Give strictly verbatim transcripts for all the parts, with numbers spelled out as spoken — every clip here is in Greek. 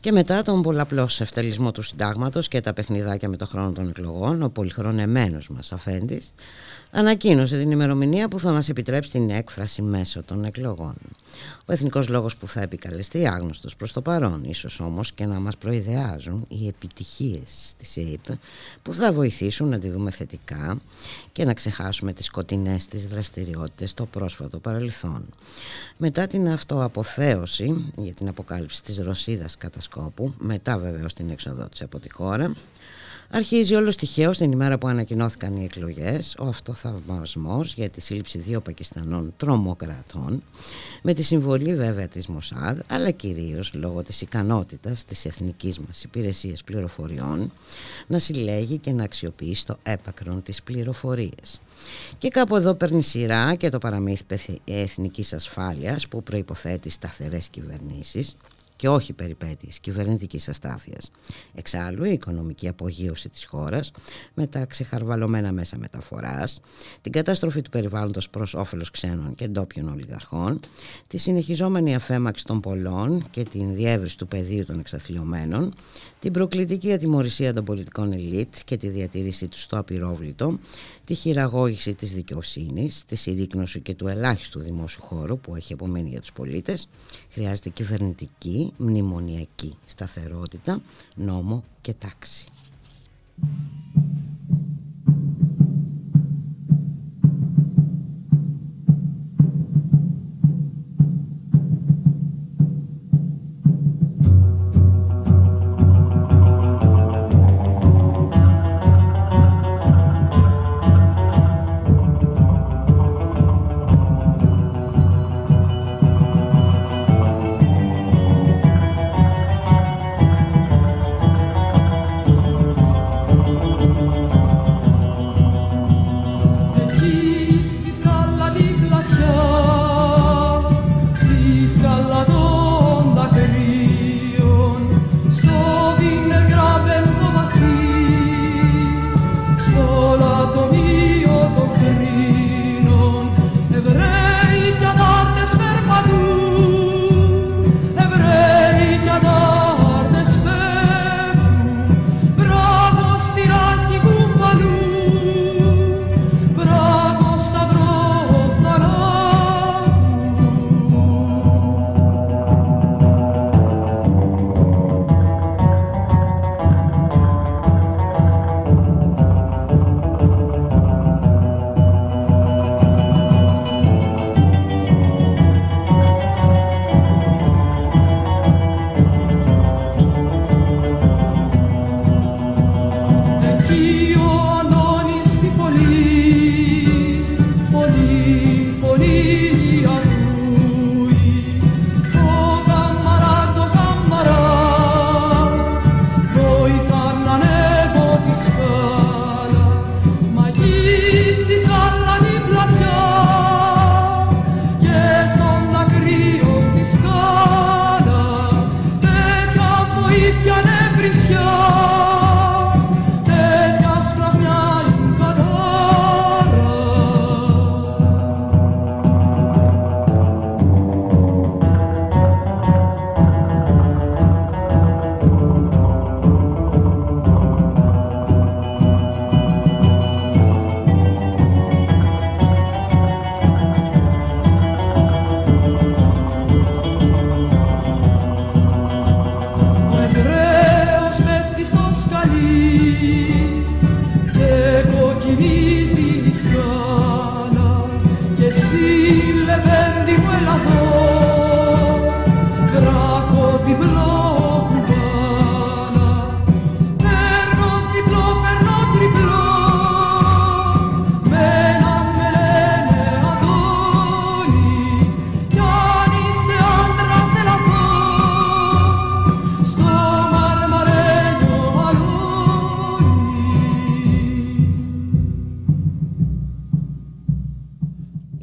Και μετά τον πολλαπλό ευτελισμό του συντάγματος και τα παιχνιδάκια με το χρόνο των εκλογών, ο πολυχρονεμένος μας αφέντης ανακοίνωσε την ημερομηνία που θα μας επιτρέψει την έκφραση μέσω των εκλογών. Ο εθνικός λόγος που θα επικαλεστεί άγνωστος προς το παρόν, ίσως όμως και να μας προειδεάζουν οι επιτυχίες της ΕΥΠ που θα βοηθήσουν να τη δούμε θετικά και να ξεχάσουμε τις σκοτεινές της δραστηριότητες στο πρόσφατο παρελθόν. Μετά την αυτοαποθέωση για την αποκάλυψη της Ρωσίδας κατασκόπου, μετά βεβαίως την έξοδό της από τη χώρα, αρχίζει όλος τυχαίως την ημέρα που ανακοινώθηκαν οι εκλογές ο αυτοθαυμασμός για τη σύλληψη δύο Πακιστανών τρομοκρατών, με τη συμβολή βέβαια της Μοσάντ, αλλά κυρίως λόγω της ικανότητας της εθνικής μας υπηρεσίας πληροφοριών να συλλέγει και να αξιοποιεί στο έπακρον τις πληροφορίες. Και κάπου εδώ παίρνει σειρά και το παραμύθι εθνικής ασφάλειας που προϋποθέτει σταθερές κυβερνήσεις και όχι περιπέτειες κυβερνητικής αστάθειας. Εξάλλου, η οικονομική απογείωση της χώρας με τα ξεχαρβαλωμένα μέσα μεταφοράς, την καταστροφή του περιβάλλοντος προς όφελος ξένων και ντόπιων ολιγαρχών, τη συνεχιζόμενη αφέμαξη των πολλών και την διεύρυνση του πεδίου των εξαθλιωμένων, την προκλητική ατιμωρησία των πολιτικών ελίτ και τη διατήρησή του στο απειρόβλητο, τη χειραγώγηση της δικαιοσύνης, τη συρρίκνωση και του ελάχιστου δημόσιου χώρου που έχει απομείνει για τους πολίτες, χρειάζεται κυβερνητική, μνημονιακή σταθερότητα, νόμο και τάξη.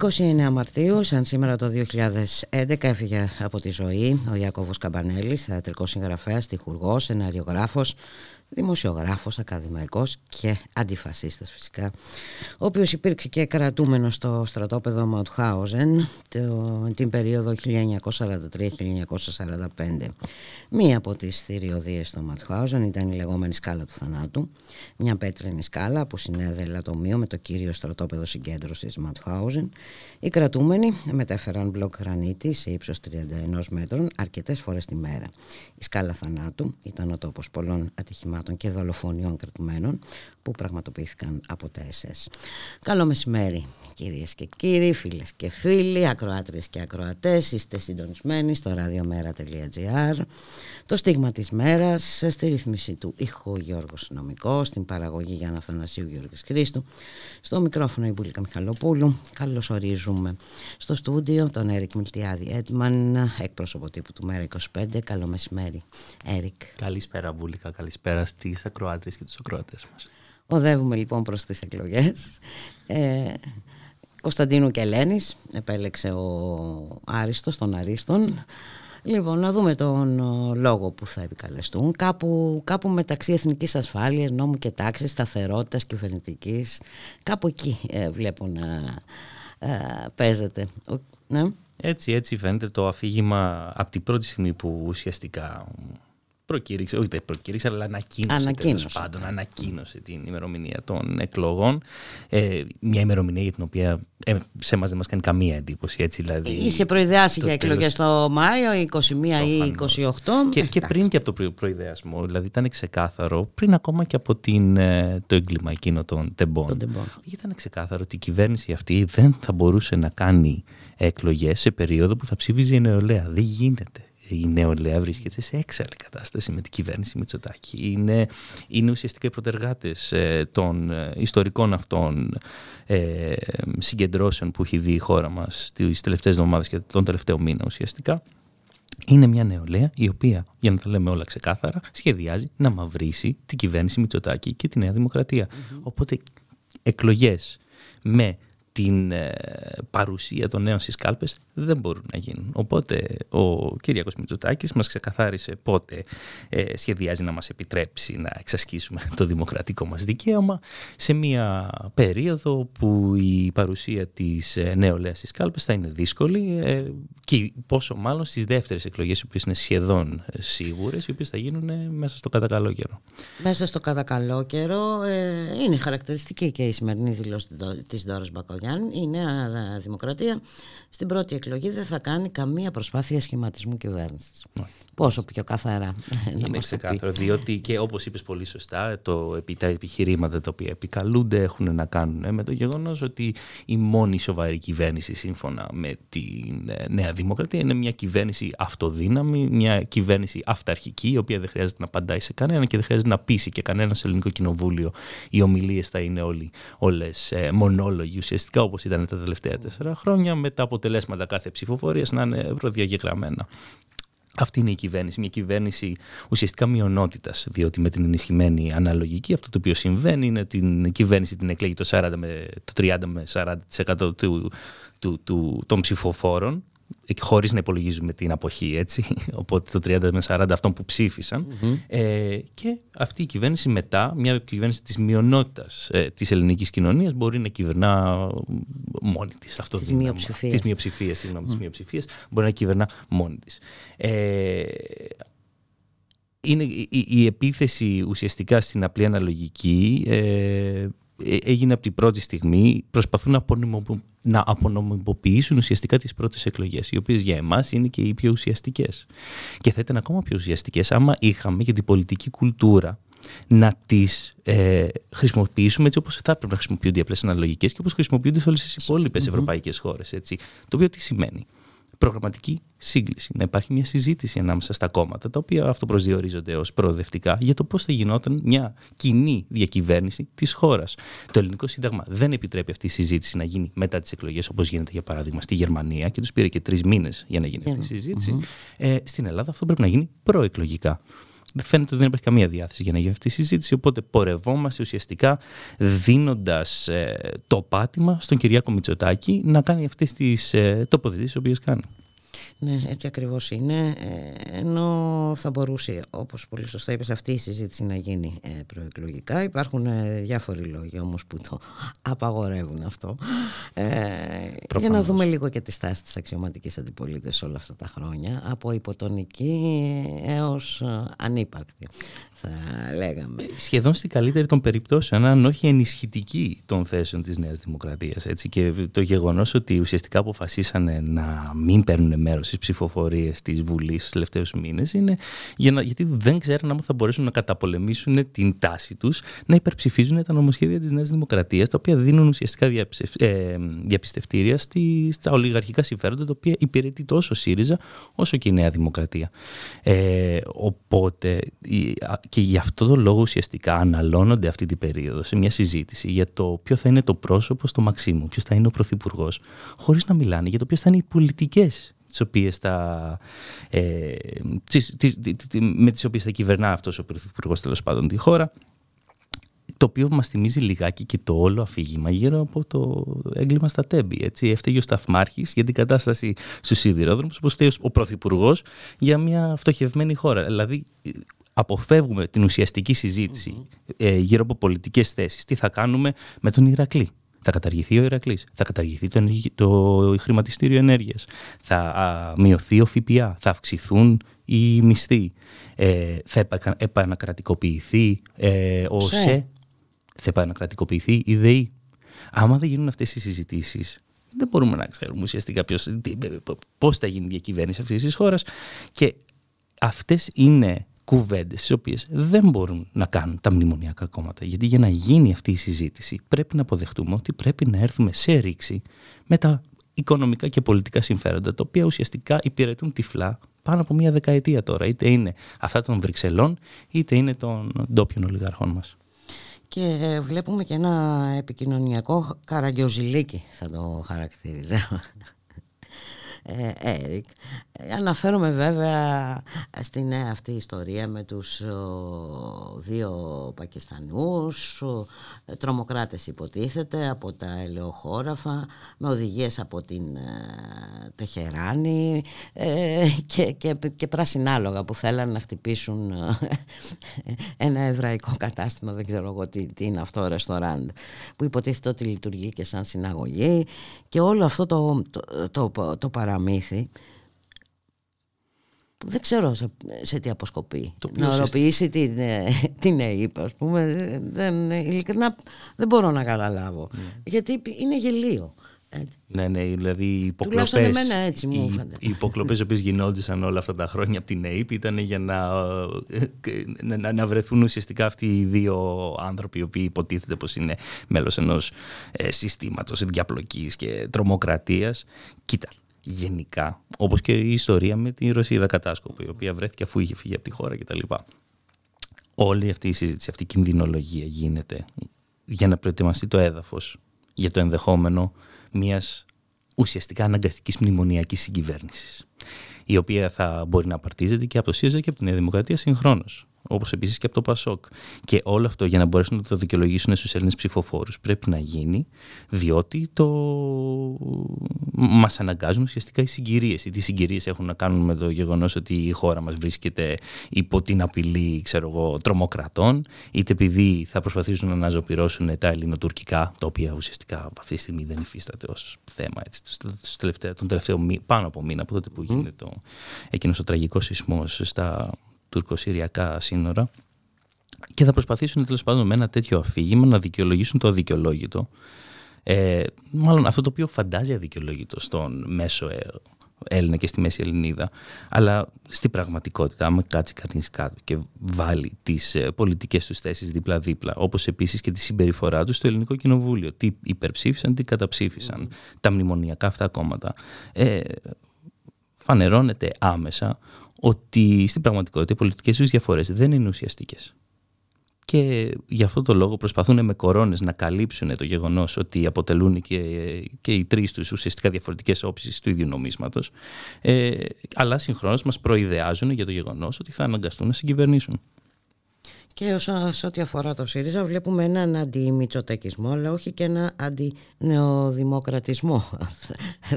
είκοσι εννέα Μαρτίου, σαν σήμερα το δύο χιλιάδες έντεκα, έφυγε από τη ζωή ο Ιάκωβος Καμπανέλης, θεατρικός συγγραφέας, τυχουργός, σεναριογράφος, δημοσιογράφος, ακαδημαϊκός και αντιφασίστας φυσικά, ο οποίος υπήρξε και κρατούμενος στο στρατόπεδο Ματχάουζεν την περίοδο χίλια εννιακόσια σαράντα τρία με χίλια εννιακόσια σαράντα πέντε. Μία από τις θηριωδίες στο Ματχάουζεν ήταν η λεγόμενη σκάλα του θανάτου, μια πέτρινη σκάλα που συνέδεε λατομείο με το κύριο στρατόπεδο συγκέντρωσης Ματχάουζεν. Οι κρατούμενοι μετέφεραν μπλοκ γρανίτη σε ύψος τριάντα ένα μέτρων αρκετές φορές τη μέρα. Η σκάλα θανάτου ήταν ο τόπος πολλών ατυχημάτων και δολοφονιών κρατουμένων που πραγματοποιήθηκαν από τα ες ες. Καλό μεσημέρι, κυρίες και κύριοι, φίλες και φίλοι, ακροάτριες και ακροατές. Είστε συντονισμένοι στο ράδιο μέρα τελεία τζι άρ. Το στίγμα της μέρας, στη ρύθμιση του ήχου Γιώργος Συνομικός, στην παραγωγή Γιάννα Αθανασίου, Γιώργος Χρήστου, στο μικρόφωνο η Βούλικα Μιχαλοπούλου. Καλωσορίζουμε στο στούντιο τον Έρικ Μιλτιάδη Έντμαν, εκπρόσωπο τύπου του Μέρα είκοσι πέντε. Καλό μεσημέρι, Έρικ. Καλησπέρα, Βούλικα. Καλησπέρα στις ακροάτριες και τους ακροατές μας. Οδεύουμε λοιπόν προς τις εκλογές. Ε, Κωνσταντίνου Κελένης επέλεξε ο Άριστος των Αρίστων. Λοιπόν, να δούμε τον λόγο που θα επικαλεστούν. Κάπου, κάπου μεταξύ εθνικής ασφάλειας, νόμου και τάξης, σταθερότητας κυβερνητικής. Κάπου εκεί ε, βλέπω να ε, παίζεται. Ναι. Έτσι, έτσι φαίνεται το αφήγημα από την πρώτη στιγμή που ουσιαστικά... Προκήρυξε, όχι δεν προκήρυξε, αλλά ανακοίνωσε, ανακοίνωσε. τέλος πάντων, ανακοίνωσε την ημερομηνία των εκλογών. Ε, μια ημερομηνία για την οποία ε, σε εμάς δεν μας κάνει καμία εντύπωση. Έτσι, δηλαδή, είχε προειδεάσει για εκλογές τέλος... το Μάιο, είκοσι μία ή είκοσι οκτώ. Και, και πριν και από το προειδεασμό, δηλαδή ήταν ξεκάθαρο, πριν ακόμα και από την, το έγκλημα εκείνο των τεμπών, ήταν ξεκάθαρο ότι η κυβέρνηση αυτή δεν θα μπορούσε να κάνει εκλογές σε περίοδο που θα ψήφιζε η νεολαία. Δεν γίνεται. Η νεολαία βρίσκεται σε έξαλλη κατάσταση με την κυβέρνηση Μητσοτάκη. Είναι, είναι ουσιαστικά οι πρωτεργάτες ε, των ε, ιστορικών αυτών ε, συγκεντρώσεων που έχει δει η χώρα μας τις τελευταίες εβδομάδες και τον τελευταίο μήνα ουσιαστικά. Είναι μια νεολαία η οποία, για να τα λέμε όλα ξεκάθαρα, σχεδιάζει να μαυρίσει την κυβέρνηση Μητσοτάκη και τη Νέα Δημοκρατία. Mm-hmm. Οπότε εκλογές με... την ε, παρουσία των νέων στις κάλπες δεν μπορούν να γίνουν. Οπότε ο Κυριάκος Μητσοτάκης μας ξεκαθάρισε πότε ε, σχεδιάζει να μας επιτρέψει να εξασκήσουμε το δημοκρατικό μας δικαίωμα σε μια περίοδο που η παρουσία της ε, νεολαίας στις κάλπες θα είναι δύσκολη ε, και πόσο μάλλον στις δεύτερες εκλογές οι οποίες είναι σχεδόν σίγουρες, οι οποίες θα γίνουν ε, μέσα στο κατά καλό καιρό. Μέσα στο κατά καλό καιρό ε, είναι χαρακτηριστική και η σημερινή δηλώση της Δώρας Μπακογιάννη. Η Νέα Δημοκρατία στην πρώτη εκλογή δεν θα κάνει καμία προσπάθεια σχηματισμού κυβέρνησης. Πόσο πιο καθαρά. Είναι ξεκάθαρο, διότι και όπως είπες πολύ σωστά, το, τα επιχειρήματα τα οποία επικαλούνται έχουν να κάνουν με το γεγονός ότι η μόνη σοβαρή κυβέρνηση σύμφωνα με τη Νέα Δημοκρατία είναι μια κυβέρνηση αυτοδύναμη, μια κυβέρνηση αυταρχική, η οποία δεν χρειάζεται να απαντάει σε κανένα και δεν χρειάζεται να πείσει και κανένα στο ελληνικό κοινοβούλιο. Οι ομιλίες θα είναι όλες μονόλογοι ουσιαστικά, όπως ήταν τα τελευταία τέσσερα χρόνια, με τα αποτελέσματα κάθε ψηφοφορίας να είναι προδιαγεγραμμένα. Αυτή είναι η κυβέρνηση, μια κυβέρνηση ουσιαστικά μειονότητας, διότι με την ενισχυμένη αναλογική αυτό το οποίο συμβαίνει είναι ότι την κυβέρνηση την εκλέγει το, σαράντα με, το τριάντα με σαράντα τοις εκατό του, του, του, των ψηφοφόρων, χωρίς να υπολογίζουμε την αποχή, έτσι, οπότε το τριάντα με σαράντα αυτών που ψήφισαν. Mm-hmm. Ε, και αυτή η κυβέρνηση μετά, μια κυβέρνηση της μειονότητας ε, της ελληνικής κοινωνίας, μπορεί να κυβερνά μόνη της, αυτοδύναμα, της μειοψηφίας, συγγνώμη, mm. της μειοψηφίας, μπορεί να κυβερνά μόνη της. Ε, είναι, η, η επίθεση ουσιαστικά στην απλή αναλογική ε, έγινε από την πρώτη στιγμή, προσπαθούν να, απονομιμοποιη... να απονομιμοποιήσουν ουσιαστικά τις πρώτες εκλογές, οι οποίες για εμάς είναι και οι πιο ουσιαστικές. Και θα ήταν ακόμα πιο ουσιαστικές άμα είχαμε για την πολιτική κουλτούρα να τις ε, χρησιμοποιήσουμε έτσι όπως θα έπρεπε να χρησιμοποιούνται οι απλές αναλογικές και όπως χρησιμοποιούνται σε όλες τις υπόλοιπες mm-hmm. ευρωπαϊκές χώρες. Έτσι. Το οποίο τι σημαίνει? Προγραμματική σύγκληση. Να υπάρχει μια συζήτηση ανάμεσα στα κόμματα, τα οποία αυτοπροσδιορίζονται ως προοδευτικά, για το πώς θα γινόταν μια κοινή διακυβέρνηση της χώρας. Το ελληνικό σύνταγμα δεν επιτρέπει αυτή η συζήτηση να γίνει μετά τις εκλογές, όπως γίνεται για παράδειγμα στη Γερμανία, και τους πήρε και τρεις μήνες για να γίνει yeah. αυτή η συζήτηση. Mm-hmm. Ε, στην Ελλάδα αυτό πρέπει να γίνει προεκλογικά. δεν φαίνεται ότι δεν υπάρχει καμία διάθεση για να γίνει αυτή η συζήτηση. Οπότε πορευόμαστε ουσιαστικά δίνοντας ε, το πάτημα στον Κυριάκο Μητσοτάκη να κάνει αυτές τις ε, τοποθετήσεις τις οποίες κάνει. Ναι, έτσι ακριβώς είναι. Ενώ θα μπορούσε, όπως πολύ σωστά είπες, αυτή η συζήτηση να γίνει προεκλογικά. Υπάρχουν διάφοροι λόγοι όμως που το απαγορεύουν αυτό. Προφανώς. Για να δούμε λίγο και τη στάση της αξιωματικής αντιπολίτευσης όλα αυτά τα χρόνια, από υποτονική έως ανύπαρκτη, θα λέγαμε. Σχεδόν στην καλύτερη των περιπτώσεων, αν όχι ενισχυτική των θέσεων της Νέας Δημοκρατίας. Έτσι. Και το γεγονός ότι ουσιαστικά αποφασίσανε να μην παίρνουν μέρος στις ψηφοφορίες της Βουλής στους τελευταίους μήνες είναι για να, γιατί δεν ξέρουν αν θα μπορέσουν να καταπολεμήσουν την τάση τους να υπερψηφίζουν τα νομοσχέδια της Νέας Δημοκρατίας, τα οποία δίνουν ουσιαστικά διαψευ, ε, διαπιστευτήρια στη, στα ολιγαρχικά συμφέροντα, τα οποία υπηρετεί τόσο ο ΣΥΡΙΖΑ όσο και η Νέα Δημοκρατία. Ε, οπότε. Και γι' αυτό το λόγο ουσιαστικά αναλώνονται αυτή την περίοδο σε μια συζήτηση για το ποιο θα είναι το πρόσωπο στο Μαξίμου, ποιος θα είναι ο πρωθυπουργός, χωρίς να μιλάνε για το ποιες θα είναι οι πολιτικές τις οποίες θα, ε, τις, τις, με τις οποίες θα κυβερνά αυτός ο πρωθυπουργός τέλος πάντων τη χώρα. Το οποίο μας θυμίζει λιγάκι και το όλο αφήγημα γύρω από το έγκλημα στα Τέμπη. Έφταιγε ο σταθμάρχης για την κατάσταση στους σιδηρόδρομους, όπως φταίει ο πρωθυπουργός για μια φτωχευμένη χώρα. Δηλαδή, αποφεύγουμε την ουσιαστική συζήτηση mm-hmm. ε, γύρω από πολιτικές θέσεις. Τι θα κάνουμε με τον Ηρακλή. Θα καταργηθεί ο Ηρακλής, θα καταργηθεί το, το χρηματιστήριο ενέργειας, θα α, μειωθεί ο ΦΠΑ, θα αυξηθούν οι μισθοί, ε, θα επα, επανακρατικοποιηθεί ε, ο ΣΕ, Σε. θα επανακρατικοποιηθεί η ΔΕΗ. Άμα δεν γίνουν αυτές οι συζητήσεις, δεν μπορούμε να ξέρουμε ουσιαστικά ποιος, πώς θα γίνει η διακυβέρνηση αυτής της χώρας. Και αυτές είναι κουβέντες τις οποίες δεν μπορούν να κάνουν τα μνημονιακά κόμματα. Γιατί για να γίνει αυτή η συζήτηση πρέπει να αποδεχτούμε ότι πρέπει να έρθουμε σε ρήξη με τα οικονομικά και πολιτικά συμφέροντα, τα οποία ουσιαστικά υπηρετούν τυφλά πάνω από μία δεκαετία τώρα. Είτε είναι αυτά των Βρυξελών, είτε είναι των ντόπιων ολιγαρχών μας. Και βλέπουμε και ένα επικοινωνιακό καραγκιόζηλίκι, θα το χαρακτηρίζαμε. Έρικ, αναφέρομαι βέβαια στην ε, αυτή η ιστορία με τους ο, δύο Πακιστανούς ο, τρομοκράτες υποτίθεται από τα ελαιοχώραφα με οδηγίες από την ε, Τεχεράνη ε, και, και, και πράσινάλογα που θέλαν να χτυπήσουν ε, ένα εβραϊκό κατάστημα, δεν ξέρω εγώ τι, τι είναι αυτό, ρεστοράντ που υποτίθεται ότι λειτουργεί και σαν συναγωγή, και όλο αυτό το, το, το, το, το παραμύθι Μύθι, που δεν ξέρω σε, σε τι αποσκοπεί. Να οροποιήσει την, την ΕΥΠ, ας πούμε, δεν, ειλικρινά δεν μπορώ να καταλάβω. Mm. Γιατί είναι γελίο. Ναι, ναι, δηλαδή οι υποκλοπές, οι, οι υποκλοπές που γινόντουσαν όλα αυτά τα χρόνια από την ΕΥΠ ήταν για να, να, να βρεθούν ουσιαστικά αυτοί οι δύο άνθρωποι οι οποίοι υποτίθεται πως είναι μέλος ενός ε, συστήματος διαπλοκής και τρομοκρατίας. Κοίτα. Γενικά, όπως και η ιστορία με τη Ρωσίδα κατάσκοπη, η οποία βρέθηκε αφού είχε φύγει από τη χώρα κτλ. Όλη αυτή η συζήτηση, αυτή η κινδυνολογία γίνεται για να προετοιμαστεί το έδαφος για το ενδεχόμενο μιας ουσιαστικά αναγκαστικής μνημονιακής συγκυβέρνησης, η οποία θα μπορεί να απαρτίζεται και από το ΣΥΡΙΖΑ και από τη Νέα Δημοκρατία συγχρόνως, όπως επίσης και από το ΠΑΣΟΚ. Και όλο αυτό για να μπορέσουν να το δικαιολογήσουν στους Έλληνες ψηφοφόρους πρέπει να γίνει, διότι το... μας αναγκάζουν ουσιαστικά οι συγκυρίες. Οι συγκυρίες έχουν να κάνουν με το γεγονός ότι η χώρα μας βρίσκεται υπό την απειλή, ξέρω εγώ, τρομοκρατών, είτε επειδή θα προσπαθήσουν να αναζωπυρώσουν τα ελληνοτουρκικά, τα οποία ουσιαστικά αυτή τη στιγμή δεν υφίσταται ως θέμα, έτσι, τον τελευταίο μήνα, πάνω από μήνα, από τότε που γίνεται το, εκείνος ο τραγικός σεισμός στα τουρκοσυριακά σύνορα, και θα προσπαθήσουν τέλος πάντων με ένα τέτοιο αφήγημα να δικαιολογήσουν το αδικαιολόγητο, ε, μάλλον αυτό το οποίο φαντάζει αδικαιολόγητο στον μέσο Έλληνα και στη μέση Ελληνίδα, αλλά στην πραγματικότητα άμα κάτσει κανείς κάτω και βάλει τις πολιτικές τους θέσεις δίπλα-δίπλα, όπως επίσης και τη συμπεριφορά τους στο Ελληνικό Κοινοβούλιο, τι υπερψήφισαν, τι καταψήφισαν τα μνημονιακά αυτά κόμματα, ε, φανερώνεται άμεσα ότι στην πραγματικότητα οι πολιτικές τους διαφορές δεν είναι ουσιαστικές. Και γι' αυτό το λόγο προσπαθούν με κορώνες να καλύψουν το γεγονός ότι αποτελούν και, και οι τρεις τους ουσιαστικά διαφορετικές όψεις του ίδιου νομίσματος, ε, αλλά συγχρόνως μας προειδεάζουν για το γεγονός ότι θα αναγκαστούν να συγκυβερνήσουν. Και σε ό,τι αφορά το ΣΥΡΙΖΑ βλέπουμε έναν αντιμητσοτεκισμό, αλλά όχι και ένα αντινεοδημοκρατισμό,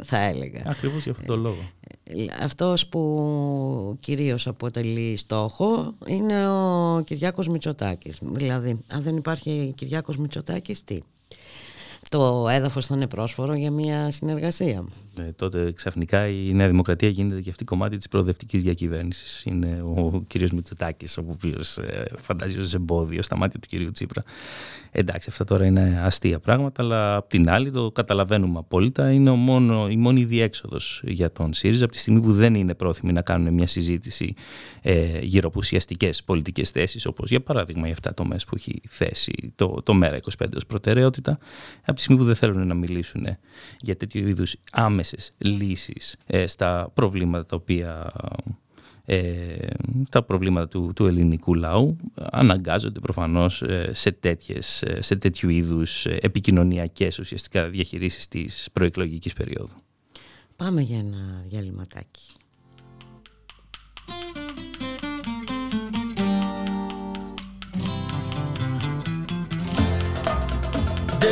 θα έλεγα. Ακριβώς για αυτόν τον λόγο. Αυτός που κυρίως αποτελεί στόχο είναι ο Κυριάκος Μητσοτάκης. Δηλαδή, αν δεν υπάρχει Κυριάκος Μητσοτάκης, τι? Το έδαφος θα είναι πρόσφορο για μια συνεργασία. Ε, τότε ξαφνικά η Νέα Δημοκρατία γίνεται και αυτή κομμάτι της προοδευτικής διακυβέρνησης. Είναι ο κύριος Μητσοτάκης, ο οποίος ε, φαντάζει ως εμπόδιο στα μάτια του κυρίου Τσίπρα. Εντάξει, αυτά τώρα είναι αστεία πράγματα, αλλά απ' την άλλη το καταλαβαίνουμε απόλυτα. Είναι ο μόνο, η μόνη διέξοδος για τον ΣΥΡΙΖΑ από τη στιγμή που δεν είναι πρόθυμοι να κάνουν μια συζήτηση ε, γύρω από ουσιαστικές πολιτικές θέσεις, όπως για παράδειγμα οι εφτά τομές που έχει θέσει το, το Μέρα είκοσι πέντε ως προτεραιότητα. Από τη στιγμή που δεν θέλουν να μιλήσουν για τέτοιου είδους άμεσες λύσεις ε, στα προβλήματα τα οποία, ε, τα προβλήματα του, του ελληνικού λαού, αναγκάζονται προφανώς ε, σε, τέτοιες, ε, σε τέτοιου είδους επικοινωνιακές ουσιαστικά διαχειρήσεις της προεκλογικής περίοδου. Πάμε για ένα διαλυματάκι.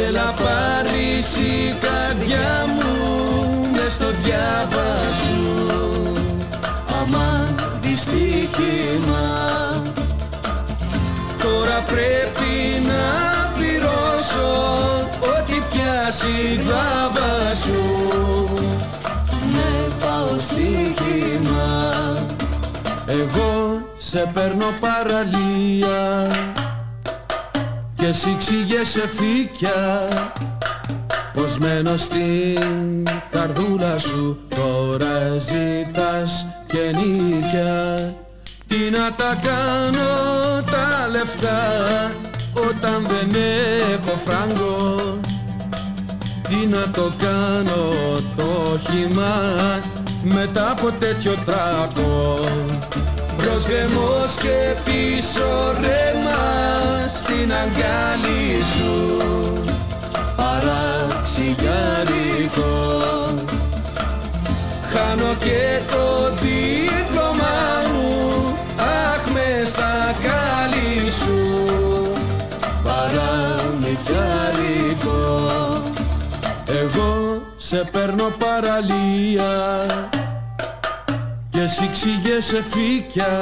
Έλα Παρίσι, καρδιά μου, μες στο διάβα σου. Αμάν δυστύχημα, τώρα πρέπει να πληρώσω ό,τι πιάσει γλάβα σου. Ναι, πάω στοίχημα, εγώ σε παίρνω παραλία και εσύ ξηγέσαι φύκια πως μένω στην καρδούλα σου. Τώρα ζητάς και νίκια. Τι να τα κάνω τα λεφτά όταν δεν έχω φράγκο? Τι να το κάνω το όχημα μετά από τέτοιο τράκο? Προς γκρεμός και πίσω ρέμα στην αγκάλι σου, παραξιγιάρικο. Χάνω και το δίπλωμά μου, αχ με στα κάλλη σου, παραμυθιάρικο. Εγώ σε παίρνω παραλία και εσύ ξηγέσαι φύκια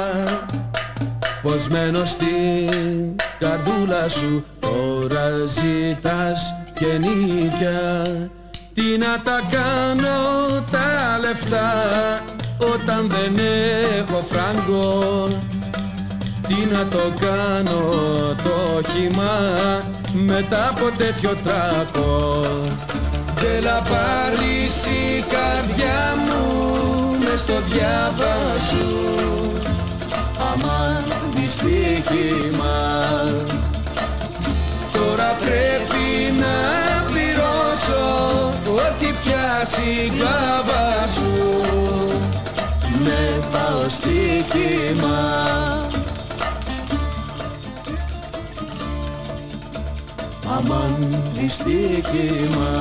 πως μένω στην καρδούλα σου. Τώρα ζητάς και νίκια. Τι να τα κάνω τα λεφτά όταν δεν έχω φράγκο? Τι να το κάνω το χυμά μετά από τέτοιο τράκο? Έλα Παρίσι, καρδιά μου, στο διάβα σου, αμάν δυστύχημα, τώρα πρέπει να πληρώσω ό,τι πιάσει γλάβα σου. Με πάω στοίχημα. Αμάν δυστύχημα.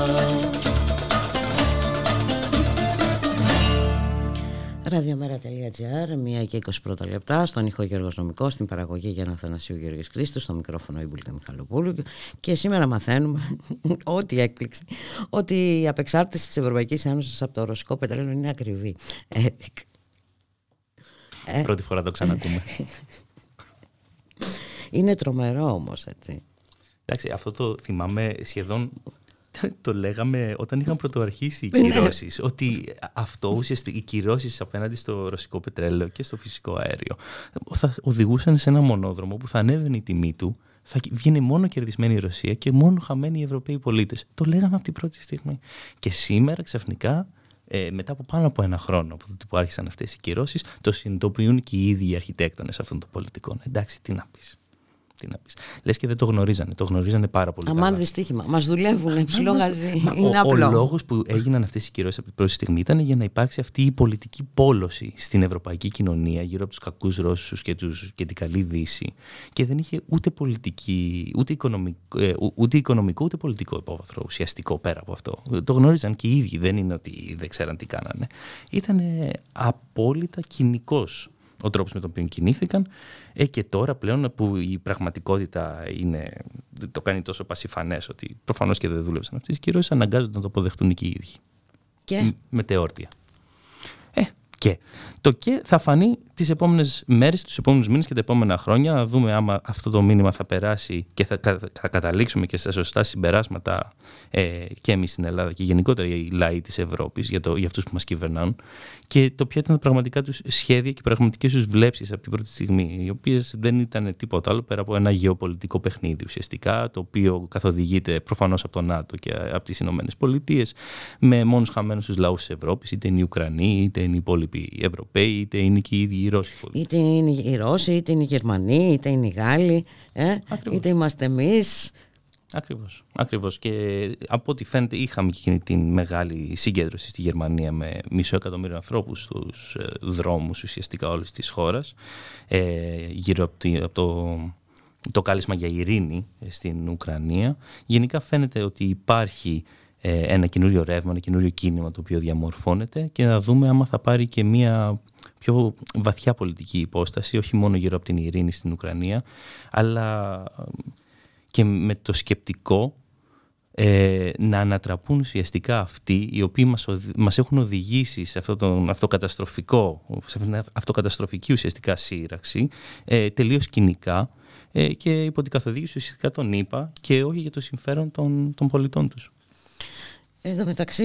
radiomέρα.gr, μία και είκοσι ένα λεπτά, στον ήχο Γιώργος Συνομικός, στην παραγωγή Γιάννα Αθανασίου, Γιώργος Χρήστου, στο μικρόφωνο η Βούλικα Μιχαλοπούλου. Και σήμερα μαθαίνουμε ό,τι έκπληξη, ότι η απεξάρτηση της Ευρωπαϊκής Ένωσης από το ρωσικό πετρέλαιο είναι ακριβή. Έρικ. Πρώτη φορά το ξανακούμε. Είναι τρομερό όμως, έτσι. Εντάξει, αυτό το θυμάμαι σχεδόν. Το λέγαμε όταν είχαν πρωτοαρχίσει οι κυρώσεις, ότι αυτό ουσιαστικά οι κυρώσεις απέναντι στο ρωσικό πετρέλαιο και στο φυσικό αέριο θα οδηγούσαν σε ένα μονόδρομο που θα ανέβαινε η τιμή του, θα βγαίνει μόνο κερδισμένη η Ρωσία και μόνο χαμένοι οι Ευρωπαίοι πολίτες. Το λέγαμε από την πρώτη στιγμή. Και σήμερα ξαφνικά, ε, μετά από πάνω από ένα χρόνο από τότε που άρχισαν αυτές οι κυρώσεις, το συνειδητοποιούν και οι ίδιοι οι αρχιτέκτονες αυτών των πολιτικών. Εντάξει, τι να πεις. τι να πεις. Λες και δεν το γνωρίζανε. Το γνωρίζανε πάρα πολύ. Αμάν δυστύχημα. Μας δουλεύουν. Υψηλό γαζί. Είναι απλό. Ο, ο λόγος που έγιναν αυτές οι κυρώσεις από την πρώτη στιγμή ήταν για να υπάρξει αυτή η πολιτική πόλωση στην ευρωπαϊκή κοινωνία γύρω από τους κακούς Ρώσους και, τους, και την καλή Δύση. Και δεν είχε ούτε πολιτική, ούτε οικονομικό, ούτε, οικονομικό, ούτε πολιτικό υπόβαθρο ουσιαστικό πέρα από αυτό. Το γνώριζαν και οι ίδιοι. Δεν είναι ότι δεν ξέραν τι κάνανε. Ήταν απόλυτα κοινικός ο τρόπος με τον οποίο κινήθηκαν, ε, και τώρα πλέον που η πραγματικότητα είναι, το κάνει τόσο πασιφανές ότι προφανώς και δεν δούλεψαν αυτές οι κυρώσεις, αναγκάζονται να το αποδεχτούν και οι ίδιοι. Και? Μετεόρτια. Ε, και. Το και θα φανεί τις επόμενες μέρες, τους επόμενους μήνες και τα επόμενα χρόνια, να δούμε άμα αυτό το μήνυμα θα περάσει και θα, θα καταλήξουμε και στα σωστά συμπεράσματα, ε, και εμείς στην Ελλάδα και γενικότερα οι λαοί της Ευρώπης για, για αυτούς που μας κυβερνάνε, και το ποια ήταν πραγματικά τους σχέδια και πραγματικές τους βλέψεις από την πρώτη στιγμή, οι οποίες δεν ήταν τίποτα άλλο πέρα από ένα γεωπολιτικό παιχνίδι ουσιαστικά, το οποίο καθοδηγείται προφανώς από το ΝΑΤΟ και από τις Ηνωμένες Πολιτείες, με μόνους χαμένους τους λαούς της Ευρώπης, είτε είναι οι Ουκρανοί, είτε είναι οι υπόλοιποι Ευρωπαίοι, είτε είναι και οι ίδιοι. Είτε είναι οι Ρώσοι, είτε είναι οι Γερμανοί, είτε είναι οι Γάλλοι, ε? είτε είμαστε εμείς. Ακριβώς, ακριβώς. Και από ό,τι φαίνεται είχαμε και εκείνη την μεγάλη συγκέντρωση στη Γερμανία με μισό εκατομμύριο ανθρώπους στους δρόμους ουσιαστικά όλης της χώρας, ε, γύρω από το, από το, το κάλεσμα για ειρήνη στην Ουκρανία. Γενικά φαίνεται ότι υπάρχει ε, ένα καινούριο ρεύμα, ένα καινούριο κίνημα το οποίο διαμορφώνεται, και να δούμε άμα θα πάρει και μία πιο βαθιά πολιτική υπόσταση, όχι μόνο γύρω από την ειρήνη στην Ουκρανία, αλλά και με το σκεπτικό ε, να ανατραπούν ουσιαστικά αυτοί οι οποίοι μας, οδη, μας έχουν οδηγήσει σε αυτό τον αυτοκαταστροφικό, σε αυτήν την αυτοκαταστροφική ουσιαστικά σύραξη, ε, τελείως κοινικά, ε, και υπό την καθοδήγηση ουσιαστικά των ΗΠΑ και όχι για το συμφέρον των, των πολιτών τους. Εδώ μεταξύ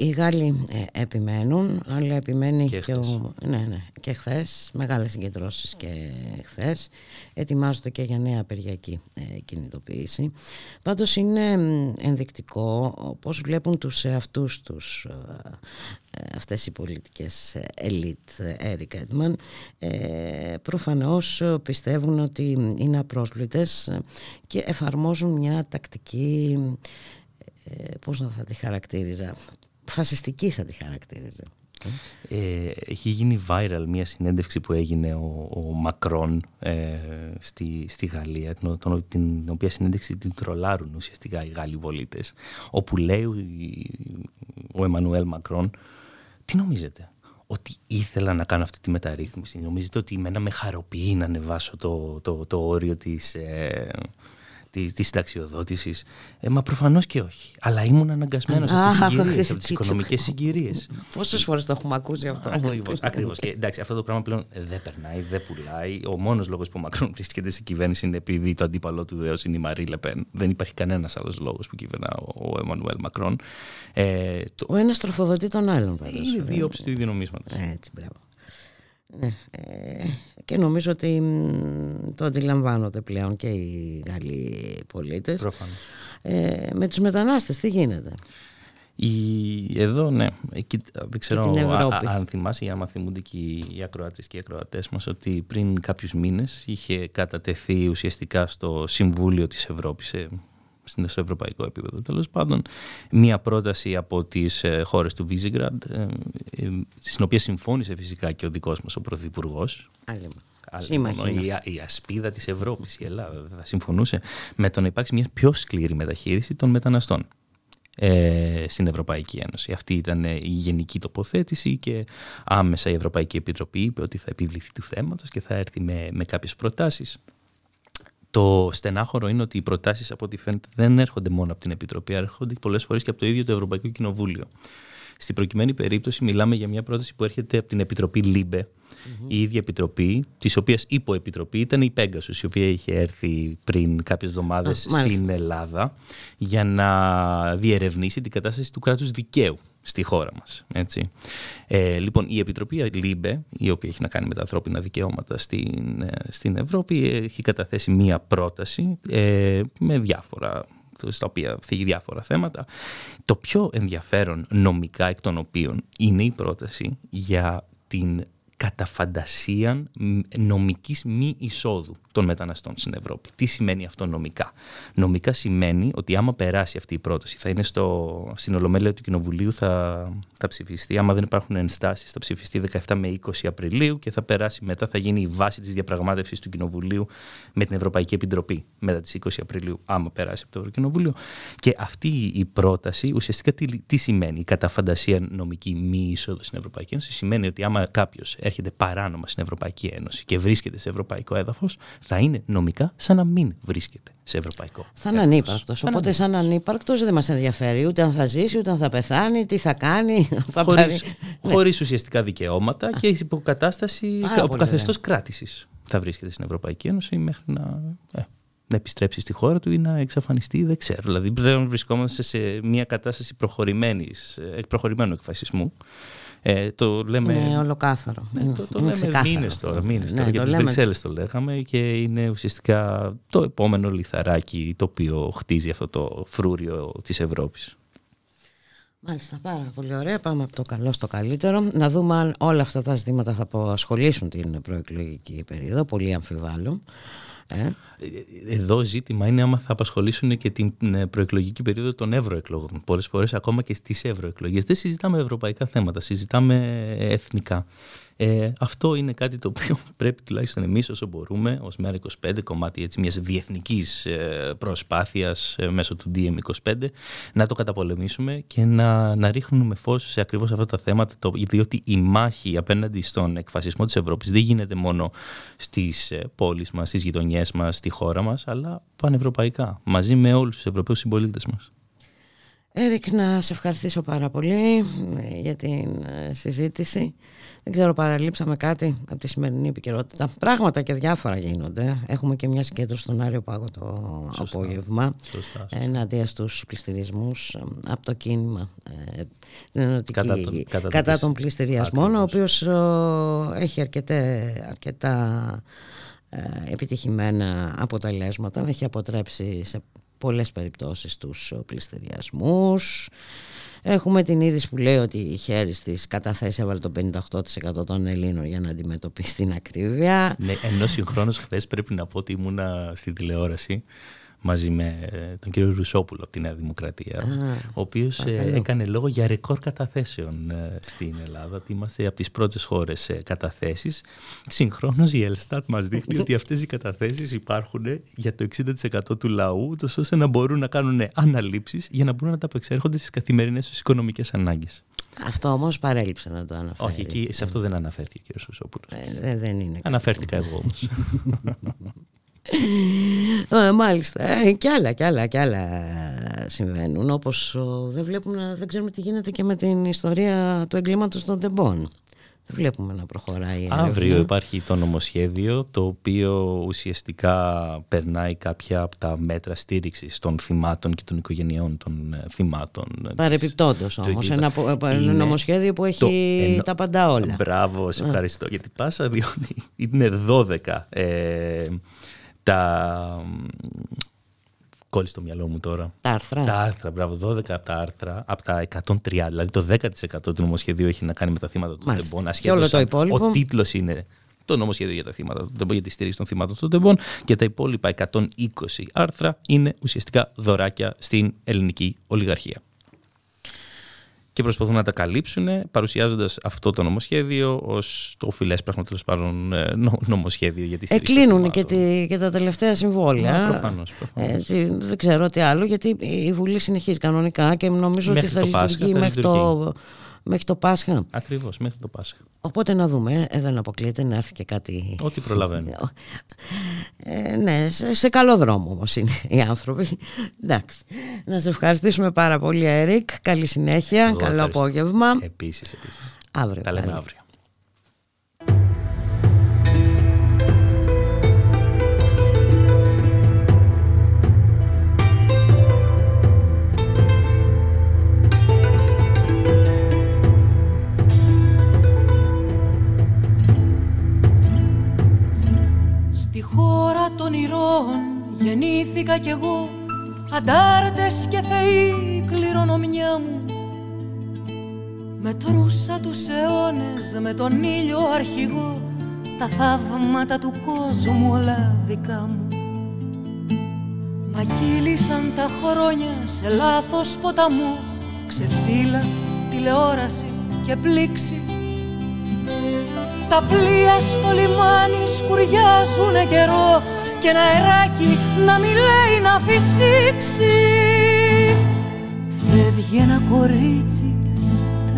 οι Γάλλοι ε, επιμένουν, αλλά επιμένει και, και, ο, ναι, ναι, και χθες, μεγάλες συγκεντρώσεις και χθες, ετοιμάζονται και για νέα απεργιακή ε, κινητοποίηση. Πάντως είναι ενδεικτικό πώς βλέπουν τους εαυτούς τους ε, αυτές οι πολιτικές ελίτ, Έρικ Έντμαν. Ε, προφανώς πιστεύουν ότι είναι απρόσβλητες και εφαρμόζουν μια τακτική, πώς να θα τη χαρακτήριζα, φασιστική θα τη χαρακτήριζα. Ε, έχει γίνει viral μια συνέντευξη που έγινε ο, ο Μακρόν ε, στη, στη Γαλλία, την, τον, την οποία συνέντευξη την τρολάρουν ουσιαστικά οι Γάλλοι πολίτες, όπου λέει ο Εμμανουέλ Μακρόν, τι νομίζετε, ότι ήθελα να κάνω αυτή τη μεταρρύθμιση, νομίζετε ότι εμένα με χαροποιεί να ανεβάσω το, το, το όριο της... Ε, της συνταξιοδότησης, ε, μα προφανώς και όχι. Αλλά ήμουν αναγκασμένος από τις συγκυρίες, από τις οικονομικές συγκυρίες. Πόσες φορές το έχουμε ακούσει αυτό. Ακριβώς. Ακριβώς. Και, εντάξει, αυτό το πράγμα πλέον δεν περνάει, δεν πουλάει. Ο μόνος λόγος που ο Μακρόν βρίσκεται στην κυβέρνηση είναι επειδή το αντίπαλό του δέος είναι η Μαρί Λεπέν. Δεν υπάρχει κανένας άλλος λόγος που κυβερνά ο Εμμανουέλ Μακρόν. Ε, το... Ο ένας τροφοδοτεί τον άλλον. Είναι δύο όψεις του ίδιου νομίσματος. Έτσι, μπράβο. Ναι. Και νομίζω ότι το αντιλαμβάνονται πλέον και οι Γαλλοί πολίτες. Προφανώς. Ε, με τους μετανάστες τι γίνεται. Η... Εδώ, ναι, εκεί, δεν ξέρω α, αν θυμάσαι ή άμα θυμούνται και οι ακροάτες και οι ακροατές μας, ότι πριν κάποιους μήνες είχε κατατεθεί ουσιαστικά στο Συμβούλιο της Ευρώπης, ε, στο ευρωπαϊκό επίπεδο τέλος πάντων, μία πρόταση από τις χώρες του Βίζιγκραντ, στην οποία συμφώνησε φυσικά και ο δικός μας ο Πρωθυπουργός. Άλλη μόνο, η, η ασπίδα της Ευρώπης, η Ελλάδα, θα συμφωνούσε με το να υπάρξει μια πιο σκληρή μεταχείριση των μεταναστών ε, στην Ευρωπαϊκή Ένωση. Αυτή ήταν η γενική τοποθέτηση και άμεσα η Ευρωπαϊκή Επιτροπή είπε ότι θα επιβληθεί του θέματος και θα έρθει με, με κάποιες προτάσεις. Το στενάχωρο είναι ότι οι προτάσεις, από ό,τι φαίνεται, δεν έρχονται μόνο από την Επιτροπή, έρχονται πολλές φορές και από το ίδιο το Ευρωπαϊκό Κοινοβούλιο. Στην προκειμένη περίπτωση, μιλάμε για μια πρόταση που έρχεται από την Επιτροπή λάιμπε, mm-hmm. η ίδια επιτροπή, της οποίας υποεπιτροπή ήταν η Πέγκασος, η οποία είχε έρθει πριν κάποιες εβδομάδες ah, στην Ελλάδα για να διερευνήσει την κατάσταση του κράτους δικαίου στη χώρα μας. Έτσι. Ε, λοιπόν, η Επιτροπή λάιμπε, η οποία έχει να κάνει με τα ανθρώπινα δικαιώματα στην, στην Ευρώπη, έχει καταθέσει μία πρόταση ε, με διάφορα, στα οποία θίγει διάφορα θέματα. Το πιο ενδιαφέρον νομικά εκ των οποίων είναι η πρόταση για την κατά φαντασίαν νομικής μη εισόδου των μεταναστών στην Ευρώπη. Τι σημαίνει αυτό νομικά? Νομικά σημαίνει ότι άμα περάσει αυτή η πρόταση, θα είναι στο, στην Ολομέλεια του Κοινοβουλίου, θα, θα ψηφιστεί. Άμα δεν υπάρχουν ενστάσεις, θα ψηφιστεί δεκαεφτά με είκοσι Απριλίου και θα περάσει μετά, θα γίνει η βάση της διαπραγμάτευσης του Κοινοβουλίου με την Ευρωπαϊκή Επιτροπή μετά τις είκοσι Απριλίου, άμα περάσει από το Ευρωκοινοβούλιο. Και αυτή η πρόταση ουσιαστικά τι, τι σημαίνει? Η κατά φαντασίαν νομική μη εισόδου στην Ευρωπαϊκή Ένωση σημαίνει ότι άμα κάποιος έρχεται παράνομα στην Ευρωπαϊκή Ένωση και βρίσκεται σε ευρωπαϊκό έδαφος, θα είναι νομικά σαν να μην βρίσκεται σε ευρωπαϊκό. Θα είναι ανύπαρκτος. Οπότε, σαν ανύπαρκτος, δεν μας ενδιαφέρει ούτε αν θα ζήσει, ούτε αν θα πεθάνει, τι θα κάνει. Θα χωρίς, πάρει... χωρίς ουσιαστικά δικαιώματα και υποκατάσταση καθεστώς κράτησης. Θα βρίσκεται στην Ευρωπαϊκή Ένωση μέχρι να, ε, να επιστρέψει στη χώρα του ή να εξαφανιστεί, δεν ξέρω. Δηλαδή, πλέον βρισκόμαστε σε μια κατάσταση προχωρημένου εκφασισμού. Ε, το λέμε... Είναι ολοκάθαρο. Ναι, το, το είναι λέμε μήνες τώρα, μήνες ναι, τώρα. Για τις Βρυξέλλες το λέγαμε και είναι ουσιαστικά το επόμενο λιθαράκι το οποίο χτίζει αυτό το φρούριο της Ευρώπης. Μάλιστα, πάρα πολύ ωραία. Πάμε από το καλό στο καλύτερο. Να δούμε αν όλα αυτά τα ζητήματα θα απασχολήσουν την προεκλογική περίοδο. Πολύ αμφιβάλλω. Ε. Εδώ ζήτημα είναι άμα θα απασχολήσουν και την προεκλογική περίοδο των ευρωεκλογών. Πολλές φορές ακόμα και στις ευρωεκλογές δεν συζητάμε ευρωπαϊκά θέματα, συζητάμε εθνικά. Ε, αυτό είναι κάτι το οποίο πρέπει τουλάχιστον εμείς όσο μπορούμε ως Μέρα είκοσι πέντε, κομμάτι έτσι, μιας διεθνικής προσπάθειας μέσω του ντι εμ είκοσι πέντε, να το καταπολεμήσουμε και να, να ρίχνουμε φως σε ακριβώς αυτά τα θέματα, το, διότι η μάχη απέναντι στον εκφασισμό της Ευρώπης δεν γίνεται μόνο στις πόλεις μας, στις γειτονιές μας, στη χώρα μας, αλλά πανευρωπαϊκά, μαζί με όλους τους Ευρωπαίους συμπολίτες μας. Έρικ, να σε ευχαριστήσω πάρα πολύ για την συζήτηση. Δεν ξέρω, παραλείψαμε κάτι από τη σημερινή επικαιρότητα? Πράγματα και διάφορα γίνονται. Έχουμε και μια συγκέντρωση στον Άριο Πάγο το σωστά, απόγευμα σωστά, σωστά. εναντία στους πληστηρισμούς από το κίνημα ε, κατά, τον, κατά, κατά των πληστηριασμών, ο οποίος ο, έχει αρκετέ, αρκετά ε, επιτυχημένα αποτελέσματα. Έχει αποτρέψει σε πολλές περιπτώσεις τους πληστηριασμούς. Έχουμε την είδηση που λέει ότι η Χέριστης κατά θέση έβαλε το πενήντα οκτώ τοις εκατό των Ελλήνων για να αντιμετωπίσει την ακρίβεια. Ναι, ενώ συγχρόνως χθες πρέπει να πω ότι ήμουνα στη τηλεόραση μαζί με τον κύριο Ρουσόπουλο από τη Νέα Δημοκρατία, Α, ο οποίος παρακαλώ. έκανε λόγο για ρεκόρ καταθέσεων στην Ελλάδα, ότι είμαστε από τις πρώτες χώρες καταθέσεις. Συγχρόνως η Ελστάτ μας δείχνει ότι αυτές οι καταθέσεις υπάρχουν για το εξήντα τοις εκατό του λαού, ώστε να μπορούν να κάνουν αναλήψεις για να μπορούν να τα απεξέρχονται στις καθημερινές τους οικονομικές ανάγκες. Αυτό όμως παρέλειψε να το αναφέρει. Όχι, εκεί, σε αυτό δεν αναφέρθηκε ο κύριος Ρουσόπουλος. Ε, δεν είναι. Αναφέρθηκα εγώ όμως. ε, μάλιστα, και άλλα και άλλα και άλλα συμβαίνουν, όπως δεν βλέπουμε, δεν ξέρουμε τι γίνεται και με την ιστορία του εγκλήματος των τεμπών. Δεν βλέπουμε να προχωράει. Αύριο υπάρχει το νομοσχέδιο, το οποίο ουσιαστικά περνάει κάποια από τα μέτρα στήριξης των θυμάτων και των οικογενειών των θυμάτων. Παρεπιπτόντως όμως, ένα είναι νομοσχέδιο που έχει το... τα πάντα όλα. Μπράβο, σε ευχαριστώ για την πάσα, διότι είναι δώδεκα ε... τα... Κόλλησε το μυαλό μου τώρα. Τα άρθρα. Τα άρθρα, μπράβο. δώδεκα από τα άρθρα, από τα εκατόν τριάντα. Δηλαδή το δέκα τοις εκατό του νομοσχεδίου έχει να κάνει με τα θύματα των τεμπών. Και όλο το υπόλοιπο. Ο τίτλος είναι το νομοσχέδιο για τα θύματα των τεμπών, για τη στήριξη των θυμάτων των τεμπών. Και τα υπόλοιπα εκατόν είκοσι άρθρα είναι ουσιαστικά δωράκια στην ελληνική ολιγαρχία. Και προσπαθούν να τα καλύψουν παρουσιάζοντας αυτό το νομοσχέδιο ως το οφειλές πράγμα, τέλος πάντων, νομοσχέδιο για τη στήριξη. Εκλείνουν και, τη, και τα τελευταία συμβόλαια. Προφανώς. προφανώς. Ε, δεν ξέρω τι άλλο, γιατί η Βουλή συνεχίζει κανονικά και νομίζω μέχρι ότι θα Πάσχα, λειτουργεί μέχρι το, μέχρι το Πάσχα. Ακριβώς, μέχρι το Πάσχα. Οπότε να δούμε, ε, δεν αποκλείεται να έρθει και κάτι. Ό,τι προλαβαίνουμε. Ε, ναι, σε, σε καλό δρόμο όμως είναι οι άνθρωποι. Εντάξει. Να σε ευχαριστήσουμε πάρα πολύ, Έρικ. Καλή συνέχεια. Εγώ καλό ευχαριστώ. Απόγευμα. Επίσης, επίσης. Αύριο. Τα λέμε αύριο. Στη χώρα των ηρώων γεννήθηκα κι εγώ, αντάρτες και θεοί κληρονομιά μου. Μετρούσα τους αιώνες με τον ήλιο αρχηγό, τα θαύματα του κόσμου όλα δικά μου. Μα κύλησαν τα χρόνια σε λάθος ποταμό, ξεφτύλα, τηλεόραση και πλήξη. Τα πλοία στο λιμάνι σκουριάζουνε καιρό και ένα αεράκι να μιλάει να φυσήξει. Φεύγει ένα κορίτσι,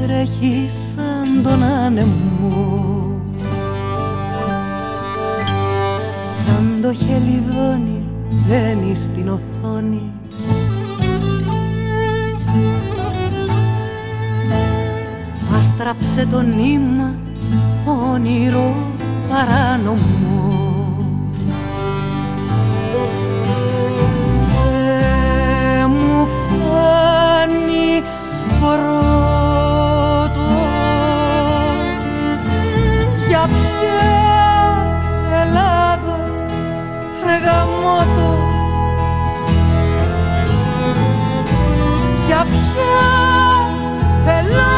τρέχει σαν τον άνεμο, σαν το χελιδόνι δένει στην οθόνη. Άστραψε το νήμα όνειρο παράνομο. Δε μου φτάνει πρώτο, για ποια Ελλάδα ρε γαμώτο, για ποια Ελλάδα.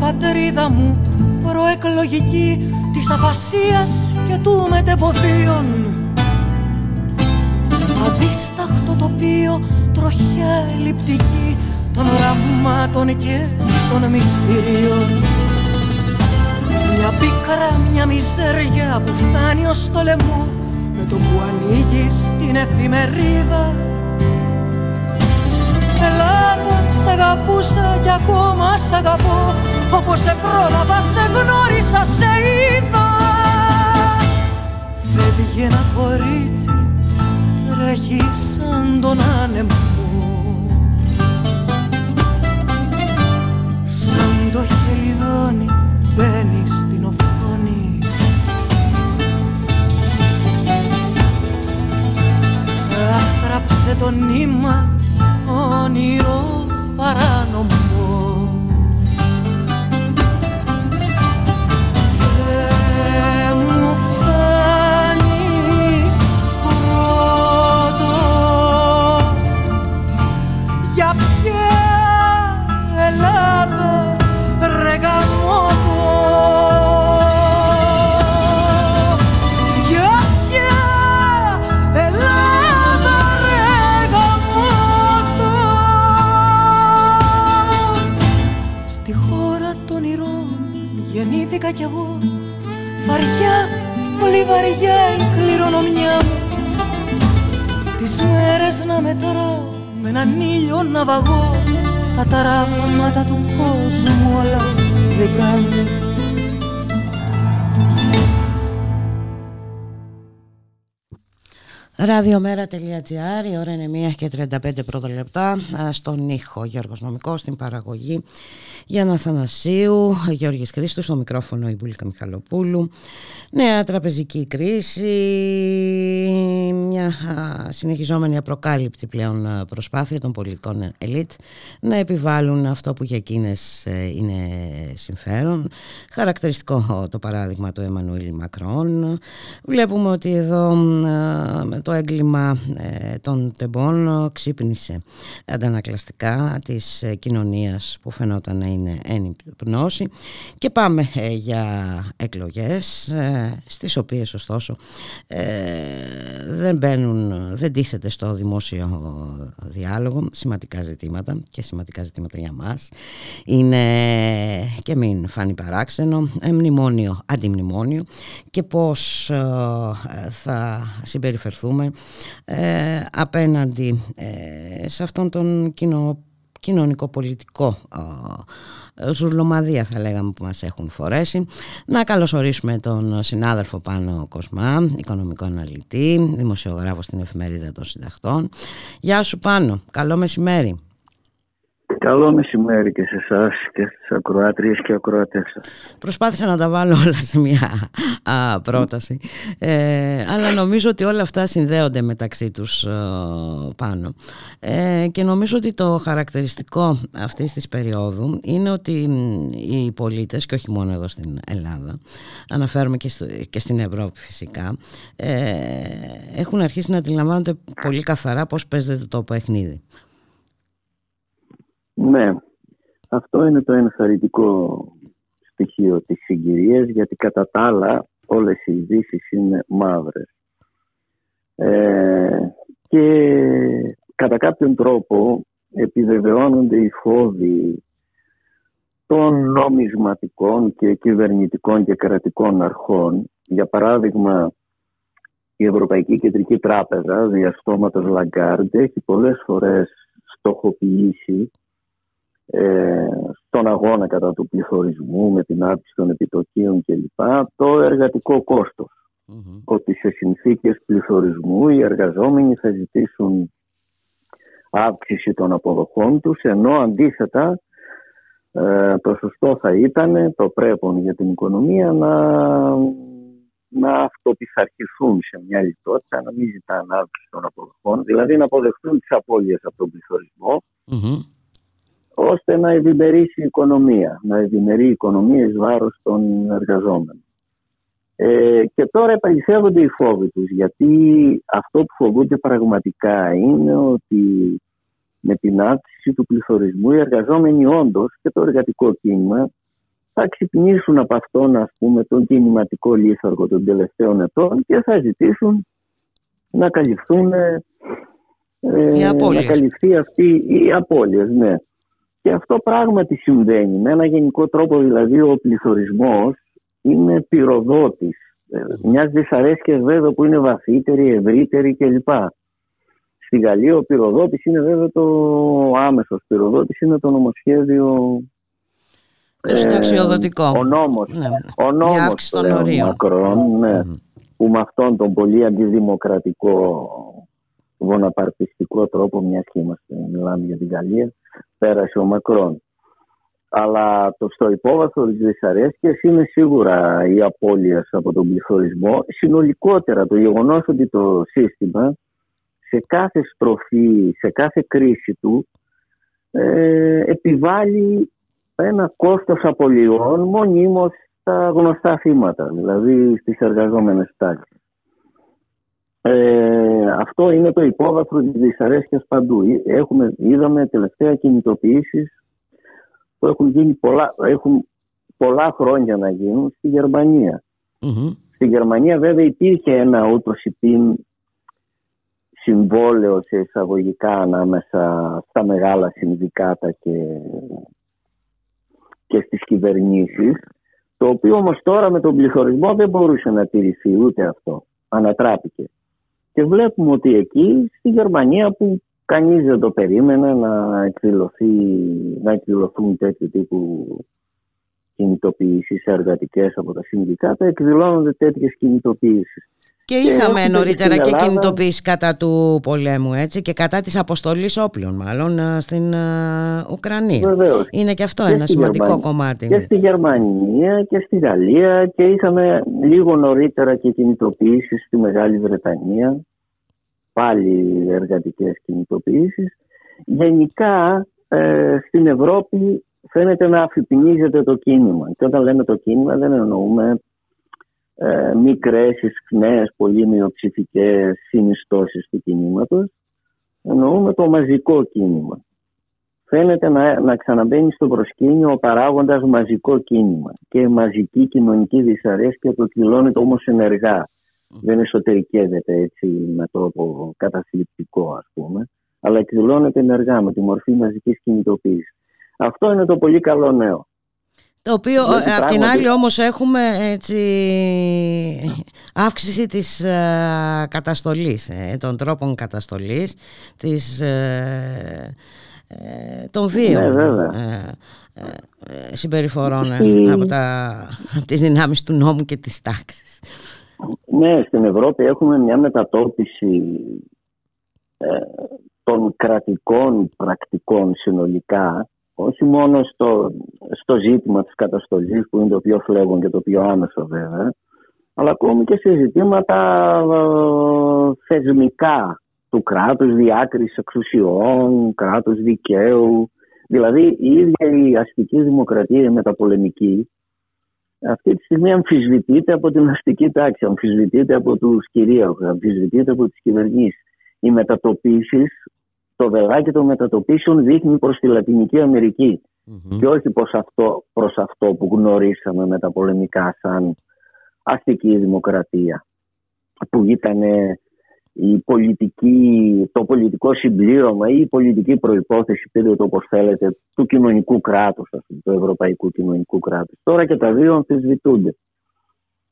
Πατρίδα μου προεκλογική της αφασίας και του μετεμποδίων, αδίσταχτο τοπίο, τροχιά ελλειπτική των οραμάτων και των μυστηρίων. Μια πίκρα, μια μιζέρια που φτάνει ως το λαιμό με το που ανοίγει στην εφημερίδα. Ελλάδα, σ' αγαπούσα κι ακόμα σ' αγαπώ, όπως σε πρόλαβα, σε γνώρισα, σε είδα. Φεύγει ένα κορίτσι, τρέχει σαν τον άνεμο, σαν το χελιδόνι μπαίνει στην οθόνη. Άστραψε το νήμα όνειρο παράνομο. Κι εγώ βαριά, πολύ βαριά η κληρονομιά μου. Τις μέρες να μετράω με έναν ήλιο να βαγώ, τα ταράγματα του κόσμου όλα δικά μου. ράδιο μέρα τελεία τζι άρ, η ώρα είναι μία και τριάντα πέντε πρώτα λεπτά. Στον ήχο Γιώργος Νομικός, στην παραγωγή Γιάννα Αθανασίου, Γιώργος Χρήστου, στο μικρόφωνο η Βούλικα Μιχαλοπούλου. Νέα τραπεζική κρίση, μια συνεχιζόμενη απροκάλυπτη πλέον προσπάθεια των πολιτικών ελίτ να επιβάλλουν αυτό που για εκείνες είναι συμφέρον. Χαρακτηριστικό το παράδειγμα του Εμμανουέλ Μακρόν. Βλέπουμε ότι εδώ το έγκλημα των τεμπών ξύπνησε αντανακλαστικά της κοινωνίας που φαινόταν να είναι εν υπνώση, και πάμε για εκλογές στις οποίες ωστόσο δεν μπαίνουν, δεν τίθεται στο δημόσιο διάλογο σημαντικά ζητήματα, και σημαντικά ζητήματα για μας είναι, και μην φανεί παράξενο, μνημόνιο, αντιμνημόνιο και πώς θα συμπεριφερθούν Ε, απέναντι ε, σε αυτόν τον κοινό κοινωνικοπολιτικό ζουρλομαδία θα λέγαμε που μας έχουν φορέσει. Να καλωσορίσουμε τον συνάδελφο Πάνο Κοσμά, οικονομικό αναλυτή, δημοσιογράφο στην Εφημερίδα των Συντακτών. Γεια σου Πάνο, καλό μεσημέρι. Καλό μεσημέρι και σε εσάς και στις ακροάτριες και ακροατές σας. Προσπάθησα να τα βάλω όλα σε μια α, πρόταση, ε, αλλά νομίζω ότι όλα αυτά συνδέονται μεταξύ τους ε, πάνω. Ε, και νομίζω ότι το χαρακτηριστικό αυτής της περίοδου είναι ότι οι πολίτες, και όχι μόνο εδώ στην Ελλάδα, αναφέρομαι και, στο, και στην Ευρώπη φυσικά, ε, έχουν αρχίσει να αντιλαμβάνονται πολύ καθαρά πώς παίζεται το παιχνίδι. Ναι, αυτό είναι το ενθαρρυντικό στοιχείο της συγκυρίας, γιατί κατά τα άλλα όλες οι ειδήσεις είναι μαύρες. Ε, και κατά κάποιον τρόπο επιβεβαιώνονται οι φόβοι των νομισματικών και κυβερνητικών και κρατικών αρχών. Για παράδειγμα, η Ευρωπαϊκή Κεντρική Τράπεζα, διαστόματος Λαγκάρντ, έχει πολλές φορές στοχοποιήσει στον αγώνα κατά του πληθωρισμού με την αύξηση των επιτοκίων κλπ. Το εργατικό κόστος. Mm-hmm. Ότι σε συνθήκες πληθωρισμού οι εργαζόμενοι θα ζητήσουν αύξηση των αποδοχών τους, ενώ αντίθετα το σωστό θα ήταν, το πρέπον για την οικονομία, να, να αυτοπιθαρχηθούν σε μια λιτότητα, να μην ζητάνε αύξηση των αποδοχών, δηλαδή να αποδεχθούν τις απώλειες από τον πληθωρισμό. Mm-hmm. Ώστε να ευημερήσει η οικονομία, να ευημερεί η οικονομία εις βάρος των εργαζόμενων. Ε, και τώρα επαληθεύονται οι φόβοι τους, γιατί αυτό που φοβούνται πραγματικά είναι ότι με την αύξηση του πληθωρισμού οι εργαζόμενοι όντως και το εργατικό κίνημα θα ξυπνήσουν από αυτόν, ας πούμε, τον κινηματικό λίθαργο των τελευταίων ετών και θα ζητήσουν να καλυφθούν ε, να καλυφθεί αυτή οι απώλειες, ναι. Και αυτό πράγματι συμβαίνει. Με ένα γενικό τρόπο, δηλαδή, ο πληθωρισμός είναι πυροδότης μιας δυσαρέσκειας, βέβαια, που είναι βαθύτερη, ευρύτερη κλπ. Στη Γαλλία ο πυροδότης είναι, βέβαια, το άμεσος πυροδότης, είναι το νομοσχέδιο. Το συνταξιοδοτικό. Ε, ο νόμος. Ναι. Ο νόμος του Μακρόν, ναι, mm. που με αυτόν τον πολύ αντιδημοκρατικό, βοναπαρτιστικό τρόπο, μιας και είμαστε, μιλάμε για την Γαλλία, πέρασε ο Μακρόν. Αλλά το στο υπόβαθρο της δυσαρέσκειας είναι σίγουρα οι απώλειες από τον πληθωρισμό. Συνολικότερα το γεγονός ότι το σύστημα σε κάθε στροφή, σε κάθε κρίση του ε, επιβάλλει ένα κόστος απολειών μονίμως στα γνωστά θύματα, δηλαδή στις εργαζόμενες τάξεις. Ε, αυτό είναι το υπόβαθρο της δυσαρέσκειας παντού. Έχουμε, είδαμε τελευταία κινητοποιήσεις που έχουν, γίνει πολλά, έχουν πολλά χρόνια να γίνουν στη Γερμανία. Mm-hmm. Στη Γερμανία βέβαια υπήρχε ένα ούτως υπήν συμβόλαιο σε εισαγωγικά ανάμεσα στα μεγάλα συνδικάτα και, και στις κυβερνήσεις, το οποίο όμως τώρα με τον πληθωρισμό δεν μπορούσε να τηρηθεί ούτε αυτό. Ανατράπηκε. Και βλέπουμε ότι εκεί, στη Γερμανία, που κανείς δεν το περίμενε να, να εκδηλωθούν τέτοιου τύπου κινητοποιήσεις εργατικές από τα συνδικάτα, εκδηλώνονται τέτοιες κινητοποιήσεις. Και είχαμε και νωρίτερα και Ελλάδα... κινητοποιήσεις κατά του πολέμου, έτσι, και κατά της αποστολής όπλων, μάλλον, στην Ουκρανία. Βεβαίως. Είναι και αυτό και ένα σημαντικό Γερμανία. Κομμάτι. Και στη Γερμανία και στη Γαλλία, και είχαμε λίγο νωρίτερα και κινητοποιήσεις στη Μεγάλη Βρετανία, πάλι εργατικές κινητοποιήσεις. Γενικά ε, στην Ευρώπη φαίνεται να αφυπνίζεται το κίνημα. Και όταν λέμε το κίνημα δεν εννοούμε Ε, μικρές, ισχνές, πολύ μειοψηφικές συνιστώσεις του κινήματος, εννοούμε το μαζικό κίνημα. Φαίνεται να, να ξαναμπαίνει στο προσκήνιο ο παράγοντας μαζικό κίνημα και μαζική κοινωνική δυσαρέσκεια που εκδηλώνεται όμως ενεργά. Mm. Δεν εσωτερικεύεται έτσι με τρόπο καταθλιπτικό, ας πούμε, αλλά εκδηλώνεται ενεργά με τη μορφή μαζικής κινητοποίησης. Αυτό είναι το πολύ καλό νέο. Το οποίο απ' την άλλη όμως έχουμε έτσι, αύξηση της ε, καταστολής, ε, των τρόπων καταστολής, της ε, ε, των βίων ε, ε, συμπεριφορών στη... από τα, τις δυνάμεις του νόμου και της τάξης. Ναι, στην Ευρώπη έχουμε μια μετατόπιση ε, των κρατικών πρακτικών συνολικά, όχι μόνο στο, στο ζήτημα της καταστολής που είναι το πιο φλέγον και το πιο άμεσο βέβαια, αλλά ακόμη και σε ζητήματα θεσμικά του κράτους, διάκρισης εξουσιών, κράτους δικαίου. Δηλαδή η ίδια η αστική δημοκρατία, η μεταπολεμική, αυτή τη στιγμή αμφισβητείται από την αστική τάξη, αμφισβητείται από τους κυρίαρχους, αμφισβητείται από τις κυβερνήσεις. Οι μετατοπίσεις, το βελάκι των μετατοπίσεων δείχνει προς τη Λατινική Αμερική mm-hmm. και όχι προς αυτό, προς αυτό που γνωρίσαμε μεταπολεμικά σαν αστική δημοκρατία, που ήταν η πολιτική, το πολιτικό συμπλήρωμα ή η πολιτική προϋπόθεση, πείτε το όπως θέλετε, του κοινωνικού κράτους, του ευρωπαϊκού κοινωνικού κράτους. Τώρα και τα δύο αμφισβητούνται.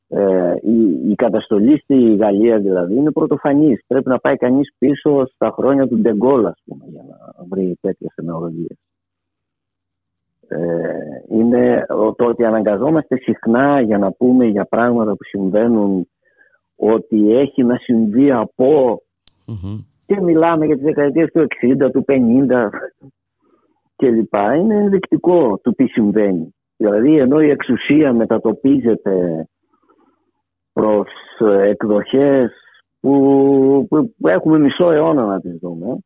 Ε, η, η καταστολή στη Γαλλία δηλαδή είναι πρωτοφανής. Πρέπει να πάει κανείς πίσω στα χρόνια του Ντεγκόλ, ας πούμε, για να βρει τέτοιες αναλογίες. Ε, είναι το ότι αναγκαζόμαστε συχνά για να πούμε για πράγματα που συμβαίνουν ότι έχει να συμβεί από mm-hmm. και μιλάμε για τις δεκαετίες του εξήντα, του πενήντα κλπ. Είναι ενδεικτικό του τι συμβαίνει. Δηλαδή ενώ η εξουσία μετατοπίζεται προς εκδοχές που, που έχουμε μισό αιώνα να τις δούμε,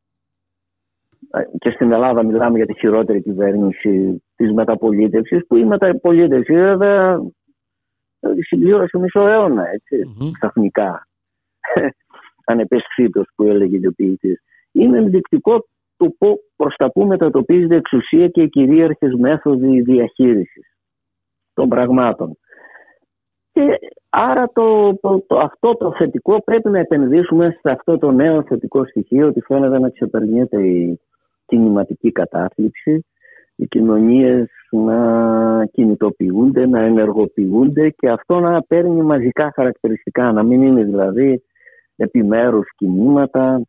και στην Ελλάδα μιλάμε για τη χειρότερη κυβέρνηση της μεταπολίτευσης, που η μεταπολίτευση βέβαια συμπλήρωσε μισό αιώνα, έτσι, ξαφνικά, mm-hmm. ανεπεσχύτως που έλεγε ο ποιητής. Είναι ενδεικτικό το προς τα που μετατοπίζεται εξουσία και οι κυρίαρχες μέθοδοι διαχείρισης των πραγμάτων. Και άρα το, το, το, αυτό το θετικό πρέπει να επενδύσουμε σε αυτό το νέο θετικό στοιχείο, ότι φαίνεται να ξεπερνιέται η κινηματική κατάθλιψη, οι κοινωνίες να κινητοποιούνται, να ενεργοποιούνται και αυτό να παίρνει μαζικά χαρακτηριστικά, να μην είναι δηλαδή επιμέρους κινήματα,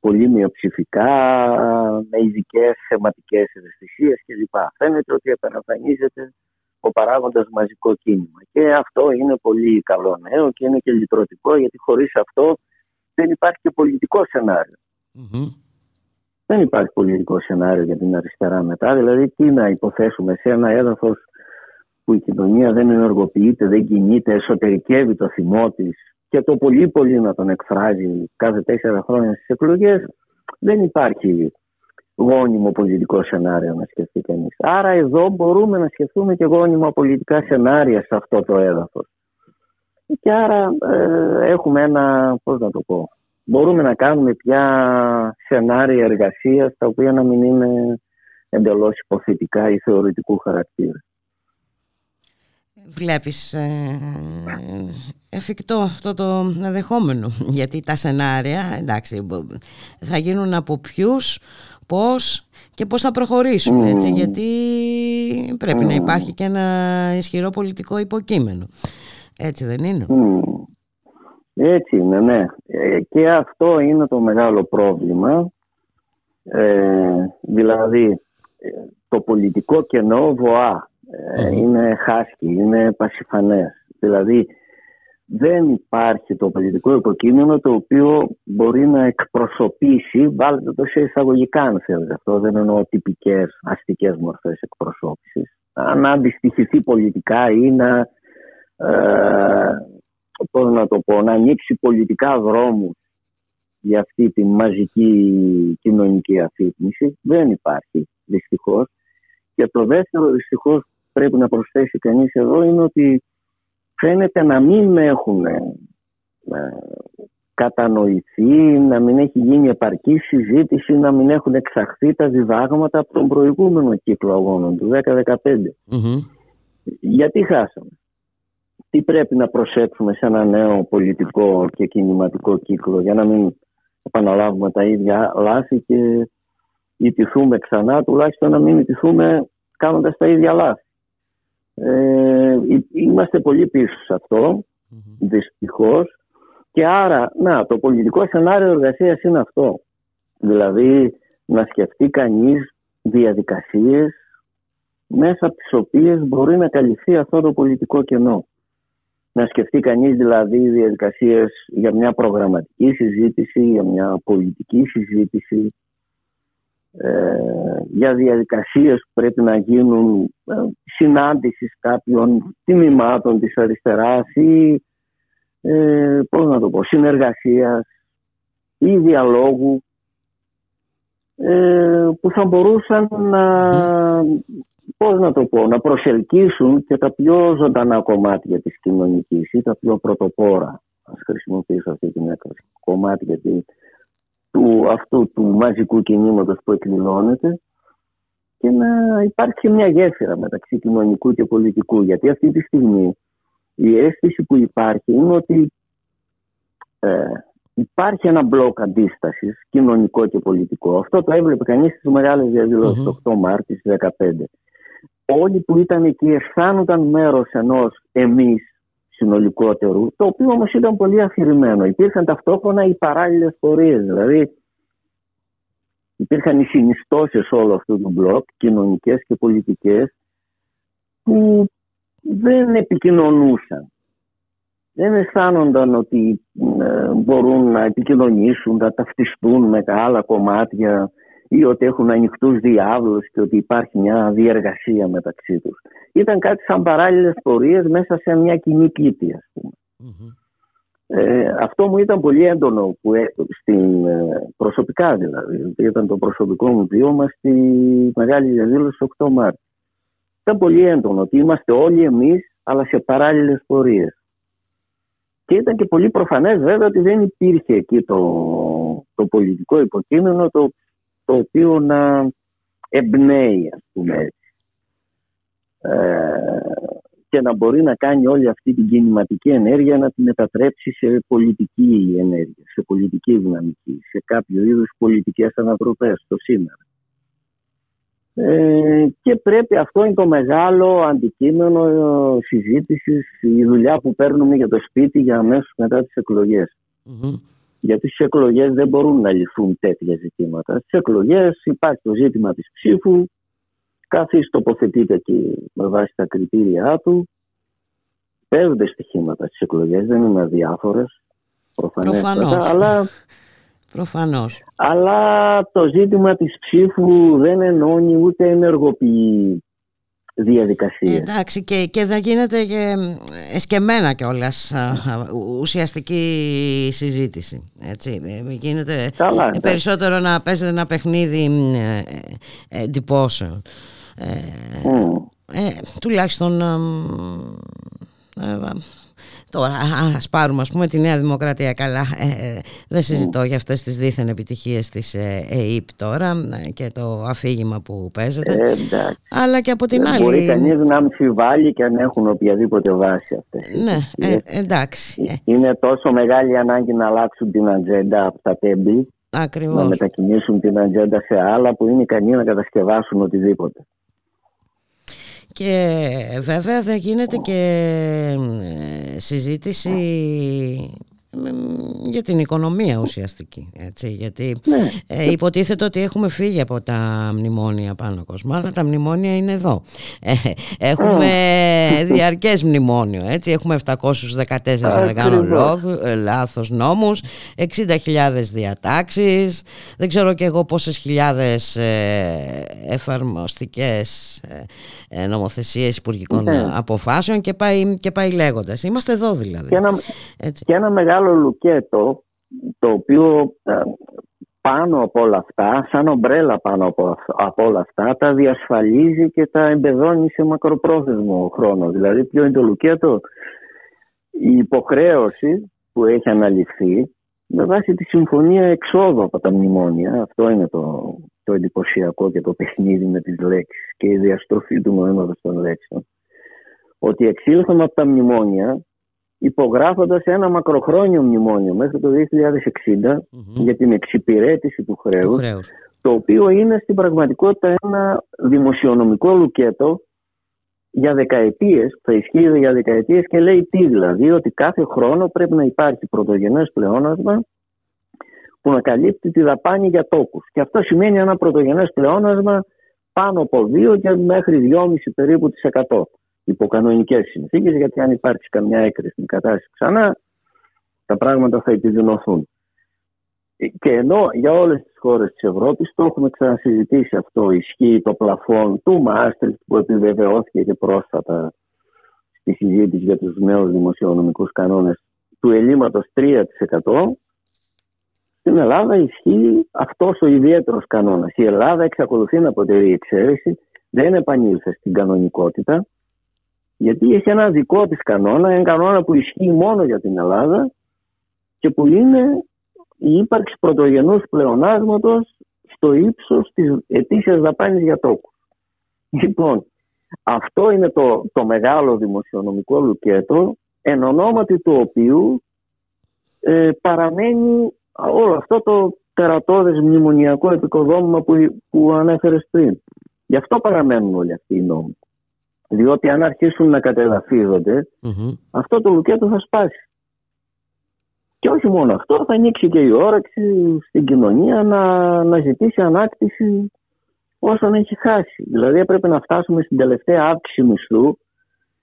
πολύ μειοψηφικά, με ειδικές θεματικές ευαισθησίες κλπ. Φαίνεται ότι επαναφανίζεται ο παράγοντας μαζικό κίνημα. Και αυτό είναι πολύ καλό νέο και είναι και λυτρωτικό, γιατί χωρίς αυτό δεν υπάρχει και πολιτικό σενάριο. Mm-hmm. Δεν υπάρχει πολιτικό σενάριο για την αριστερά μετά. Δηλαδή τι να υποθέσουμε σε ένα έδαφος που η κοινωνία δεν ενεργοποιείται, δεν κινείται, εσωτερικεύει το θυμό της και το πολύ πολύ να τον εκφράζει κάθε τέσσερα χρόνια στις εκλογές, δεν υπάρχει γόνιμο πολιτικό σενάριο να σκεφτεί κανείς. Άρα εδώ μπορούμε να σκεφτούμε και γόνιμα πολιτικά σενάρια σε αυτό το έδαφος. Και άρα ε, έχουμε ένα, πώς να το πω, μπορούμε να κάνουμε πια σενάρια εργασίας τα οποία να μην είναι εντελώς υποθετικά ή θεωρητικού χαρακτήρα. Βλέπεις ε, εφικτό αυτό το δεχόμενο, γιατί τα σενάρια, εντάξει, θα γίνουν από ποιους, πώς και πώς θα προχωρήσουν, έτσι, mm. γιατί πρέπει mm. να υπάρχει και ένα ισχυρό πολιτικό υποκείμενο, έτσι δεν είναι? Mm. Έτσι είναι, ναι, και αυτό είναι το μεγάλο πρόβλημα, ε, δηλαδή το πολιτικό κενό βοά. Mm-hmm. Είναι χάσκι, είναι πασιφανές. Δηλαδή δεν υπάρχει το πολιτικό υποκείμενο το οποίο μπορεί να εκπροσωπήσει, βάλτε το σε εισαγωγικά αν θέλετε αυτό, δεν εννοώ τυπικές αστικές μορφές εκπροσώπησης, να αντιστοιχηθεί πολιτικά ή να, ε, πώς να το πω, να ανοίξει πολιτικά δρόμους για αυτή τη μαζική κοινωνική αφύπνιση. Δεν υπάρχει δυστυχώς. Και το δεύτερο δυστυχώς πρέπει να προσθέσει κανείς εδώ είναι ότι φαίνεται να μην έχουν κατανοηθεί, να μην έχει γίνει επαρκή συζήτηση, να μην έχουν εξαχθεί τα διδάγματα από τον προηγούμενο κύκλο αγώνων του δέκα δεκαπέντε. Mm-hmm. Γιατί χάσαμε? Τι πρέπει να προσέξουμε σε ένα νέο πολιτικό και κινηματικό κύκλο για να μην επαναλάβουμε τα ίδια λάθη και ιτηθούμε ξανά, τουλάχιστον να μην ιτηθούμε κάνοντας τα ίδια λάθη. Ε, είμαστε πολύ πίσω σε αυτό, mm-hmm. δυστυχώς. Και άρα, να, το πολιτικό σενάριο εργασίας είναι αυτό. Δηλαδή, να σκεφτεί κανείς διαδικασίες μέσα από τις οποίες μπορεί να καλυφθεί αυτό το πολιτικό κενό. Να σκεφτεί κανείς δηλαδή διαδικασίες για μια προγραμματική συζήτηση, για μια πολιτική συζήτηση, ε, για διαδικασίες που πρέπει να γίνουν ε, συνάντησης κάποιων τιμημάτων της αριστεράς ή ε, πώς να το πω, συνεργασίας ή διαλόγου ε, που θα μπορούσαν να... Πώς να το πω, να προσελκύσουν και τα πιο ζωντανά κομμάτια της κοινωνικής ή τα πιο πρωτοπόρα, ας χρησιμοποιήσω αυτή την έκφραση, κομμάτια του, του, αυτού του μαζικού κινήματος που εκδηλώνεται, και να υπάρξει μια γέφυρα μεταξύ κοινωνικού και πολιτικού. Γιατί αυτή τη στιγμή η αίσθηση που υπάρχει είναι ότι ε, υπάρχει ένα μπλοκ αντίστασης, κοινωνικό και πολιτικό. Αυτό το έβλεπε κανείς στις μεγάλες διαδηλώσεις, mm-hmm. οκτώ Μάρτη δεκαπέντε. Όλοι που ήταν εκεί αισθάνονταν μέρος ενός εμείς συνολικότερου, το οποίο όμως ήταν πολύ αφηρημένο. Υπήρχαν ταυτόχρονα οι παράλληλες πορείες, δηλαδή υπήρχαν οι συνιστώσεις όλου αυτού του μπλοκ, κοινωνικές και πολιτικές, που δεν επικοινωνούσαν. Δεν αισθάνονταν ότι μπορούν να επικοινωνήσουν, να ταυτιστούν με τα άλλα κομμάτια, ή ότι έχουν ανοιχτούς διάβλους και ότι υπάρχει μια διεργασία μεταξύ τους. Ήταν κάτι σαν παράλληλες πορείες μέσα σε μια κοινή πλήτη, ας πούμε. Mm-hmm. Ε, αυτό μου ήταν πολύ έντονο, που, στην, προσωπικά δηλαδή, ήταν το προσωπικό μου βίωμα στη μεγάλη διαδήλωση οκτώ Μάρτη. Ήταν πολύ έντονο ότι είμαστε όλοι εμείς, αλλά σε παράλληλες πορείες. Και ήταν και πολύ προφανές βέβαια ότι δεν υπήρχε εκεί το, το πολιτικό υποκείμενο, το το οποίο να εμπνέει, ας πούμε έτσι, ε, και να μπορεί να κάνει όλη αυτή την κινηματική ενέργεια να τη μετατρέψει σε πολιτική ενέργεια, σε πολιτική δυναμική, σε κάποιο είδους πολιτικές ανατροπές το σήμερα. Ε, και πρέπει, αυτό είναι το μεγάλο αντικείμενο συζήτησης, η δουλειά που παίρνουμε για το σπίτι για αμέσως μετά τις εκλογές. Mm-hmm. Γιατί στις εκλογές δεν μπορούν να λυθούν τέτοια ζητήματα. Στις εκλογές υπάρχει το ζήτημα της ψήφου, καθώς τοποθετείται εκεί με βάση τα κριτήρια του. Παίζονται στοιχήματα στις εκλογές, δεν είναι αδιάφορες, προφανές. Προφανώς. Αλλά, προφανώς. Αλλά το ζήτημα της ψήφου δεν ενώνει ούτε ενεργοποιεί διαδικασίες. Εντάξει, και, και θα γίνεται και εσκεμμένα κιόλας ουσιαστική συζήτηση, έτσι. Γίνεται Καλά, περισσότερο εντάξει. να παίζεται ένα παιχνίδι εντυπώσεων, ε, mm. ε, τουλάχιστον ε, ε, τώρα ας πάρουμε, ας πούμε, τη Νέα Δημοκρατία. Καλά, ε, δεν συζητώ για αυτές τις δίθεν επιτυχίες της ΕΥΠ τώρα ε, και το αφήγημα που παίζεται. Ε, αλλά και από την δεν άλλη... Μπορεί κανείς να αμφιβάλλει και αν έχουν οποιαδήποτε βάση αυτές. Ναι, ε, εντάξει. Ε, είναι τόσο μεγάλη ανάγκη να αλλάξουν την ατζέντα από τα Τέμπη, να μετακινήσουν την ατζέντα σε άλλα, που είναι ικανοί να κατασκευάσουν οτιδήποτε. Και βέβαια θα γίνεται και συζήτηση για την οικονομία ουσιαστική, έτσι, γιατί ναι. ε, υποτίθεται ότι έχουμε φύγει από τα μνημόνια πάνω κόσμο, αλλά τα μνημόνια είναι εδώ, ε, έχουμε mm. διαρκές μνημόνιο, έτσι, έχουμε επτακόσιους δεκατέσσερις, δεν κάνω λάθος, νόμους, εξήντα χιλιάδες διατάξεις, δεν ξέρω και εγώ πόσες χιλιάδες ε, εφαρμοστικές ε, νομοθεσίες υπουργικών ναι. αποφάσεων, και πάει, και πάει λέγοντας. Είμαστε εδώ δηλαδή, και ένα, έτσι. Και ένα μεγάλο άλλο λουκέτο, το οποίο πάνω από όλα αυτά, σαν ομπρέλα πάνω από, από όλα αυτά, τα διασφαλίζει και τα εμπεδώνει σε μακροπρόθεσμο χρόνο. Δηλαδή, ποιο είναι το λουκέτο? Η υποχρέωση που έχει αναλυθεί με βάση τη συμφωνία εξόδου από τα μνημόνια. Αυτό είναι το, το εντυπωσιακό και το παιχνίδι με τις λέξεις και η διαστροφή του νοήματος των λέξεων. Ότι εξήλθαμε από τα μνημόνια υπογράφοντας ένα μακροχρόνιο μνημόνιο μέχρι το δύο χιλιάδες εξήντα, mm-hmm. για την εξυπηρέτηση του χρέους, του χρέους, το οποίο είναι στην πραγματικότητα ένα δημοσιονομικό λουκέτο για δεκαετίες, θα ισχύει για δεκαετίες, και λέει τι δηλαδή? Ότι κάθε χρόνο πρέπει να υπάρχει πρωτογενές πλεόνασμα, που να καλύπτει τη δαπάνη για τόκους. Και αυτό σημαίνει ένα πρωτογενές πλεόνασμα πάνω από δύο και μέχρι δυόμισι περίπου τις εκατό υπό κανονικές συνθήκες, γιατί αν υπάρξει καμιά έκρηξη κατάσταση ξανά, τα πράγματα θα επιδεινωθούν. Και ενώ για όλες τις χώρες της Ευρώπης το έχουμε ξανασυζητήσει αυτό, ισχύει το πλαφόν του Μάστριχτ που επιβεβαιώθηκε και πρόσφατα στη συζήτηση για τους νέους δημοσιονομικούς κανόνες του ελλείμματος τρία τοις εκατό. Στην Ελλάδα ισχύει αυτός ο ιδιαίτερος κανόνας. Η Ελλάδα εξακολουθεί να αποτελεί εξαίρεση, δεν επανήλθε στην κανονικότητα, γιατί έχει ένα δικό της κανόνα, ένα κανόνα που ισχύει μόνο για την Ελλάδα και που είναι η ύπαρξη πρωτογενούς πλεονάσματος στο ύψος της ετήσιας δαπάνης για τόκους. Λοιπόν, αυτό είναι το, το μεγάλο δημοσιονομικό λουκέτο, εν ονόματι του οποίου ε, παραμένει όλο αυτό το τερατώδες μνημονιακό επικοδόμημα που, που ανέφερες πριν. Γι' αυτό παραμένουν όλοι αυτοί οι νόμοι. Διότι αν αρχίσουν να κατεδαφίζονται, mm-hmm. αυτό το λουκέτο θα σπάσει. Και όχι μόνο αυτό, θα ανοίξει και η όρεξη στην κοινωνία να, να ζητήσει ανάκτηση όσων έχει χάσει. Δηλαδή πρέπει να φτάσουμε στην τελευταία αύξηση μισθού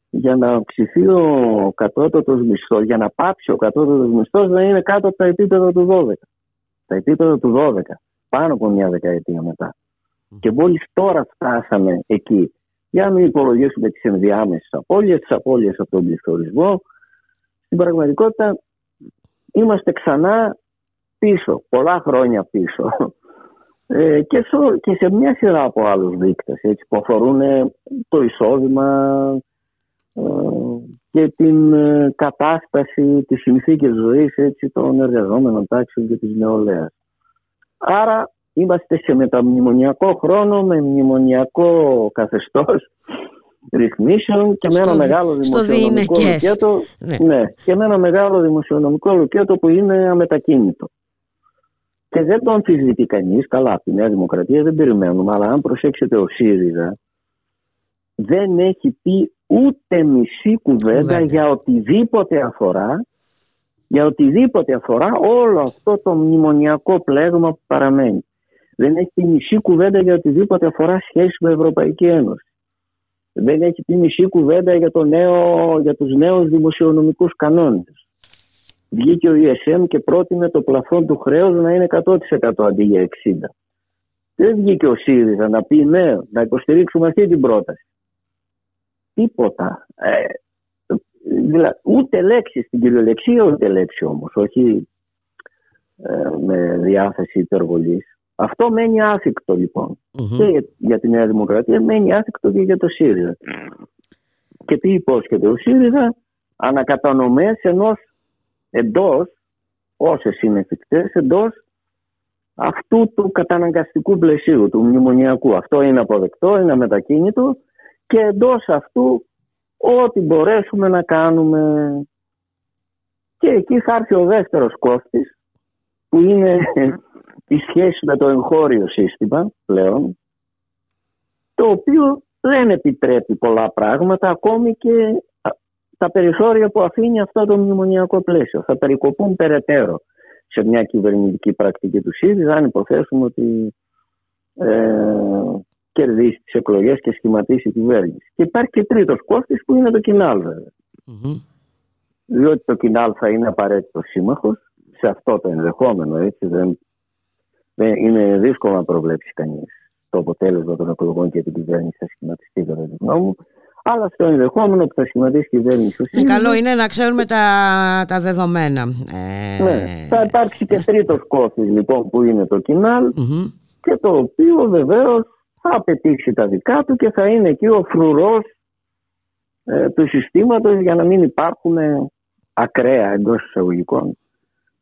για να αυξηθεί ο κατώτατος μισθός, για να πάψει ο κατώτατος μισθός να είναι κάτω από τα επίπεδα του δώδεκα. Τα επίπεδα του δώδεκα, πάνω από μια δεκαετία μετά. Mm. Και μόλις τώρα φτάσαμε εκεί. Για να υπολογίσουμε τις ενδιάμεσες απώλειες, τις απώλειες από τον πληθωρισμό, στην πραγματικότητα είμαστε ξανά πίσω, πολλά χρόνια πίσω. Ε, και, σε, και σε μια σειρά από άλλους δείκτες, έτσι, που αφορούν το εισόδημα ε, και την ε, κατάσταση, τις συνθήκες ζωής, έτσι, των εργαζόμενων τάξεων και της νεολαίας. Άρα είμαστε σε μεταμνημονιακό χρόνο, με μνημονιακό καθεστώς ρυθμίσεων και με ένα μεγάλο δημοσιονομικό λουκέτο, ναι. Ναι, και με ένα μεγάλο δημοσιονομικό λουκέτο που είναι αμετακίνητο. Και δεν το αμφισβητεί κανείς, καλά, από τη Νέα Δημοκρατία δεν περιμένουμε, αλλά αν προσέξετε, ο ΣΥΡΙΖΑ δεν έχει πει ούτε μισή κουβέντα Βέβαια. για οτιδήποτε αφορά για οτιδήποτε αφορά όλο αυτό το μνημονιακό πλέγμα που παραμένει. Δεν έχει πει μισή κουβέντα για οτιδήποτε αφορά σχέση με Ευρωπαϊκή Ένωση. Δεν έχει πει μισή κουβέντα για, το νέο, για τους νέους δημοσιονομικούς κανόνες. Βγήκε ο ι ες εμ και πρότεινε το πλαφόν του χρέους να είναι εκατό τοις εκατό αντί για εξήντα τοις εκατό. Δεν βγήκε ο ΣΥΡΙΖΑ να πει ναι, να υποστηρίξουμε αυτή την πρόταση. Τίποτα. Ε, δηλα, ούτε λέξη στην κυριολεξία, ούτε λέξη όμως. Όχι ε, με διάθεση υπερβολής. Αυτό μένει άθικτο, λοιπόν, mm-hmm. και για τη Νέα Δημοκρατία, μένει άθικτο και για το ΣΥΡΙΖΑ. Και τι υπόσχεται ο ΣΥΡΙΖΑ? Ανακατανομές ενός εντός, όσες είναι εφικτές, εντός αυτού του καταναγκαστικού πλαισίου, του μνημονιακού. Αυτό είναι αποδεκτό, είναι αμετακίνητο και εντός αυτού ό,τι μπορέσουμε να κάνουμε. Και εκεί θα έρθει ο δεύτερος κόστης, που είναι τη σχέση με το εγχώριο σύστημα πλέον, το οποίο δεν επιτρέπει πολλά πράγματα, ακόμη και τα περιθώρια που αφήνει αυτό το μνημονιακό πλαίσιο. Θα περικοπούν περαιτέρω σε μια κυβερνητική πρακτική του ΣΥΡΙΖΑ, αν υποθέσουμε ότι ε, κερδίσει τις εκλογές και σχηματίσει τη κυβέρνηση. Και υπάρχει και τρίτος κόστος που είναι το κοινάλ, βέβαια. Mm-hmm. Διότι το κοινάλ θα είναι απαραίτητο σύμμαχος σε αυτό το ενδεχόμενο, έτσι, δεν. Είναι δύσκολο να προβλέψει κανείς το αποτέλεσμα των εκλογών και την κυβέρνηση θα σχηματιστεί, κατά τη γνώμη μου. Αλλά στο ενδεχόμενο που θα σχηματίσει η κυβέρνηση. Ε, καλό είναι να ξέρουμε τα, τα δεδομένα. Ε... Ναι, θα υπάρξει και τρίτος κόστος, λοιπόν, που είναι το κοινάλ, mm-hmm. και το οποίο βεβαίως θα απαιτήσει τα δικά του και θα είναι εκεί ο φρουρός ε, του συστήματος για να μην υπάρχουν ακραία, εντός εισαγωγικών,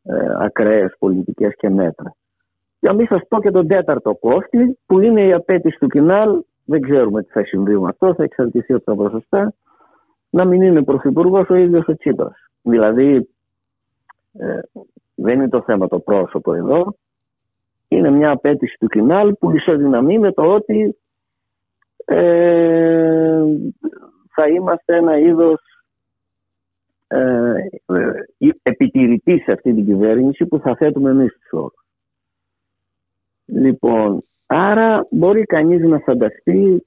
ε, ακραίες πολιτικές και μέτρα. Για να μην σας πω και τον τέταρτο κόστη, που είναι η απέτηση του κοινάλ, δεν ξέρουμε τι θα συμβεί με αυτό, θα εξαρτηθεί από τα ποσοστά, να μην είναι πρωθυπουργός ο ίδιος ο Τσίπρας. Δηλαδή, ε, δεν είναι το θέμα το πρόσωπο εδώ, είναι μια απέτηση του κοινάλ που ισοδυναμεί με το ότι ε, θα είμαστε ένα είδος ε, επιτηρητής σε αυτή την κυβέρνηση που θα θέτουμε εμείς τους όρους. Λοιπόν, άρα μπορεί κανείς να φανταστεί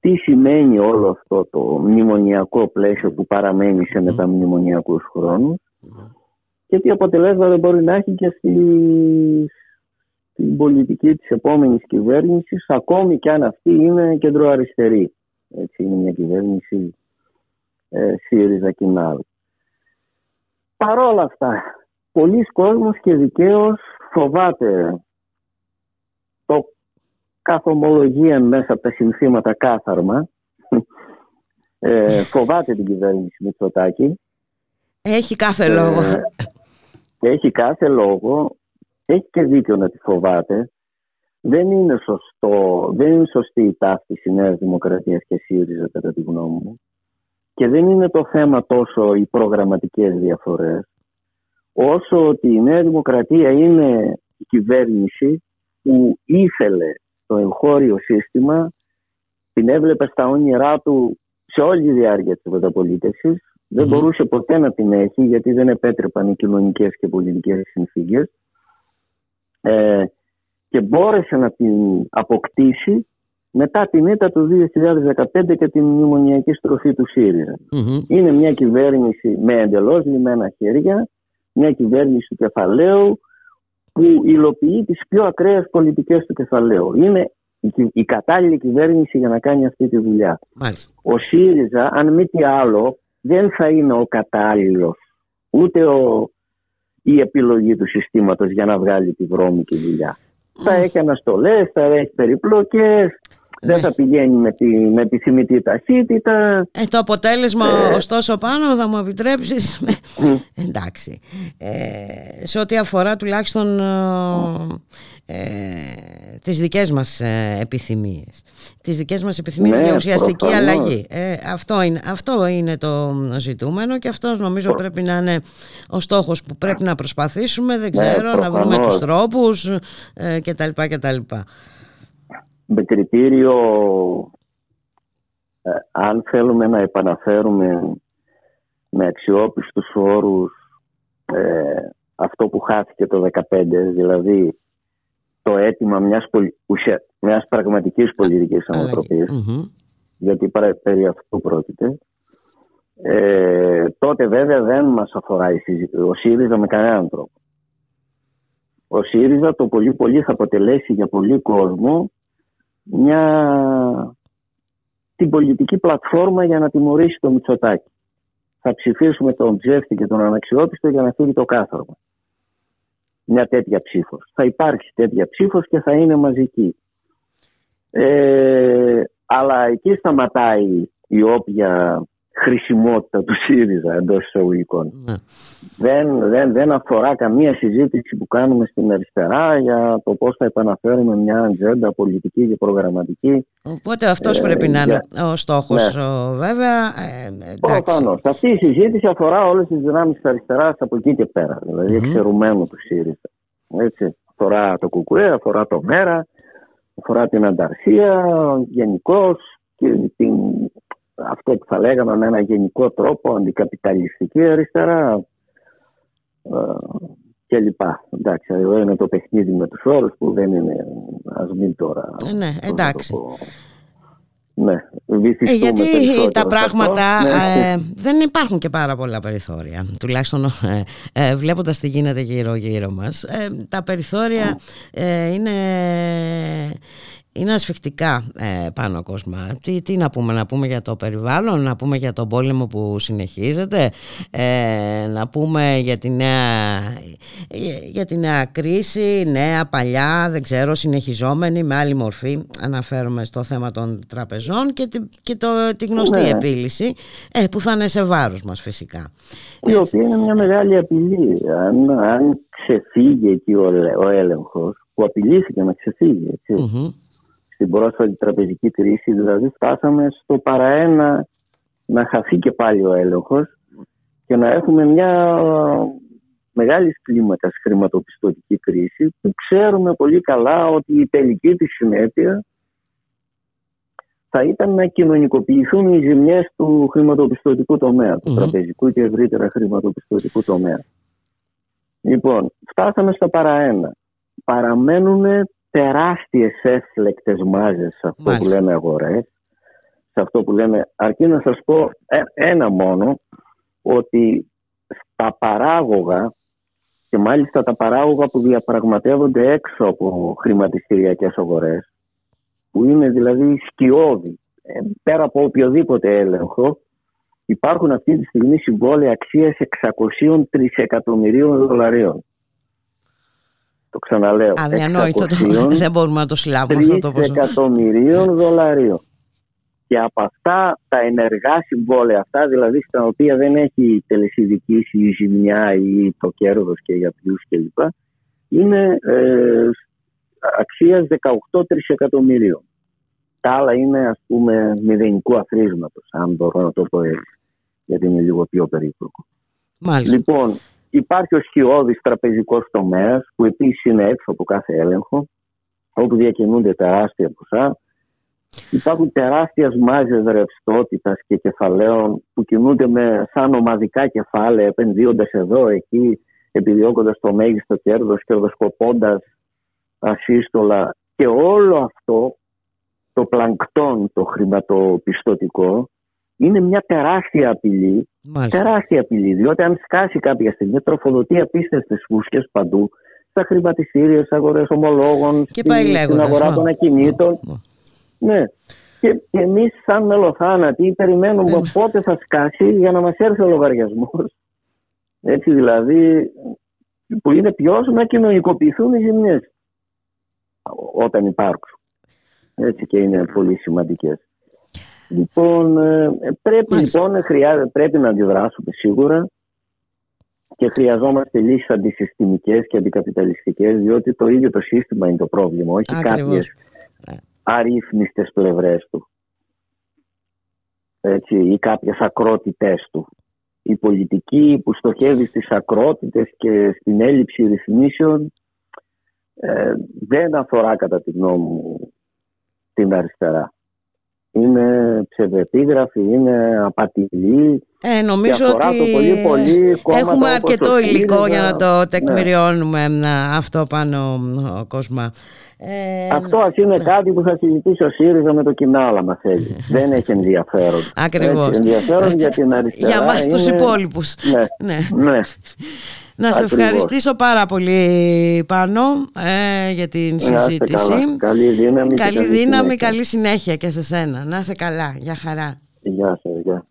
τι σημαίνει όλο αυτό το μνημονιακό πλαίσιο που παραμένει σε μεταμνημονιακούς χρόνους mm. και τι αποτελέσματα μπορεί να έχει και στη... στην πολιτική της επόμενης κυβέρνησης, ακόμη και αν αυτή είναι κεντροαριστερή. Έτσι, είναι μια κυβέρνηση ε, ΣΥΡΙΖΑ κοινάλου. Παρόλα αυτά, πολλοί κόσμος και δικαίως φοβάται το καθομολογία μέσα από τα συνθήματα κάθαρμα. Ε, φοβάται την κυβέρνηση Μητσοτάκη. Έχει κάθε ε, λόγο. Έχει κάθε λόγο. Έχει και δίκιο να τη φοβάται. Δεν είναι σωστό, δεν είναι σωστή η ταύτιση Νέας Δημοκρατίας και ΣΥΡΙΖΑ κατά τη γνώμη μου. Και δεν είναι το θέμα τόσο οι προγραμματικές διαφορές, όσο ότι η Νέα Δημοκρατία είναι η κυβέρνηση που ήθελε το εγχώριο σύστημα, την έβλεπε στα όνειρά του σε όλη τη διάρκεια της μεταπολίτευσης. Mm. Δεν μπορούσε ποτέ να την έχει, γιατί δεν επέτρεπαν οι κοινωνικές και πολιτικές συνθήκες. Ε, και μπόρεσε να την αποκτήσει μετά την ήττα του δύο χιλιάδες δεκαπέντε και την μνημονιακή στροφή του ΣΥΡΙΖΑ. Mm-hmm. Είναι μια κυβέρνηση με εντελώς λιμένα χέρια, μια κυβέρνηση του κεφαλαίου που υλοποιεί τις πιο ακραίες πολιτικές του κεφαλαίου. Είναι η κατάλληλη κυβέρνηση για να κάνει αυτή τη δουλειά. Μάλιστα. Ο ΣΥΡΙΖΑ, αν μη τι άλλο, δεν θα είναι ο κατάλληλος, ούτε ο... η επιλογή του συστήματος για να βγάλει τη βρώμικη δουλειά. Θα έχει αναστολές, θα έχει περιπλοκές, ναι. δεν θα πηγαίνει με την επιθυμητή ταχύτητα. Ε, το αποτέλεσμα, ε... ωστόσο, πάνω θα μου επιτρέψεις. Ε, εντάξει. Ε, σε ό,τι αφορά τουλάχιστον ε, τις δικές μας επιθυμίες. Τις δικές μας επιθυμίες ναι, για ουσιαστική προφανώς. αλλαγή. Ε, αυτό, είναι, αυτό είναι το ζητούμενο και αυτός νομίζω πρέπει να είναι ο στόχος που πρέπει να προσπαθήσουμε. Δεν ξέρω, ναι, να βρούμε τους τρόπους ε, κτλ, κτλ. Με κριτήριο, ε, αν θέλουμε να επαναφέρουμε με αξιόπιστους όρους ε, αυτό που χάθηκε το δεκαπέντε, δηλαδή το αίτημα μιας, πολι... ουσια... μιας πραγματικής πολιτικής ανατροπής, mm-hmm. γιατί περί αυτού πρόκειται, ε, τότε βέβαια δεν μας αφορά η συζήτηση, ο ΣΥΡΙΖΑ με κανέναν τρόπο. Ο ΣΥΡΙΖΑ το πολύ πολύ θα αποτελέσει για πολύ κόσμο μια την πολιτική πλατφόρμα για να τιμωρήσει τον Μητσοτάκη. Θα ψηφίσουμε τον ψεύτη και τον αναξιόπιστο για να φύγει το κάθαρμα. Μια τέτοια ψήφος. Θα υπάρχει τέτοια ψήφος και θα είναι μαζική. Ε, αλλά εκεί σταματάει η όποια χρησιμότητα του ΣΥΡΙΖΑ εντός εισαγωγικών. Ναι. Δεν, δεν, δεν αφορά καμία συζήτηση που κάνουμε στην αριστερά για το πώς θα επαναφέρουμε μια ατζέντα πολιτική και προγραμματική. Οπότε αυτός ε, πρέπει ε, να είναι για... ο στόχος, ναι. ο, βέβαια. Ε, Προφανώς. Αυτή η συζήτηση αφορά όλες τις δυνάμεις της αριστεράς από εκεί και πέρα. Δηλαδή mm-hmm. εξαιρουμένου του ΣΥΡΙΖΑ. Έτσι. Αφορά το ΚΚΕ, αφορά το ΜΕΡΑ, αφορά την Ανταρσία, γενικώς την... αυτό που θα λέγαμε με ένα γενικό τρόπο, αντικαπιταλιστική αριστερά ε, κλπ. Εντάξει, εδώ είναι το παιχνίδι με τους όρους που δεν είναι, ας μην τώρα... Ναι, εντάξει. Το, ναι, ε, γιατί τα πράγματα ναι. ε, δεν υπάρχουν και πάρα πολλά περιθώρια. Τουλάχιστον ε, ε, βλέποντας τι γίνεται γύρω-γύρω μας, ε, τα περιθώρια ε, είναι... Είναι ασφιχτικά ε, πάνω κόσμα. Τι, τι να πούμε, να πούμε για το περιβάλλον, να πούμε για τον πόλεμο που συνεχίζεται, ε, να πούμε για τη, νέα, για τη νέα κρίση, νέα, παλιά, δεν ξέρω, συνεχιζόμενη με άλλη μορφή. Αναφέρομαι στο θέμα των τραπεζών και τη, και το, τη γνωστή ναι. επίλυση ε, που θα είναι σε βάρος μας φυσικά. Η οποία είναι μια μεγάλη απειλή. Αν, αν ξεφύγει εκεί ο, ο έλεγχος, που απειλήθηκε να ξεφύγει, έτσι. Mm-hmm. Στην πρόσφατη τραπεζική κρίση, δηλαδή, φτάσαμε στο παραένα να χαθεί και πάλι ο έλεγχος και να έχουμε μια μεγάλη κλίμακα χρηματοπιστωτική κρίση που ξέρουμε πολύ καλά ότι η τελική της συνέπεια θα ήταν να κοινωνικοποιηθούν οι ζημιές του χρηματοπιστωτικού τομέα, του mm-hmm. τραπεζικού και ευρύτερα χρηματοπιστωτικού τομέα. Λοιπόν, φτάσαμε στο παραένα. Παραμένουν τεράστιες έφλεκτες μάζες σε αυτό Μάλιστα. που λένε αγορές, σε αυτό που λένε, αρκεί να σας πω ένα μόνο, ότι στα παράγωγα, και μάλιστα τα παράγωγα που διαπραγματεύονται έξω από χρηματιστηριακές αγορές, που είναι δηλαδή σκιώδη, πέρα από οποιοδήποτε έλεγχο, υπάρχουν αυτή τη στιγμή συμβόλαια αξίας εξακόσια τρισεκατομμυρίων δολαρίων. Το ξαναλέω. Αδιανόητο. Δεν μπορούμε να το συλλάβουμε αυτό το ποσό. τρισεκατομμυρίων δολαρίων. Και από αυτά τα ενεργά συμβόλαια, αυτά δηλαδή στα οποία δεν έχει τελεσιδικήσει η ζημιά ή το κέρδος και για ποιους κλπ., είναι ε, αξίας δεκαοκτώ τρισεκατομμυρίων. Τα άλλα είναι, ας πούμε, μηδενικού αθροίσματος, αν μπορώ να το πω έτσι, γιατί είναι λίγο πιο περίπλοκο. Μάλιστα. Λοιπόν, υπάρχει ο σκιώδης τραπεζικός τομέας, που επίσης είναι έξω από κάθε έλεγχο, όπου διακινούνται τεράστια ποσά. Υπάρχουν τεράστιες μάζες ρευστότητας και κεφαλαίων που κινούνται με, σαν ομαδικά κεφάλαια, επενδύοντας εδώ, εκεί, επιδιώκοντας το μέγιστο κέρδος, κερδοσκοπώντας ασύστολα. Και όλο αυτό το πλανκτόν, το χρηματοπιστωτικό, είναι μια τεράστια απειλή. Μάλιστα. Τεράστια απειλή, διότι αν σκάσει κάποια στιγμή, τροφοδοτεί απίστευτες φούσκες παντού, στα χρηματιστήρια, στις αγορές ομολόγων, και στην, στην αγορά μα. των ακινήτων. Μα, μα. Ναι, και, και εμείς σαν μελοθάνατοι περιμένουμε ε, πότε θα σκάσει για να μας έρθει ο λογαριασμός. Έτσι δηλαδή, που είναι ποιος να κοινωνικοποιηθούν οι ζημιές όταν υπάρξουν. Έτσι, και είναι πολύ σημαντικές. Λοιπόν, πρέπει, λοιπόν χρειά, πρέπει να αντιδράσουμε σίγουρα, και χρειαζόμαστε λύσεις αντισυστημικές και αντικαπιταλιστικές, διότι το ίδιο το σύστημα είναι το πρόβλημα, όχι κάποιες αρρύθμιστες πλευρές του, έτσι, ή κάποιες ακρότητες του. Η πολιτική που στοχεύει στις ακρότητες και στην έλλειψη ρυθμίσεων ε, δεν αφορά κατά τη γνώμη μου την αριστερά. Είναι ψευδεπίγραφη, είναι απατηλή. Ε, νομίζω ότι το πολύ, πολύ έχουμε αρκετό υλικό ΣΥΡΙΖΑ, για να το τεκμηριώνουμε ναι. αυτό πάνω ο κόσμα. Ε, αυτό ας είναι ναι. κάτι που θα συζητήσει ο ΣΥΡΙΖΑ με το κοινάλα μας. Δεν έχει ενδιαφέρον. Ακριβώς. Έχει ενδιαφέρον για την αριστερά. Για μας είναι... τους υπόλοιπους. Ναι. ναι. ναι. Να σε Ακριβώς. ευχαριστήσω πάρα πολύ, Πάνο, ε, για την συζήτηση. Καλή δύναμη, καλή, καλή, δύναμη καλή συνέχεια και σε σένα. Να είσαι καλά. Γεια χαρά. Γεια σας. Γεια.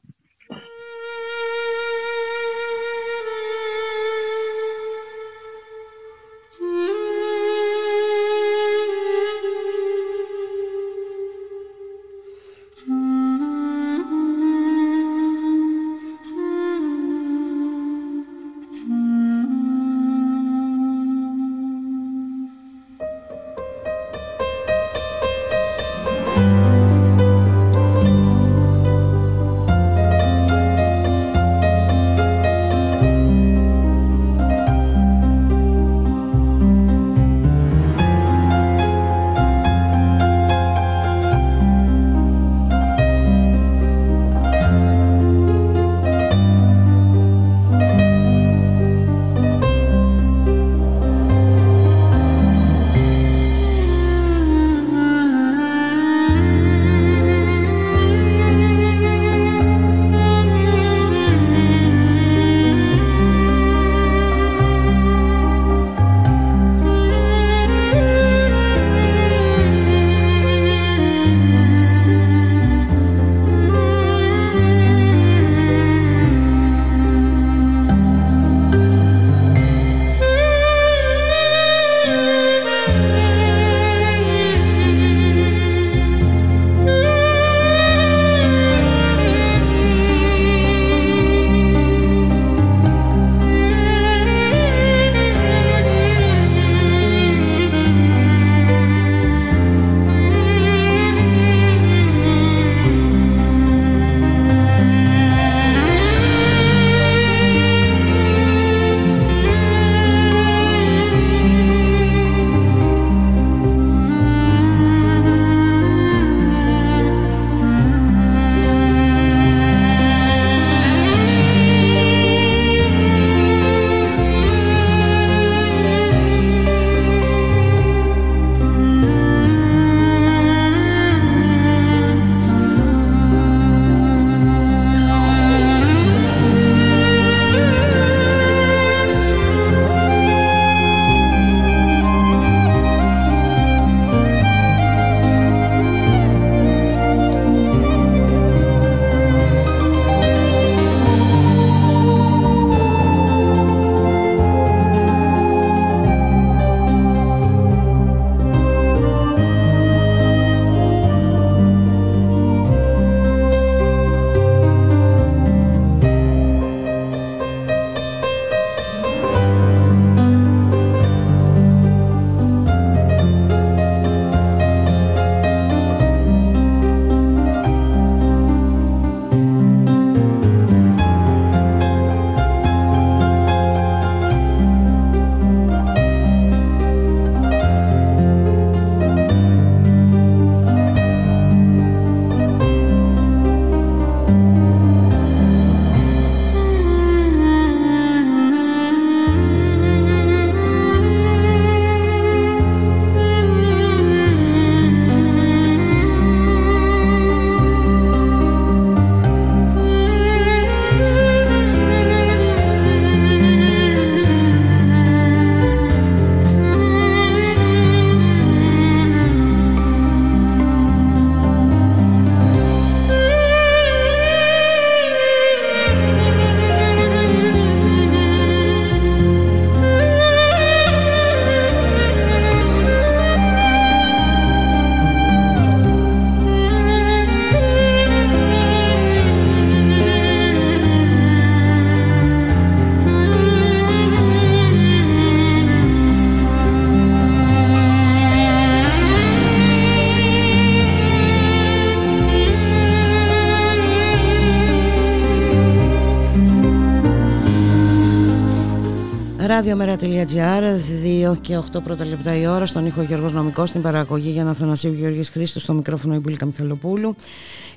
ράδιο μέρα τελεία τζι άρ, δύο και οκτώ πρώτα λεπτά η ώρα. Στον ήχο Γιώργος Νομικός, στην παραγωγή Γιάννα Αθανασίου, Γιώργος Χρήστου, στο μικρόφωνο η Βούλικα Μιχαλοπούλου.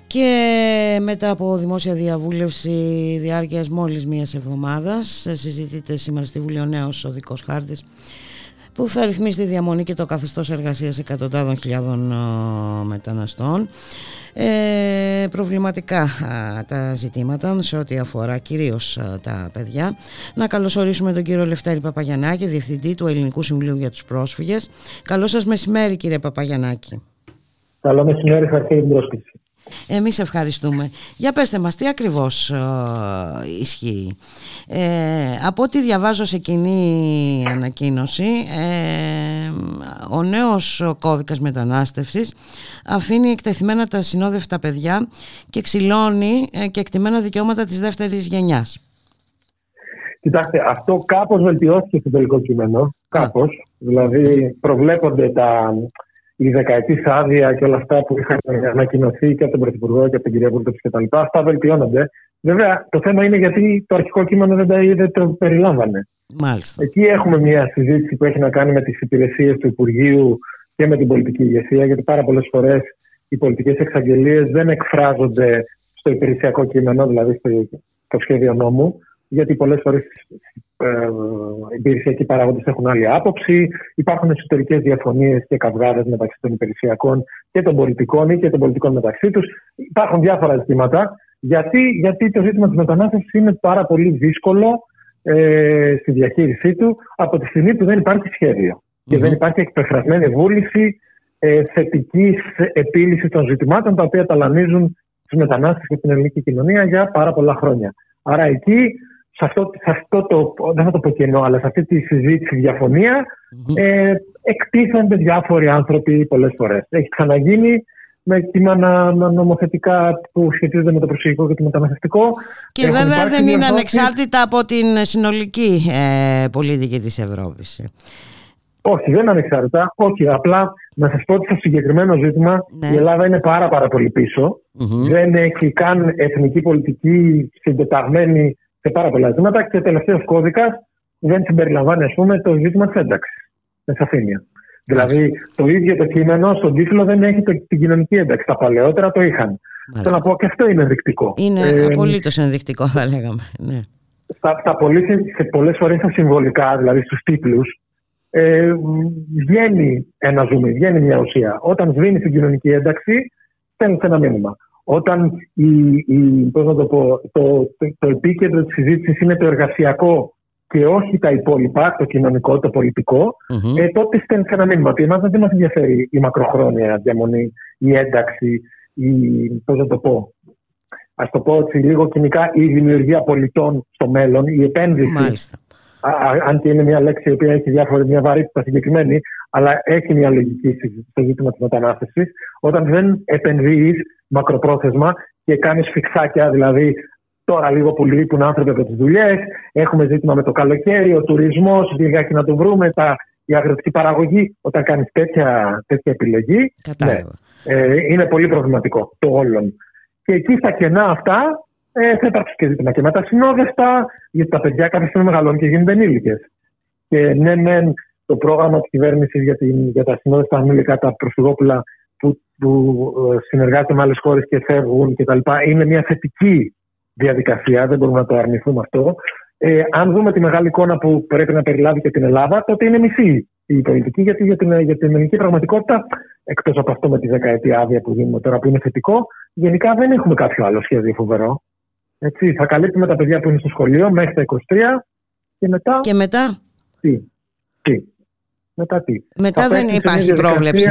Και μετά από δημόσια διαβούλευση διάρκειας μόλις μίας εβδομάδας, συζητείται σήμερα στη Βουλή ο νέος οδικός χάρτης που θα ρυθμίσει τη διαμονή και το καθεστώς εργασίας εκατοντάδων χιλιάδων μεταναστών. Ε, προβληματικά τα ζητήματα σε ό,τι αφορά κυρίως τα παιδιά. Να καλωσορίσουμε τον κύριο Λευτέρη Παπαγιαννάκη, Διευθυντή του Ελληνικού Συμβουλίου για τους Πρόσφυγες. Καλό σας μεσημέρι, κύριε Παπαγιαννάκη. Καλό μεσημέρι, ευχαριστώ για την πρόσκληση. Εμείς ευχαριστούμε. Για πέστε μας, τι ακριβώς ε, ισχύει. Ε, από ό,τι διαβάζω σε κοινή ανακοίνωση, ε, ο νέος κώδικας μετανάστευσης αφήνει εκτεθειμένα τα ασυνόδευτα παιδιά και ξυλώνει ε, και εκτιμένα δικαιώματα της δεύτερης γενιάς. Κοιτάξτε, αυτό κάπως βελτιώθηκε στο τελικό κείμενο. Κάπως. Δηλαδή προβλέπονται τα... η δεκαετής άδεια και όλα αυτά που είχαν ανακοινωθεί και από τον Πρωθυπουργό και από την κυρία Βούλτεψη κτλ. Αυτά βελτιώνονται. Βέβαια, το θέμα είναι γιατί το αρχικό κείμενο δεν τα είδε, το περιλάμβανε. Μάλιστα. Εκεί έχουμε μια συζήτηση που έχει να κάνει με τις υπηρεσίες του Υπουργείου και με την πολιτική ηγεσία, γιατί πάρα πολλές φορές οι πολιτικές εξαγγελίες δεν εκφράζονται στο υπηρεσιακό κείμενο, δηλαδή στο σχέδιο νόμου, γιατί πολλές φορές οι υπηρεσιακοί παράγοντες έχουν άλλη άποψη, υπάρχουν εσωτερικές διαφωνίες και καυγάδες μεταξύ των υπηρεσιακών και των πολιτικών ή και των πολιτικών μεταξύ τους. Υπάρχουν διάφορα ζητήματα. Γιατί, γιατί το ζήτημα της μετανάστευσης είναι πάρα πολύ δύσκολο ε, στη διαχείρισή του από τη στιγμή που δεν υπάρχει σχέδιο mm-hmm. και δεν υπάρχει εκπεφρασμένη βούληση ε, θετικής επίλυσης των ζητημάτων τα οποία ταλανίζουν τους μετανάστες και την ελληνική κοινωνία για πάρα πολλά χρόνια. Άρα εκεί. Σε αυτό, σε αυτό το, δεν θα το πω κενό, αλλά σε αυτή τη συζήτηση διαφωνία mm-hmm. ε, εκτίθενται διάφοροι άνθρωποι πολλές φορές. Έχει ξαναγίνει με κείμενα νομοθετικά που σχετίζονται με το προσφυγικό και το μεταναστευτικό. Και έχουν βέβαια δεν είναι ανεξάρτητα από την συνολική ε, πολιτική της Ευρώπης. Όχι, δεν είναι ανεξάρτητα. Όχι, απλά να σας πω ότι στο συγκεκριμένο ζήτημα ναι. η Ελλάδα είναι πάρα, πάρα πολύ πίσω. Mm-hmm. Δεν έχει καν εθνική πολιτική συντεταγμένη σε πάρα πολλά ζητήματα και ο τελευταίος κώδικας δεν συμπεριλαμβάνει, ας πούμε, το ζήτημα της ένταξης. Με σαφήνεια. Δηλαδή, το ίδιο το κείμενο στον τίτλο δεν έχει το, την κοινωνική ένταξη. Τα παλαιότερα το είχαν. Θέλω να πω και αυτό είναι ενδεικτικό. Είναι ε, απολύτως ενδεικτικό, θα λέγαμε. Ναι. Τα, τα πολλές φορές τα συμβολικά, δηλαδή στους τίτλους, ε, βγαίνει ένα ζουμί, βγαίνει μια ουσία. Όταν σβήνει την κοινωνική ένταξη, στέλνει ένα μήνυμα. Όταν η, η, πώς να το, πω, το, το, το επίκεντρο της συζήτησης είναι το εργασιακό και όχι τα υπόλοιπα, το κοινωνικό, το πολιτικό, mm-hmm. ε, τότε στέλνει ένα μήνυμα ότι εμάς δεν μας ενδιαφέρει η μακροχρόνια διαμονή, η ένταξη, η, πώς να το πω, ας το πω έτσι λίγο κοινικά, η δημιουργία πολιτών στο μέλλον, η επένδυση. Μάλιστα. Α, αν και είναι μια λέξη η οποία έχει διάφορα, μια βαρύτητα συγκεκριμένη, αλλά έχει μια λογική στο ζήτημα της μετανάστευσης. Όταν δεν επενδύεις μακροπρόθεσμα και κάνεις φιξάκια, δηλαδή τώρα λίγο που λείπουν άνθρωποι από τις δουλειές, έχουμε ζήτημα με το καλοκαίρι, ο τουρισμός, λιγάκι να το βρούμε, τα, η αγροτική παραγωγή. Όταν κάνεις τέτοια, τέτοια επιλογή, ναι, ε, είναι πολύ προβληματικό το όλον. Και εκεί στα κενά αυτά ε, θα υπάρξει και ζήτημα και με τα συνόδευτα, γιατί τα παιδιά κάποια στιγμή μεγαλώνουν και γίνονται ενήλικες. Και ναι, ναι, το πρόγραμμα της κυβέρνησης για, για τα συνόδευτα ανήλικα, τα προσφυγόπουλα, που, που συνεργάζονται με άλλες χώρες και φεύγουν κτλ. Είναι μια θετική διαδικασία, δεν μπορούμε να το αρνηθούμε αυτό. Ε, αν δούμε τη μεγάλη εικόνα που πρέπει να περιλάβει και την Ελλάδα, τότε είναι μισή η πολιτική, γιατί για την, για την ελληνική πραγματικότητα, εκτός από αυτό με τη δεκαετία άδεια που δίνουμε τώρα, που είναι θετικό, γενικά δεν έχουμε κάποιο άλλο σχέδιο φοβερό. Έτσι, θα καλύπτουμε τα παιδιά που είναι στο σχολείο μέχρι τα είκοσι τρία και μετά. Και μετά. Τι. τι. Μετά, τι. Μετά δεν υπάρχει πρόβλεψη.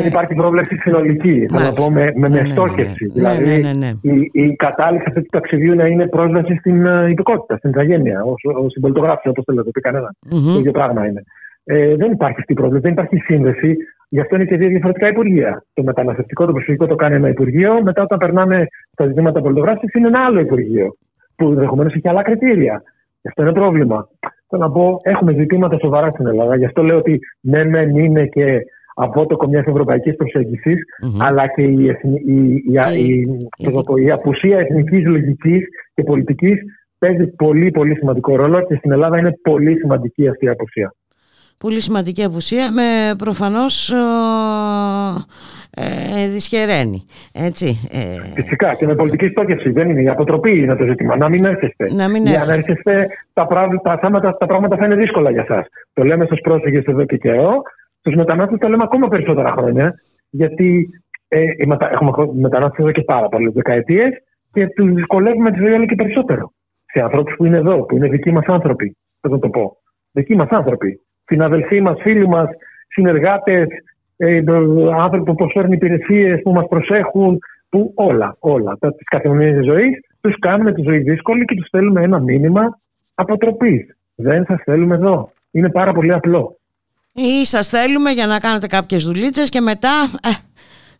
Δεν υπάρχει πρόβλεψη συνολική, θα το πω, με, με, ναι, με στόχευση. Ναι, ναι, ναι. Δηλαδή ναι, ναι, ναι. Η, η κατάληξη αυτού του ταξιδιού να είναι πρόσβαση στην υπηκότητα, στην ηθαγένεια, στην πολιτογράφηση, όπως θέλετε, πει κανένα. Mm-hmm. Το ίδιο πράγμα είναι. Ε, δεν υπάρχει αυτή η πρόβλεψη, δεν υπάρχει σύνδεση. Γι' αυτό είναι και δύο διαφορετικά υπουργεία. Το μεταναστευτικό, το προσφυγικό το κάνει ένα υπουργείο. Μετά, όταν περνάμε στα ζητήματα πολιτογράφηση, είναι ένα άλλο υπουργείο. Που ενδεχομένως έχει άλλα κριτήρια. Γι' αυτό είναι πρόβλημα. Να πω, έχουμε ζητήματα σοβαρά στην Ελλάδα. Γι' αυτό λέω ότι ναι, μεν είναι και απότοκο μιας ευρωπαϊκής προσέγγισης, mm-hmm. αλλά και η, εθν, η, η, η, η, η απουσία εθνικής λογικής και πολιτικής παίζει πολύ πολύ σημαντικό ρόλο και στην Ελλάδα είναι πολύ σημαντική αυτή η απουσία. Πολύ σημαντική απουσία, με προφανώς ε, δυσχεραίνει. Έτσι, ε, Φυσικά και με πολιτική στόχευση. Δεν είναι η αποτροπή είναι το ζήτημα. Να μην έρχεστε. Να μην έρχεστε. Για να έρχεστε τα, τα, θέματα, τα πράγματα θα είναι δύσκολα για σας. Το λέμε στους πρόσφυγες εδώ και καιρό. Στους μετανάστες το λέμε ακόμα περισσότερα χρόνια. Γιατί ε, έχουμε μετανάστες εδώ και πάρα πολλές δεκαετίες και τους δυσκολεύουμε τη ζωή όλο και περισσότερο. Σε ανθρώπους που είναι εδώ, που είναι δικοί μας άνθρωποι. Θα το πω. Δικοί μας άνθρωποι. Συναδελφοί μας, φίλοι μας, συνεργάτες, ε, άνθρωποι που προσφέρουν υπηρεσίες, που μας προσέχουν, που όλα, όλα τα της καθημερινής ζωής τους κάνουμε τη ζωή δύσκολη και τους στέλνουμε ένα μήνυμα αποτροπής. Δεν σας θέλουμε εδώ. Είναι πάρα πολύ απλό. Ή σας θέλουμε για να κάνετε κάποιες δουλίτσες και μετά ε,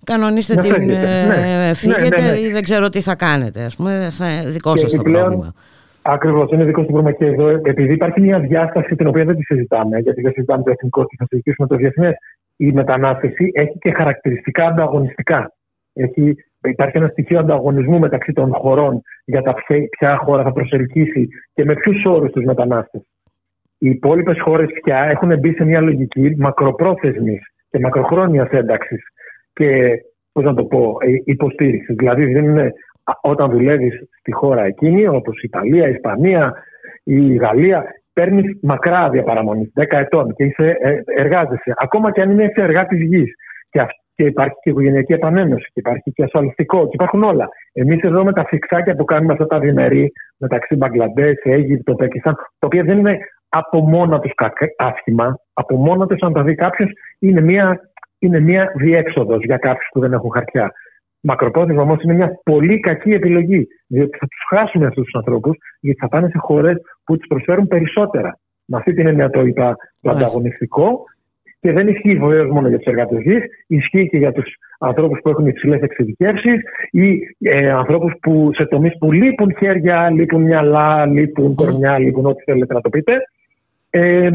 κανονίστε να την φύγετε. Ναι. Ε, φύγετε ναι, ναι, ναι. Ή δεν ξέρω τι θα κάνετε. Ας πούμε, θα, δικό σας το πρόβλημα. Ακριβώς, είναι δικό του πρόβλημα και εδώ, επειδή υπάρχει μια διάσταση την οποία δεν τη συζητάμε, γιατί δεν συζητάμε το εθνικό και θα συζητήσουμε το διεθνές. Η μετανάστευση έχει και χαρακτηριστικά ανταγωνιστικά. Έχει, υπάρχει ένα στοιχείο ανταγωνισμού μεταξύ των χωρών για τα ποια χώρα θα προσελκύσει και με ποιους όρους τους μετανάστες. Οι υπόλοιπες χώρες πια έχουν μπει σε μια λογική μακροπρόθεσμης και μακροχρόνιας ένταξης και πώς να το πω, υποστήριξης. Δηλαδή δεν είναι. Όταν δουλεύεις στη χώρα εκείνη, όπως η Ιταλία, η Ισπανία, η Γαλλία, παίρνεις μακρά άδεια παραμονής, δέκα ετών και είσαι, εργάζεσαι, ακόμα και αν είναι σε εργάτης γης. Και, και υπάρχει και οικογενειακή επανένωση, και υπάρχει και ασφαλιστικό, και υπάρχουν όλα. Εμείς εδώ με τα φιξάκια που κάνουμε αυτά τα διμερεί μεταξύ Μπαγκλαντές, Αίγυπτο, Πακιστάν, τα οποία δεν είναι από μόνα τους άσχημα, από μόνα τους, αν τα δει κάποιος, είναι μια, είναι μια διέξοδος για κάποιους που δεν έχουν χαρτιά. Μακροπρόθεσμα όμως είναι μια πολύ κακή επιλογή, διότι θα τους χάσουμε αυτούς τους ανθρώπους, γιατί θα πάνε σε χώρες που τους προσφέρουν περισσότερα. Με αυτή την έννοια το είπα, το ανταγωνιστικό, και δεν ισχύει βεβαίως μόνο για τους εργάτες γης, ισχύει και για τους ανθρώπους που έχουν υψηλές εξειδικεύσεις ή ε, ανθρώπους που σε τομείς που λείπουν χέρια, λείπουν μυαλά, λείπουν κορμιά, λείπουν ό,τι θέλετε να το πείτε. Ε,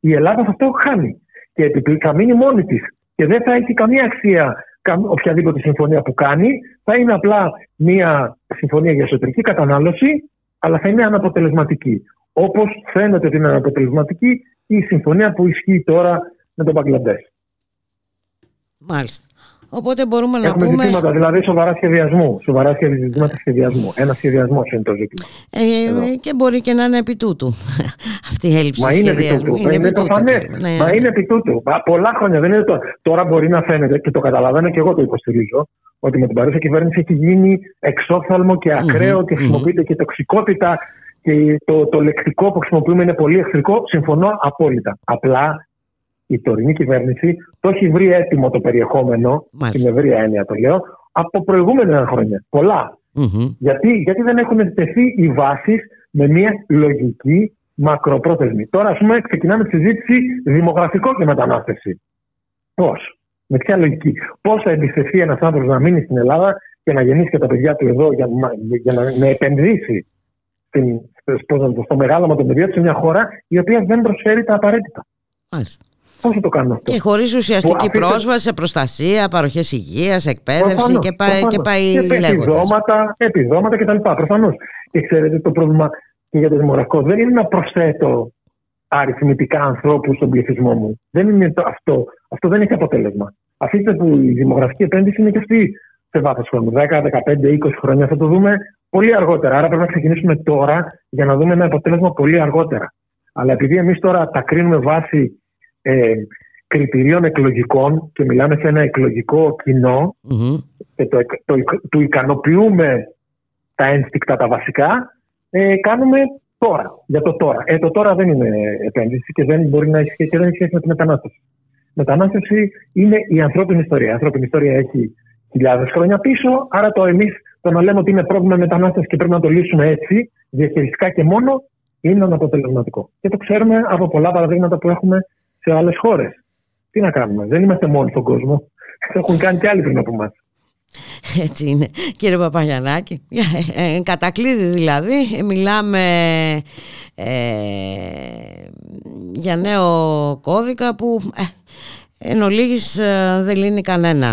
η Ελλάδα σε αυτό χάνει και θα μείνει μόνη της και δεν θα έχει καμία αξία. Οποιαδήποτε συμφωνία που κάνει θα είναι απλά μια συμφωνία για εσωτερική κατανάλωση, αλλά θα είναι αναποτελεσματική. Όπως φαίνεται ότι είναι αναποτελεσματική η συμφωνία που ισχύει τώρα με τον Μπαγκλαντές. Μάλιστα. Οπότε μπορούμε Έχουμε να πούμε. Έχουμε ζητήματα, δηλαδή σοβαρά σχεδιασμού. Σοβαρά ζητήματα σχεδιασμού. Ένα σχεδιασμό είναι το ζήτημα. Ε, και μπορεί και να είναι επί τούτου. Αυτή η έλλειψη Μα είναι επί τούτου. Είναι είναι προφανές. Ναι. Μα είναι επί τούτου. Πολλά χρόνια δεν είναι τώρα. Τώρα μπορεί να φαίνεται και το καταλαβαίνω και εγώ το υποστηρίζω ότι με την παρούσα κυβέρνηση έχει γίνει εξόφθαλμο και ακραίο mm-hmm. και χρησιμοποιείται mm-hmm. και τοξικότητα και το, το λεκτικό που χρησιμοποιούμε είναι πολύ εχθρικό. Συμφωνώ απόλυτα. Απλά. Η τωρινή κυβέρνηση το έχει βρει έτοιμο το περιεχόμενο, στην ευρία έννοια το λέω, από προηγούμενα χρόνια. Πολλά. Mm-hmm. Γιατί, γιατί δεν έχουν τεθεί οι βάσεις με μια λογική μακροπρόθεσμη. Τώρα, ας πούμε, ξεκινάμε τη συζήτηση δημογραφικό και μετανάστευση. Πώς, με ποια λογική, πώς θα εμπιστευτεί ένας άνθρωπος να μείνει στην Ελλάδα και να γεννήσει και τα παιδιά του εδώ για, για να, να επενδύσει στην, στο, στο μεγάλωμα των παιδιών σε μια χώρα η οποία δεν προσφέρει τα απαραίτητα. Μάλιστα. Πώς θα το κάνουν αυτό. Και χωρίς ουσιαστική αφήστε... πρόσβαση σε προστασία, παροχές υγείας, εκπαίδευση προφανώς, και, πάει, και πάει και λέγοντας. Επιδόματα, επιδόματα κτλ. Προφανώς. Και ξέρετε το πρόβλημα και για το δημογραφικό δεν είναι να προσθέτω αριθμητικά ανθρώπους στον πληθυσμό μου. Δεν είναι το, αυτό. Αυτό δεν έχει αποτέλεσμα. Αφήστε που η δημογραφική επένδυση είναι και αυτή σε βάθος χρόνου. δέκα, δεκαπέντε, είκοσι χρόνια θα το δούμε πολύ αργότερα. Άρα πρέπει να ξεκινήσουμε τώρα για να δούμε ένα αποτέλεσμα πολύ αργότερα. Αλλά επειδή εμείς τώρα τα κρίνουμε βάση. Ε, κριτηρίων εκλογικών και μιλάμε σε ένα εκλογικό κοινό mm-hmm. και το, το, του ικανοποιούμε τα ένστικτα τα βασικά ε, κάνουμε τώρα, για το τώρα. Ε, το τώρα δεν είναι επένδυση και δεν μπορεί να έχει σχέση με τη μετανάστευση. Μετανάστευση είναι η ανθρώπινη ιστορία. Η ανθρώπινη ιστορία έχει χιλιάδες χρόνια πίσω, άρα το εμείς το να λέμε ότι είναι πρόβλημα μετανάστευση και πρέπει να το λύσουμε έτσι, διαχειριστικά και μόνο, είναι αναποτελεσματικό. Και το ξέρουμε από πολλά παραδείγματα που έχουμε σε άλλες χώρες. Τι να κάνουμε, δεν είμαστε μόνοι στον κόσμο. Το έχουν κάνει και άλλοι πριν από εμάς. Έτσι είναι. Κύριε Παπαγιαννάκη, εν κατακλείδη δηλαδή, μιλάμε ε, για νέο κώδικα που ε, Εν ολίγης δεν λύνει κανένα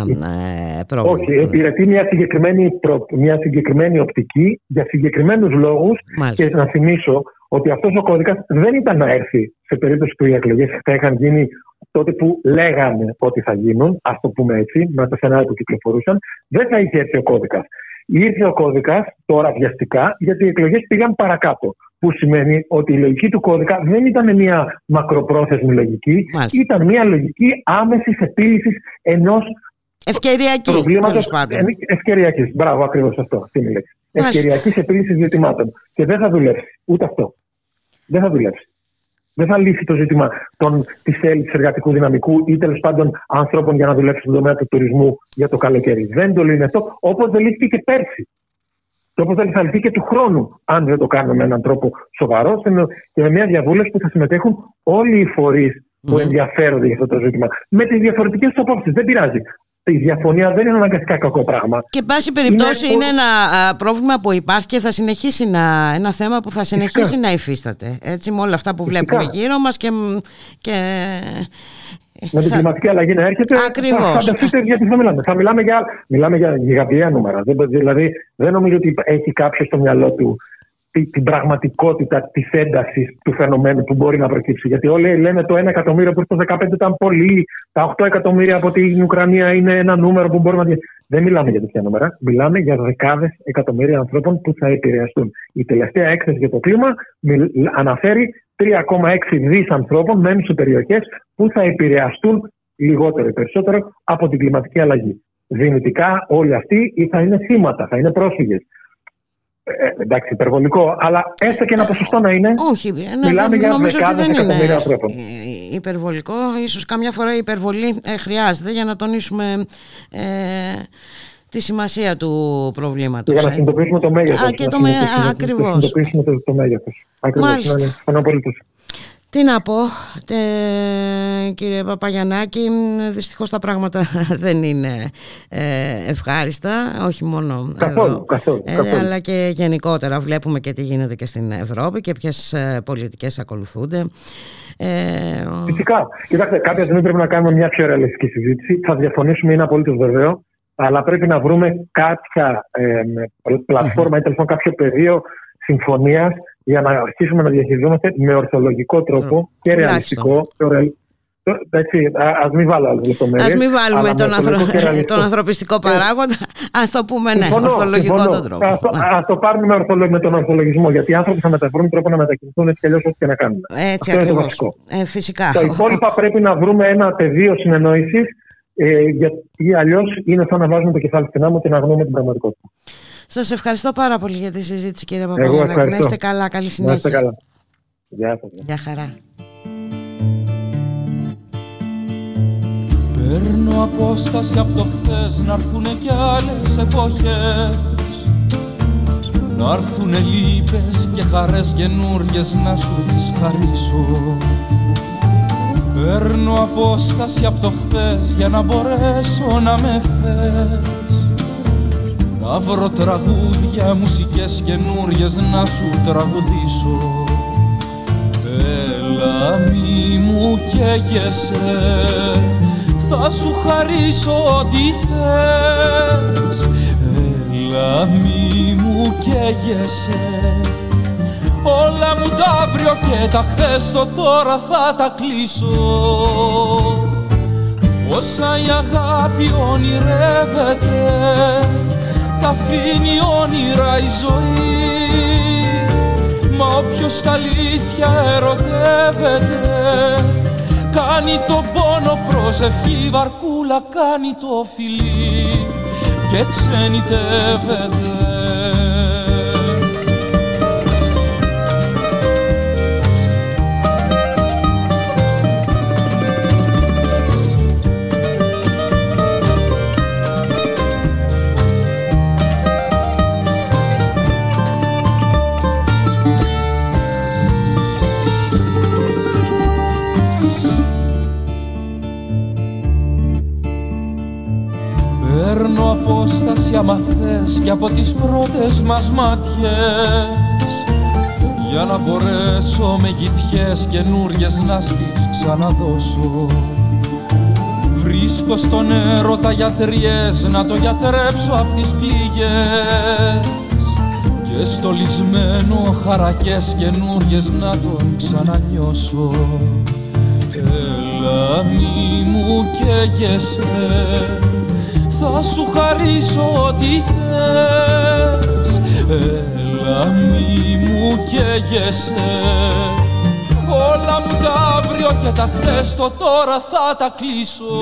ε, πρόβλημα. Όχι, υπηρετεί μια συγκεκριμένη, προ... μια συγκεκριμένη οπτική για συγκεκριμένους λόγους. Μάλιστα. Και να θυμίσω ότι αυτός ο κώδικας δεν ήταν να έρθει σε περίπτωση που οι εκλογές θα είχαν γίνει τότε που λέγανε ότι θα γίνουν, ας το πούμε έτσι, με τα σενάρια που κυκλοφορούσαν. Δεν θα είχε έτσι ο κώδικας. Ήρθε ο κώδικας τώρα βιαστικά, γιατί οι εκλογές πήγαν παρακάτω. Που σημαίνει ότι η λογική του κώδικα δεν ήταν μια μακροπρόθεσμη λογική, μάλιστα, ήταν μια λογική άμεσης επίλυσης ενός προβλήματος. Ευκαιριακής. Μπράβο, ακριβώς αυτό. Αυτή είναι η λέξη. Ευκαιριακής επίλυσης ζητημάτων. Και δεν θα δουλέψει. Ούτε αυτό. Δεν θα δουλέψει. Δεν θα λύσει το ζήτημα τη έλλειψη εργατικού δυναμικού ή τέλος πάντων ανθρώπων για να δουλέψουν στον τομέα του τουρισμού για το καλοκαίρι. Δεν το λύνει αυτό, όπως δεν λύθηκε και πέρσι. Και όπως θα λυθεί και του χρόνου, αν δεν το κάνουμε με έναν τρόπο σοβαρό και με μια διαβούλευση που θα συμμετέχουν όλοι οι φορείς που ενδιαφέρονται για αυτό το ζήτημα. Με τις διαφορετικές τους απόψεις. Δεν πειράζει. Η διαφωνία δεν είναι αναγκαστικά κακό πράγμα. Και, πάση περιπτώσει, είναι, είναι ένα πρόβλημα που υπάρχει και θα συνεχίσει να. Ένα θέμα που θα συνεχίσει Φυσικά. να υφίσταται. Έτσι, με όλα αυτά που Φυσικά. βλέπουμε γύρω μας και. και... Με την κλιματική αλλαγή να έρχεται. Ακριβώς. Φανταστείτε γιατί θα μιλάμε. Θα μιλάμε για, μιλάμε για γιγαντιαία νούμερα. Δηλαδή, δεν νομίζω ότι έχει κάποιο στο μυαλό του την πραγματικότητα της έντασης του φαινομένου που μπορεί να προκύψει. Γιατί όλοι λένε το ένα εκατομμύριο προς το δεκαπέντε ήταν πολύ, τα οκτώ εκατομμύρια από την Ουκρανία είναι ένα νούμερο που μπορούμε να... Δεν μιλάμε για τέτοια νούμερα. Μιλάμε για δεκάδες εκατομμύρια ανθρώπων που θα επηρεαστούν. Η τελευταία έκθεση για το κλίμα αναφέρει τρία κόμμα έξι δισεκατομμύρια ανθρώπων μένουν σε περιοχές που θα επηρεαστούν λιγότερο ή περισσότερο από την κλιματική αλλαγή. Δυνητικά όλοι αυτοί θα είναι θύματα, θα είναι πρόσφυγες. Ε, εντάξει, υπερβολικό, αλλά έστω και ένα ποσοστό να είναι. Όχι, ναι, μιλάμε για δεκάδες εκατομμύρια ανθρώπων. Υπερβολικό, ίσως καμιά φορά η υπερβολή ε, χρειάζεται για να τονίσουμε ε, τη σημασία του προβλήματος. Για να συνειδητοποιήσουμε το μέγεθος. Α, και το μέγεθος. Ακριβώς. Να συνειδητοποιήσουμε το, το μέγεθος. Ακριβώς. Μάλιστα. Τι να πω, τε, κύριε Παπαγιαννάκη, δυστυχώς τα πράγματα δεν είναι ε, ευχάριστα, όχι μόνο καθόλου, εδώ, καθόλου, ε, καθόλου. αλλά και γενικότερα βλέπουμε και τι γίνεται και στην Ευρώπη και ποιες πολιτικές ακολουθούνται. Ε, ο... Φυσικά, κοιτάξτε, κάποια στιγμή πρέπει να κάνουμε μια πιο ρεαλιστική συζήτηση, θα διαφωνήσουμε, είναι απολύτως βεβαίω, αλλά πρέπει να βρούμε κάποια ε, πλατφόρμα ή τελικά κάποιο πεδίο συμφωνίας για να αρχίσουμε να διαχειριζόμαστε με ορθολογικό τρόπο και ρεαλιστικό. Έτσι, ας μην βάλω άλλες λεπτομέρειες. Ας μην βάλουμε τον, ανθρω... τον ανθρωπιστικό παράγοντα. Ας το πούμε, ναι, συμφωνώ, ορθολογικό συμφωνώ. τον τρόπο. Ας το, ας το πάρουμε με, ορθολο... με τον ορθολογισμό, γιατί οι άνθρωποι θα μεταβρούν τρόπο να μετακινηθούν έτσι κι αλλιώς ό,τι και να κάνουν. Έτσι, αυτό είναι το βασικό. Ε, φυσικά. Τα υπόλοιπα πρέπει να βρούμε ένα πεδίο συνεννόησης, ε, γιατί αλλιώς είναι σαν να βάζουμε το κεφάλι στην άμμο και να αγνοούμε την πραγματικότητα. Σας ευχαριστώ πάρα πολύ για τη συζήτηση, κύριε Παπαγιαννάκη. Να είστε καλά, καλή συνέχεια. Να είστε καλά. Γεια σας. Γεια χαρά. Παίρνω απόσταση από το χθες, να έρθουνε κι άλλες εποχές. Να έρθουνε λύπες και χαρές καινούριες να σου τις χαρίσω. Παίρνω απόσταση από το χθες για να μπορέσω να με θες. Να βρω τραγούδια, μουσικές καινούριες να σου τραγουδήσω. Έλα μη μου καίγεσαι, θα σου χαρίσω ό,τι θες. Έλα μη μου καίγεσαι, όλα μου τα αύριο και τα χθες, το τώρα θα τα κλείσω. Όσα η αγάπη ονειρεύεται, τα αφήνει όνειρα η ζωή. Μα όποιος τα αλήθεια ερωτεύεται, κάνει το πόνο προσευχή, βαρκούλα κάνει το φιλί και ξενιτεύεται. Παίρνω απόσταση άμα θες κι από τις πρώτες μας μάτιες, για να μπορέσω με γητιές καινούριες να στις ξαναδώσω. Βρίσκω στον έρωτα γιατριές να το γιατρέψω απ' τις πληγές και στολισμένο χαρακές καινούριες να τον ξανανιώσω. Έλα μη μου καίγεσαι, θα σου χαρίσω ό,τι θες. Έλα μη μου καίγεσαι, όλα μου τα αύριο και τα χθες το τώρα θα τα κλείσω.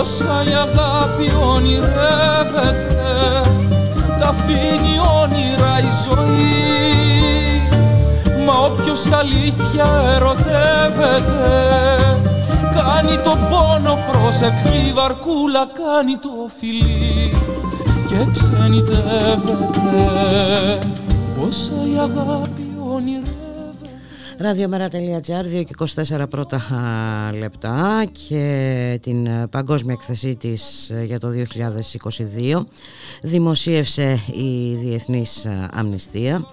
Όσα η αγάπη ονειρεύεται τα αφήνει όνειρα η ζωή, μα όποιος τα αλήθεια ερωτεύεται κάνει τον πόνο προσευχή, βαρκούλα κάνει το φιλί και ξενιτεύεται. Όσα η αγάπη ονειρεύεται. radiomέρα.gr, δύο και είκοσι τέσσερα πρώτα λεπτά, και την παγκόσμια εκθεσή της για το δύο χιλιάδες είκοσι δύο δημοσίευσε η Διεθνής Αμνηστία,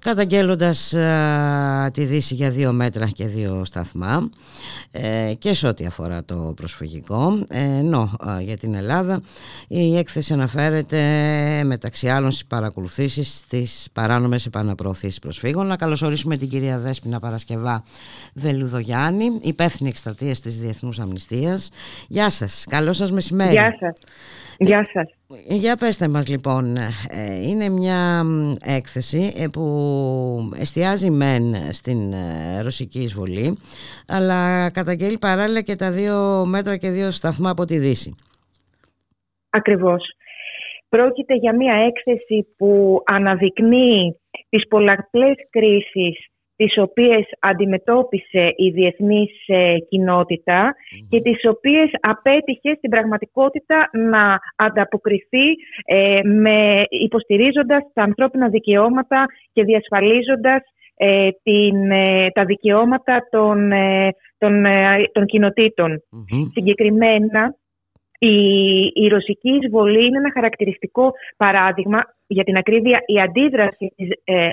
καταγγέλλοντας α, τη Δύση για δύο μέτρα και δύο σταθμά ε, και σε ό,τι αφορά το προσφυγικό, ε, ενώ α, για την Ελλάδα η έκθεση αναφέρεται μεταξύ άλλων στις παρακολουθήσεις στις παράνομες επαναπροωθήσεις προσφύγων. Να καλωσορίσουμε την κυρία Δέσποινα Παρασκευά Βελουδογιάννη, υπεύθυνη εκστρατείας της Διεθνούς Αμνηστίας. Γεια σας, καλό σας μεσημέρι. Γεια σας. Γεια σας. Για πέστε μας λοιπόν, είναι μια έκθεση που εστιάζει μεν στην ρωσική εισβολή, αλλά καταγγέλει παράλληλα και τα δύο μέτρα και δύο σταθμά από τη Δύση. Ακριβώς. Πρόκειται για μια έκθεση που αναδεικνύει τις πολλαπλές κρίσεις τις οποίες αντιμετώπισε η διεθνής κοινότητα mm-hmm. και τις οποίες απέτυχε στην πραγματικότητα να ανταποκριθεί ε, με, υποστηρίζοντας τα ανθρώπινα δικαιώματα και διασφαλίζοντας ε, την, ε, τα δικαιώματα των, ε, των, ε, των κοινοτήτων. Mm-hmm. Συγκεκριμένα, η, η ρωσική εισβολή είναι ένα χαρακτηριστικό παράδειγμα. Για την ακρίβεια, η αντίδραση της, ε,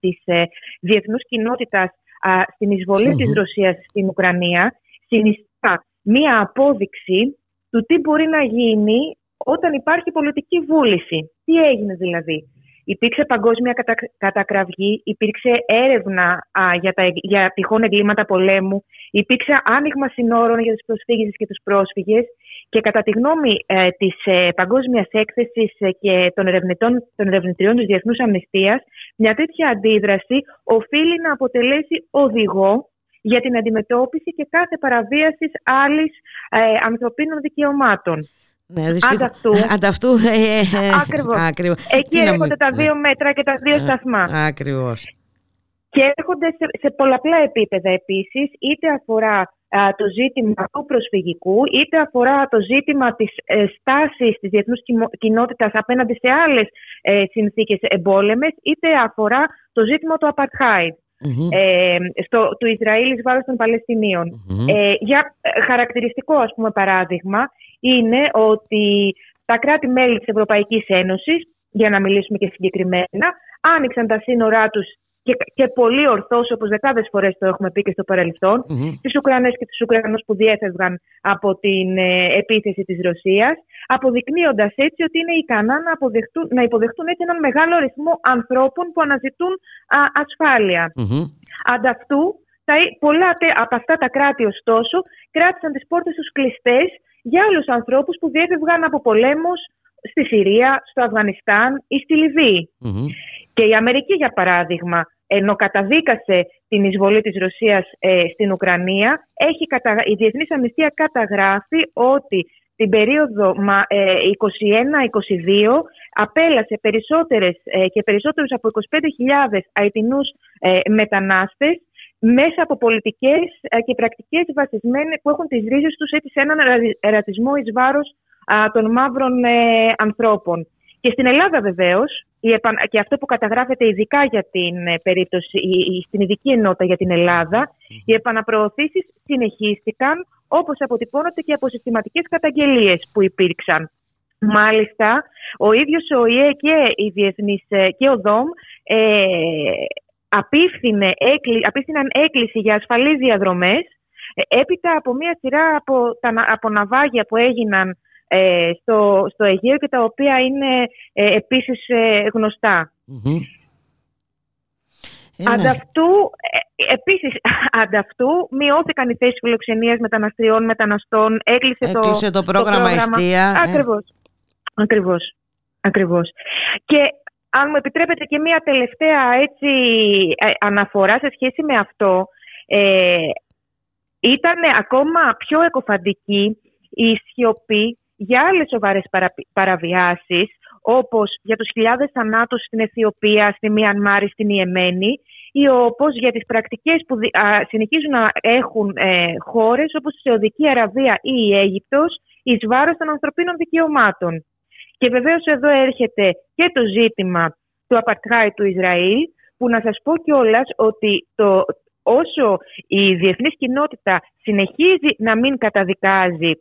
της ε, διεθνούς κοινότητας α, στην εισβολή mm-hmm. της Ρωσίας στην Ουκρανία συνιστά μία απόδειξη του τι μπορεί να γίνει όταν υπάρχει πολιτική βούληση. Τι έγινε δηλαδή? Υπήρξε παγκόσμια κατα, κατακραυγή, υπήρξε έρευνα α, για, τα, για τυχόν εγκλήματα πολέμου, υπήρξε άνοιγμα συνόρων για τους προσφύγες και τους πρόσφυγες. Και κατά τη γνώμη ε, της ε, παγκόσμιας έκθεσης ε, και των, των ερευνητριών της Διεθνούς Αμνηστίας, μια τέτοια αντίδραση οφείλει να αποτελέσει οδηγό για την αντιμετώπιση και κάθε παραβίασης άλλης ε, ανθρωπίνων δικαιωμάτων. Ναι, δυστυχώς. Ανταυτού. Ακριβώς. Εκεί έρχονται τα δύο μέτρα και τα δύο σταθμά. Ακριβώς. Και έρχονται σε, σε πολλαπλά επίπεδα επίσης, είτε αφορά το ζήτημα του προσφυγικού, είτε αφορά το ζήτημα της ε, στάσης της διεθνούς κοινότητας απέναντι σε άλλες ε, συνθήκες εμπόλεμες, είτε αφορά το ζήτημα του Απαρτχάιντ, mm-hmm. ε, του Ισραήλ εις βάρος των Παλαιστινίων. Mm-hmm. Ε, για χαρακτηριστικό ας πούμε, παράδειγμα είναι ότι τα κράτη-μέλη της Ευρωπαϊκής Ένωσης, για να μιλήσουμε και συγκεκριμένα, άνοιξαν τα σύνορά τους Και, και πολύ ορθώς, όπως δεκάδες φορές το έχουμε πει και στο παρελθόν, mm-hmm. τις Ουκρανές και τους Ουκρανούς που διέφευγαν από την ε, επίθεση της Ρωσίας, αποδεικνύοντας έτσι ότι είναι ικανά να, να υποδεχτούν έτσι έναν μεγάλο αριθμό ανθρώπων που αναζητούν α, ασφάλεια. Mm-hmm. Ανταυτού, τα, πολλά από αυτά τα κράτη, ωστόσο, κράτησαν τις πόρτες τους κλειστές για άλλους ανθρώπους που διέφευγαν από πολέμους στη Συρία, στο Αφγανιστάν ή στη Λιβύη. Mm-hmm. Και η Αμερική, για παράδειγμα, ενώ καταδίκασε την εισβολή της Ρωσίας ε, στην Ουκρανία, έχει κατα... η Διεθνής Αμνηστία καταγράφει ότι την περίοδο ε, είκοσι ένα είκοσι δύο απέλασε περισσότερες ε, και περισσότερους από είκοσι πέντε χιλιάδες αιτινούς ε, μετανάστες μέσα από πολιτικές ε, και πρακτικές βασισμένες που έχουν τις ρίζες τους έτσι σε έναν ρατσισμό εις βάρος α, των μαύρων ε, ανθρώπων. Και στην Ελλάδα βεβαίως, και αυτό που καταγράφεται ειδικά για την περίπτωση, στην ειδική ενότητα για την Ελλάδα, οι επαναπροωθήσεις συνεχίστηκαν, όπως αποτυπώνονται και από συστηματικές καταγγελίες που υπήρξαν. Μάλιστα, ο ίδιος ο ΟΗΕ και, η Διεθνής, και ο ΔΟΜ ε, απίφθηναν έκκληση για ασφαλείς διαδρομές Έπειτα από μια σειρά από, από ναυάγια που έγιναν ε, στο, στο Αιγαίο και τα οποία είναι ε, επίσης ε, γνωστά. Mm-hmm. Ανταυτού, ε, επίσης, ανταυτού μειώθηκαν οι θέσεις φιλοξενίας μεταναστριών, μεταναστών, έκλεισε, έκλεισε το, το πρόγραμμα Εστία. Ακριβώς, ε. ακριβώς, ακριβώς. Και αν μου επιτρέπετε και μια τελευταία έτσι, αναφορά σε σχέση με αυτό, ε, ήταν ακόμα πιο εκοφαντική η σιωπή για άλλες σοβαρές παραβιάσεις, όπως για τους χιλιάδες θανάτους στην Αιθιοπία, στη Μιανμάρη, στην Ιεμένη, ή όπως για τις πρακτικές που συνεχίζουν να έχουν ε, χώρες όπως η Σαουδική Αραβία ή η Αίγυπτος εις βάρος των ανθρωπίνων δικαιωμάτων. Και βεβαίως εδώ έρχεται και το ζήτημα του Απαρτχάιτ του Ισραήλ, που να σας πω κιόλας ότι το, όσο η διεθνής κοινότητα συνεχίζει να μην καταδικάζει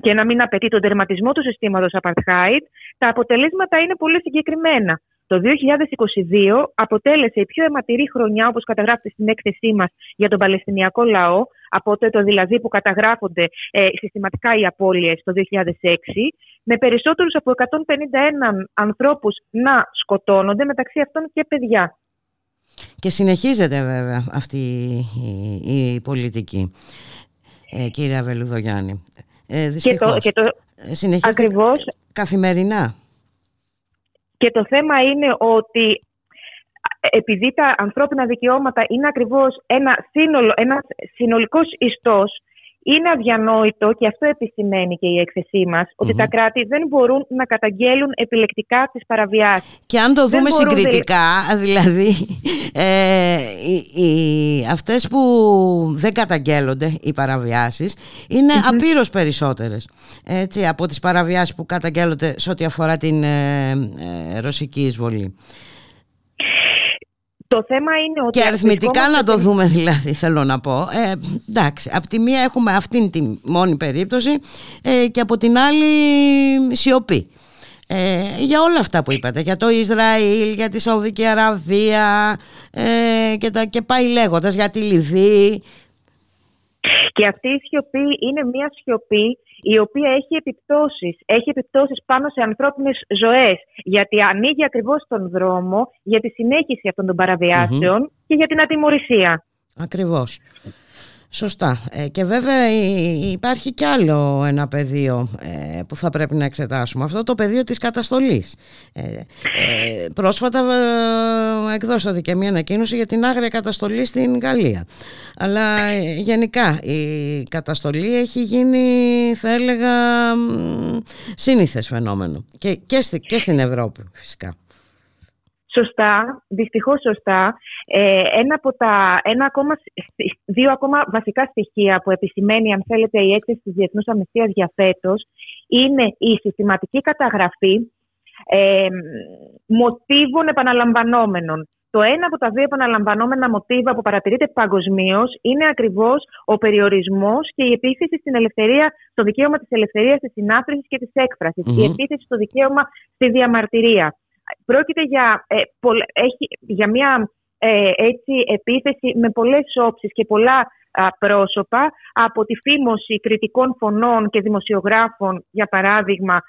και να μην απαιτεί τον τερματισμό του συστήματος Απαρτχάιτ, τα αποτελέσματα είναι πολύ συγκεκριμένα. Το δύο χιλιάδες είκοσι δύο αποτέλεσε η πιο αιματηρή χρονιά, όπως καταγράφεται στην έκθεσή μας, για τον Παλαιστινιακό λαό, από τότε δηλαδή που καταγράφονται ε, συστηματικά οι απώλειες το δύο χιλιάδες έξι, με περισσότερους από εκατόν πενήντα ένα ανθρώπους να σκοτώνονται, μεταξύ αυτών και παιδιά. Και συνεχίζεται βέβαια αυτή η, η πολιτική, ε, κύριε Βελουδογιάννη. Ε, δυστυχώς. Και το, και το, συνεχίζεται ακριβώς, καθημερινά. Και το θέμα είναι ότι επειδή τα ανθρώπινα δικαιώματα είναι ακριβώς ένα σύνολο, ένας συνολικός ιστός, είναι αδιανόητο, και αυτό επισημαίνει και η έκθεσή μας, mm-hmm. ότι τα κράτη δεν μπορούν να καταγγέλουν επιλεκτικά τις παραβιάσεις. Και αν το δεν δούμε συγκριτικά, δηλαδή, ε, οι, οι, αυτές που δεν καταγγέλλονται, οι παραβιάσεις, είναι mm-hmm. απείρως περισσότερες, έτσι, από τις παραβιάσεις που καταγγέλλονται σε ό,τι αφορά την ε, ε, ρωσική εισβολή. Το θέμα είναι ότι και αριθμητικά να το δούμε, δηλαδή, θέλω να πω. Ε, εντάξει, από τη μία έχουμε αυτήν τη μόνη περίπτωση ε, και από την άλλη σιωπή. Ε, για όλα αυτά που είπατε, για το Ισραήλ, για τη Σαουδική Αραβία ε, και, τα, και πάει λέγοντας, για τη Λιβύη. Και αυτή η σιωπή είναι μια σιωπή η οποία έχει επιπτώσεις, έχει επιπτώσεις πάνω σε ανθρώπινες ζωές, γιατί ανοίγει ακριβώς τον δρόμο για τη συνέχιση αυτών των παραβιάσεων mm-hmm. και για την ατιμωρησία. Ακριβώς. Σωστά. Ε, και βέβαια υπάρχει κι άλλο ένα πεδίο ε, που θα πρέπει να εξετάσουμε. Αυτό το πεδίο της καταστολής. Ε, ε, πρόσφατα ε, εκδώσατε και μια ανακοίνωση για την άγρια καταστολή στην Γαλλία. Αλλά ε, γενικά η καταστολή έχει γίνει, θα έλεγα, σύνηθες φαινόμενο. Και, και, στη, και στην Ευρώπη φυσικά. Σωστά, δυστυχώς σωστά. Ε, ένα από τα, ένα ακόμα, δύο ακόμα βασικά στοιχεία που επισημαίνει, αν θέλετε, η έκθεση της Διεθνούς Αμνηστίας για φέτος είναι η συστηματική καταγραφή ε, μοτίβων επαναλαμβανόμενων. Το ένα από τα δύο επαναλαμβανόμενα μοτίβα που παρατηρείται παγκοσμίως είναι ακριβώς ο περιορισμός και η επίθεση στην ελευθερία, στο δικαίωμα της ελευθερίας της συνάθρησης και της έκφρασης, mm-hmm. η επίθεση στο δικαίωμα στη διαμαρτυρία. Πρόκειται για, ε, πο, έχει, για μια ε, έτσι, επίθεση με πολλές όψεις και πολλά α, πρόσωπα, από τη φήμωση κριτικών φωνών και δημοσιογράφων, για παράδειγμα,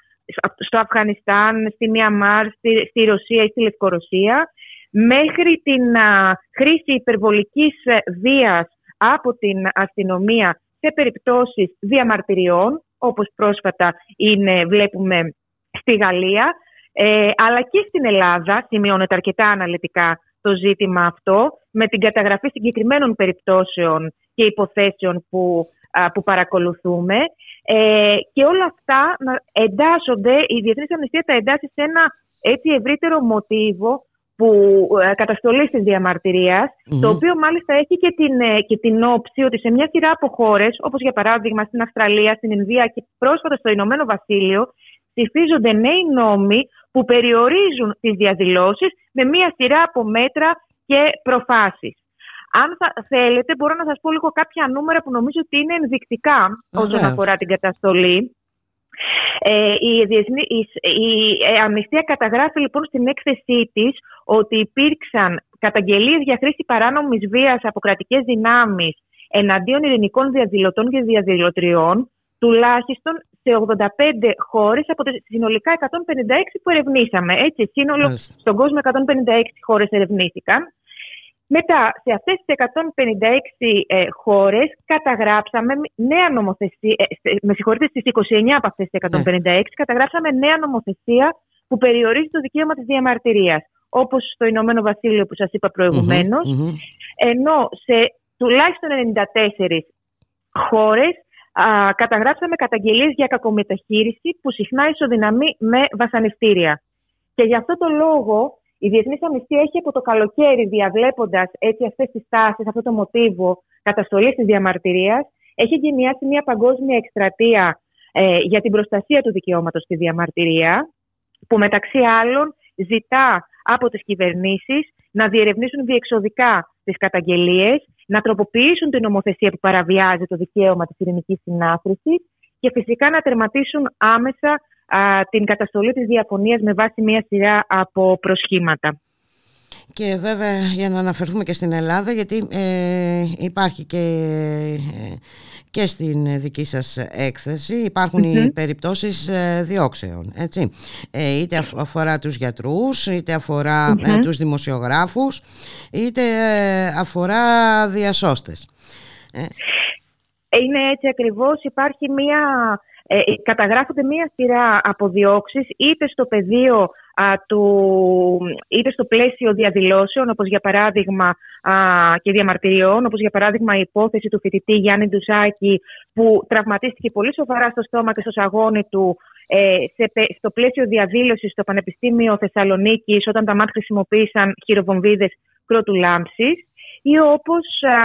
στο Αφγανιστάν, στη Μιανμάρ, στη, στη Ρωσία ή στη Λευκορωσία, μέχρι την α, χρήση υπερβολικής βίας από την αστυνομία σε περιπτώσεις διαμαρτυριών, όπως πρόσφατα είναι, βλέπουμε στη Γαλλία. Ε, αλλά και στην Ελλάδα σημειώνεται αρκετά αναλυτικά το ζήτημα αυτό, με την καταγραφή συγκεκριμένων περιπτώσεων και υποθέσεων που, α, που παρακολουθούμε. Ε, και όλα αυτά εντάσσονται, η Διεθνής Αμνηστία τα εντάσσει σε ένα έτσι ευρύτερο μοτίβο που ε, καταστολής της διαμαρτυρίας, mm-hmm. το οποίο μάλιστα έχει και την, ε, και την όψη ότι σε μια σειρά από χώρες, όπως για παράδειγμα στην Αυστραλία, στην Ινδία και πρόσφατα στο Ηνωμένο Βασίλειο, ψηφίζονται νέοι νόμοι που περιορίζουν τις διαδηλώσεις με μία σειρά από μέτρα και προφάσεις. Αν θα θέλετε, μπορώ να σας πω λίγο κάποια νούμερα που νομίζω ότι είναι ενδεικτικά όσον αφορά την καταστολή. Ε, η, διεθνή, η, η Αμνηστία καταγράφει λοιπόν στην έκθεσή της ότι υπήρξαν καταγγελίες για χρήση παράνομης βίας από κρατικές δυνάμεις εναντίον ειρηνικών διαδηλωτών και διαδηλωτριών, τουλάχιστον σε ογδόντα πέντε χώρες από τις συνολικά εκατόν πενήντα έξι που ερευνήσαμε. Έτσι, σύνολο [S2] Μάλιστα. [S1] Στον κόσμο εκατόν πενήντα έξι χώρες ερευνήθηκαν. Μετά, σε αυτές τις εκατόν πενήντα έξι ε, χώρες καταγράψαμε νέα νομοθεσία, ε, με συγχωρείτε, στις είκοσι εννέα από αυτές τις εκατόν πενήντα έξι, ναι. καταγράψαμε νέα νομοθεσία που περιορίζει το δικαίωμα της διαμαρτυρίας, όπως στο Ηνωμένο Βασίλειο που σας είπα προηγουμένως, mm-hmm, mm-hmm. ενώ σε τουλάχιστον ενενήντα τέσσερις χώρες α, καταγράψαμε καταγγελίες για κακομεταχείριση που συχνά ισοδυναμεί με βασανιστήρια. Και γι' αυτό το λόγο η Διεθνής Αμνηστία έχει από το καλοκαίρι, διαβλέποντας αυτές τις τάσεις, αυτό το μοτίβο καταστολής της διαμαρτυρίας, έχει εγκαινιάσει μια παγκόσμια εκστρατεία ε, για την προστασία του δικαιώματος στη διαμαρτυρία, που μεταξύ άλλων ζητά από τις κυβερνήσεις να διερευνήσουν διεξοδικά τις καταγγελίες, να τροποποιήσουν την νομοθεσία που παραβιάζει το δικαίωμα της ειρηνικής συνάθρησης και φυσικά να τερματίσουν άμεσα την καταστολή της διαφωνίας με βάση μια σειρά από προσχήματα. Και βέβαια για να αναφερθούμε και στην Ελλάδα, γιατί ε, υπάρχει και, ε, και στην δική σας έκθεση υπάρχουν mm-hmm. οι περιπτώσεις ε, διώξεων, έτσι. Ε, είτε αφορά τους γιατρούς, είτε αφορά mm-hmm. ε, τους δημοσιογράφους, είτε ε, αφορά διασώστες. Ε. Είναι έτσι ακριβώς, υπάρχει μια... Ε, καταγράφονται μία σειρά από διώξεις είτε στο πεδίο α, του, είτε στο πλαίσιο διαδηλώσεων, όπως για παράδειγμα α, και διαμαρτυριών, όπως για παράδειγμα η υπόθεση του φοιτητή Γιάννη Ντουσάκη που τραυματίστηκε πολύ σοβαρά στο στόμα και στο σαγόνι του ε, σε, στο πλαίσιο διαδήλωσης στο Πανεπιστήμιο Θεσσαλονίκης όταν τα ΜΑΤ χρησιμοποίησαν χειροβομβίδες κρότουλάμψης, ή όπως α,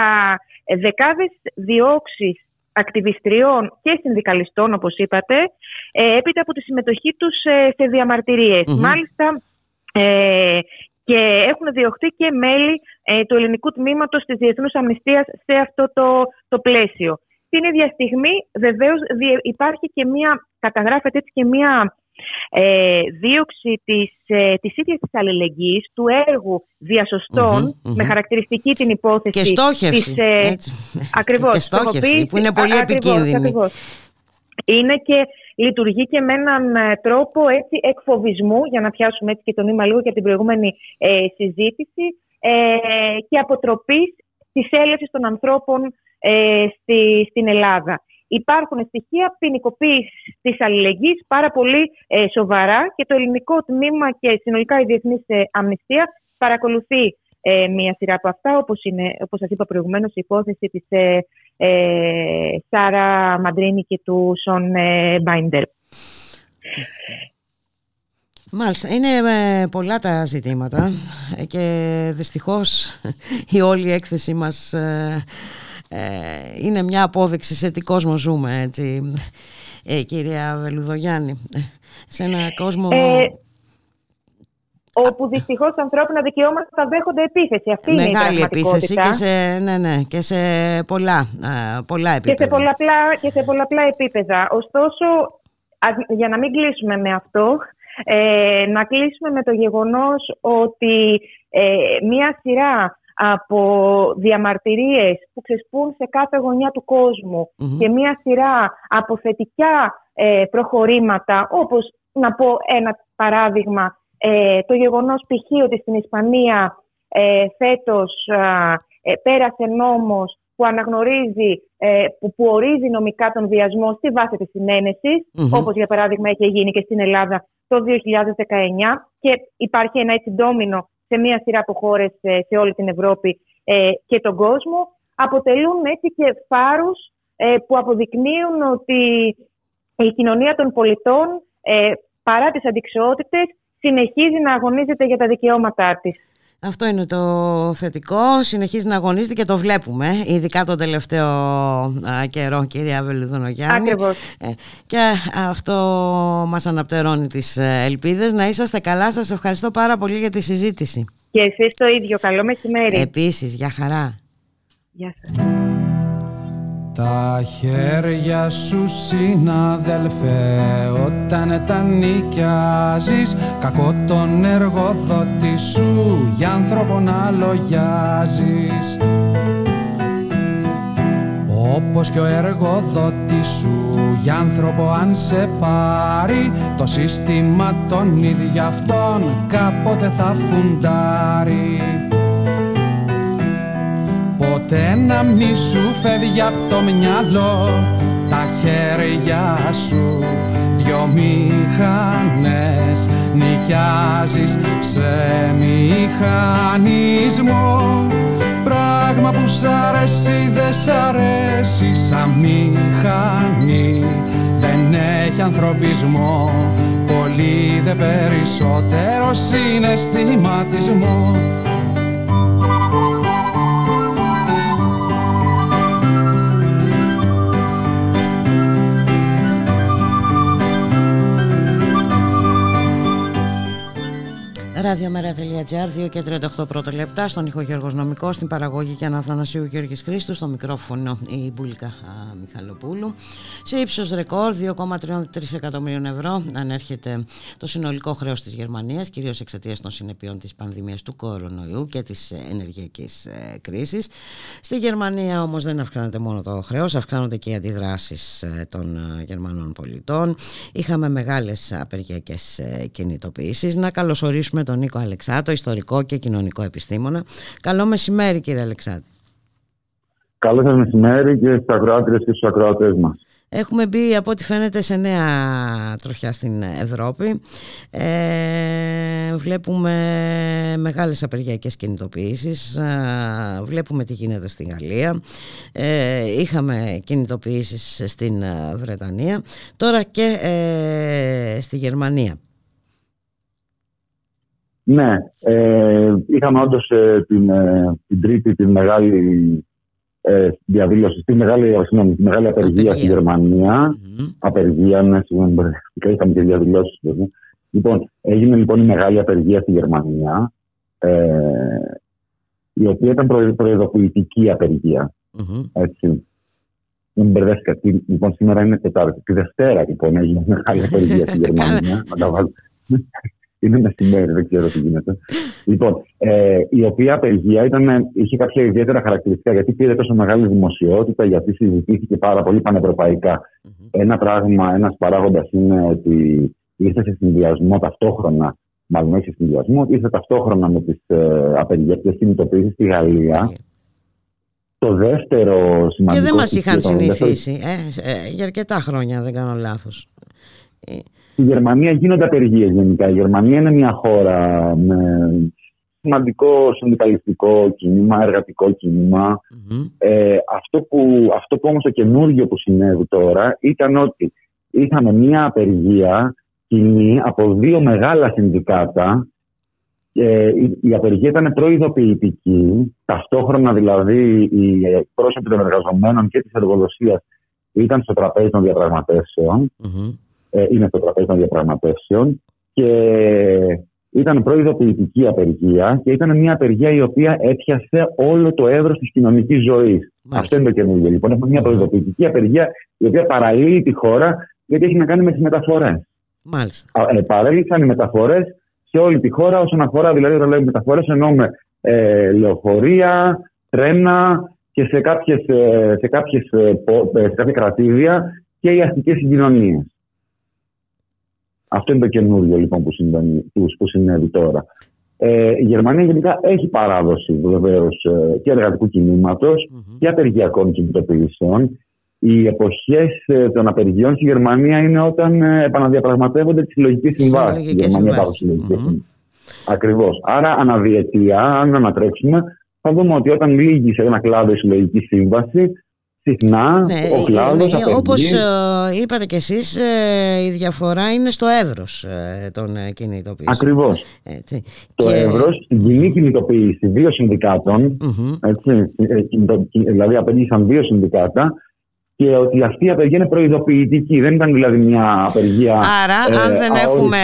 δεκάδες διώξεις ακτιβιστριών και συνδικαλιστών, όπως είπατε, έπειτα από τη συμμετοχή τους σε διαμαρτυρίες. Mm-hmm. Μάλιστα, ε, και έχουν διωχθεί και μέλη ε, του ελληνικού τμήματος της Διεθνούς Αμνηστίας σε αυτό το, το πλαίσιο. Την ίδια στιγμή, βεβαίως, υπάρχει και μία, καταγράφεται έτσι και μία ε, δίωξη της, ε, της ίδιας της αλληλεγγύης, του έργου διασωστών, mm-hmm, mm-hmm. με χαρακτηριστική την υπόθεση. Και στόχευση. Της, ε, ακριβώς. Και στόχευση, που είναι πολύ επικίνδυνη. Ακριβώς. Είναι και λειτουργεί και με έναν τρόπο έτσι, εκφοβισμού, για να πιάσουμε έτσι και το νήμα λίγο για την προηγούμενη ε, συζήτηση, ε, και αποτροπής της έλευσης των ανθρώπων ε, στη, στην Ελλάδα. Υπάρχουν στοιχεία ποινικοποίησης της αλληλεγγύης πάρα πολύ ε, σοβαρά και το ελληνικό τμήμα και συνολικά η Διεθνής ε, Αμνηστία παρακολουθεί ε, μία σειρά από αυτά, όπως, είναι, όπως σας είπα προηγουμένως, η υπόθεση της ε, ε, Σάρα Μαντρίνη και του Σον ε, Μπάιντερ. Μάλιστα, είναι πολλά τα ζητήματα και δυστυχώς η όλη έκθεση μας ε, είναι μια απόδειξη σε τι κόσμο ζούμε, έτσι, ε, κυρία Βελουδογιάννη, σε ένα κόσμο ε, όπου δυστυχώς τα ανθρώπινα δικαιώματα θα δέχονται επίθεση. Αυτή είναι η πραγματικότητα. Μεγάλη επίθεση και σε, ναι, ναι, και σε πολλά, πολλά επίπεδα. Και σε πολλαπλά, και σε πολλαπλά επίπεδα. Ωστόσο, για να μην κλείσουμε με αυτό, ε, να κλείσουμε με το γεγονός ότι ε, μια σειρά από διαμαρτυρίες που ξεσπούν σε κάθε γωνιά του κόσμου mm-hmm. και μια σειρά από θετικά ε, προχωρήματα, όπως να πω ένα παράδειγμα, ε, το γεγονός π.χ. ότι στην Ισπανία ε, φέτος ε, πέρασε νόμος που αναγνωρίζει, ε, που, που ορίζει νομικά τον βιασμό στη βάση της συνένεσης, mm-hmm. όπως για παράδειγμα έχει γίνει και στην Ελλάδα το δύο χιλιάδες δεκαεννιά, και υπάρχει ένα έτσι ντόμινο σε μία σειρά από χώρες σε όλη την Ευρώπη ε, και τον κόσμο, αποτελούν έτσι και φάρους ε, που αποδεικνύουν ότι η κοινωνία των πολιτών, ε, παρά τις αντιξοότητες, συνεχίζει να αγωνίζεται για τα δικαιώματά της. Αυτό είναι το θετικό, συνεχίζει να αγωνίζεται και το βλέπουμε, ειδικά τον τελευταίο καιρό, κυρία Βελουδονογιάννη. Ακριβώς. Και αυτό μας αναπτερώνει τις ελπίδες. Να είσαστε καλά, σας ευχαριστώ πάρα πολύ για τη συζήτηση. Και εσείς το ίδιο, καλό μεσημέρι. Επίσης, για χαρά. Γεια σας. Τα χέρια σου συναδέλφε όταν τα νοικιάζεις, κακό τον εργοδότη σου για άνθρωπο να λογιάζεις. Όπως και ο εργοδότης σου για άνθρωπο αν σε πάρει, το σύστημα των ίδιων αυτών κάποτε θα φουντάρει. Ποτέ να μη σου φεύγει απ' το μυαλό τα χέρια σου, δυο μηχανές νοικιάζεις σε μηχανισμό. Πράγμα που σ' αρέσει δεν σ' αρέσει, σαν μηχανή δεν έχει ανθρωπισμό, πολύ δε περισσότερο συναισθηματισμό. radiomέρα.gr, δύο και τριάντα οκτώ πρώτο λεπτά, στον ήχο Γιώργος Συνομικός, στην παραγωγή Γιάννα Αθανασίου, Γιώργος Χρήστου, στο μικρόφωνο η Βούλικα Μιχαλοπούλου. Σε ύψος ρεκόρ δύο κόμμα τριάντα τρία εκατομμυρίων ευρώ ανέρχεται το συνολικό χρέος της Γερμανίας, κυρίως εξαιτίας των συνεπειών της πανδημίας του κορονοϊού και της ενεργειακής κρίσης. Στη Γερμανία όμως δεν αυξάνεται μόνο το χρέος, αυξάνονται και οι αντιδράσεις των Γερμανών πολιτών. Είχαμε μεγάλες απεργιακές κινητοποιήσεις. Να καλωσορίσουμε τον Νίκο Αλεξάτο, ιστορικό και κοινωνικό επιστήμονα. Καλό μεσημέρι, κύριε Αλεξάτο. Καλό σας μεσημέρι και στους ακροάτριες και στους ακροατές μας. Έχουμε μπει από ό,τι φαίνεται σε νέα τροχιά στην Ευρώπη. Ε, βλέπουμε μεγάλες απεργιακές κινητοποιήσεις. Ε, βλέπουμε τι γίνεται στην Γαλλία. Ε, είχαμε κινητοποιήσεις στην Βρετανία. Τώρα και ε, στη Γερμανία. Ναι, ε, είχαμε όντως ε, την, ε, την Τρίτη την μεγάλη ε, διαδήλωση, τη μεγάλη, συγγνώμη, τη μεγάλη απεργία στην Γερμανία. Mm-hmm. Απεργία, ναι, συγγνώμη, είχαμε και διαδηλώσεις. Δηλαδή. Λοιπόν, έγινε λοιπόν η μεγάλη απεργία στη Γερμανία, ε, η οποία ήταν προειδοποιητική απεργία. Mm-hmm. Έτσι. Μην μπερδεύσετε, λοιπόν, σήμερα είναι Τετάρτη. Τη Δευτέρα λοιπόν έγινε η μεγάλη απεργία στη Γερμανία. Να τα βάλω. Είναι μεσημέρι, δεν ξέρω τι γίνεται. Λοιπόν, ε, η οποία απεργία ήταν, είχε κάποια ιδιαίτερα χαρακτηριστικά, γιατί πήρε τόσο μεγάλη δημοσιότητα, γιατί συζητήθηκε πάρα πολύ πανευρωπαϊκά. Mm-hmm. Ένα πράγμα, ένας παράγοντας είναι ότι ήρθε σε συνδυασμό ταυτόχρονα, μάλλον όχι σε συνδυασμό, ήρθε ταυτόχρονα με τις ε, απεργιακές κινητοποιήσεις στη Γαλλία. Mm-hmm. Το δεύτερο σημαντικό. Και δεν μας είχαν συνηθίσει. Ε, ε, για αρκετά χρόνια, δεν κάνω λάθος. Στη Γερμανία γίνονται απεργίες γενικά. Η Γερμανία είναι μια χώρα με σημαντικό συνδικαλιστικό κίνημα, εργατικό κίνημα. Mm-hmm. Ε, αυτό, που, αυτό που όμως το καινούργιο που συνέβη τώρα ήταν ότι είχαμε μια απεργία κοινή από δύο μεγάλα συνδικάτα. Ε, η, η απεργία ήταν προειδοποιητική. Ταυτόχρονα δηλαδή οι πρόσωποι των εργαζομένων και της εργοδοσίας ήταν στο τραπέζι των διαπραγματεύσεων. Mm-hmm. Είναι στο τραπέζι των διαπραγματεύσεων και ήταν προειδοποιητική απεργία και ήταν μια απεργία η οποία έπιασε όλο το εύρος της κοινωνικής ζωής. Μάλιστα. Αυτό είναι το καινούργιο. Λοιπόν, έχουμε μια προειδοποιητική απεργία η οποία παραλύει τη χώρα γιατί έχει να κάνει με τις μεταφορές. Ε, παρέλυσαν οι μεταφορές σε όλη τη χώρα όσον αφορά, δηλαδή, όταν λέμε μεταφορές, εννοούμε ε, λεωφορεία, τρένα και σε, κάποιες, σε, κάποιες, σε κάποια κρατήδια και οι αστικές συγκοινωνίες. Αυτό είναι το καινούργιο λοιπόν που, συμβαίνει, που συνέβη τώρα. Ε, η Γερμανία γενικά έχει παράδοση βεβαίως ε, και εργατικού κινήματος mm-hmm. και απεργιακών κινητοποιήσεων. Οι εποχές ε, των απεργιών στη Γερμανία είναι όταν ε, επαναδιαπραγματεύονται τις συλλογικές συμβάσεις. Στη Γερμανία υπάρχουν συλλογικές συμβάσεις. Mm-hmm. Ακριβώς. Άρα, αναδιετία, αν ανατρέξουμε, θα δούμε ότι όταν λύγει σε ένα κλάδο η συλλογική σύμβαση. Συχνά, ναι, ο κλάδος, ναι, όπως ε, είπατε κι εσείς, ε, η διαφορά είναι στο εύρος ε, των ε, κινητοποιήσεων. Ακριβώς. Έτσι. Το και... εύρος, στην κοινή κινητοποίηση δύο συνδικάτων, mm-hmm. έτσι, δηλαδή απέγγισαν δύο συνδικάτα, και ότι αυτή η απεργία είναι προειδοποιητική, δεν ήταν δηλαδή μια απεργία. Άρα, ε, αν δεν αόριστη. Έχουμε.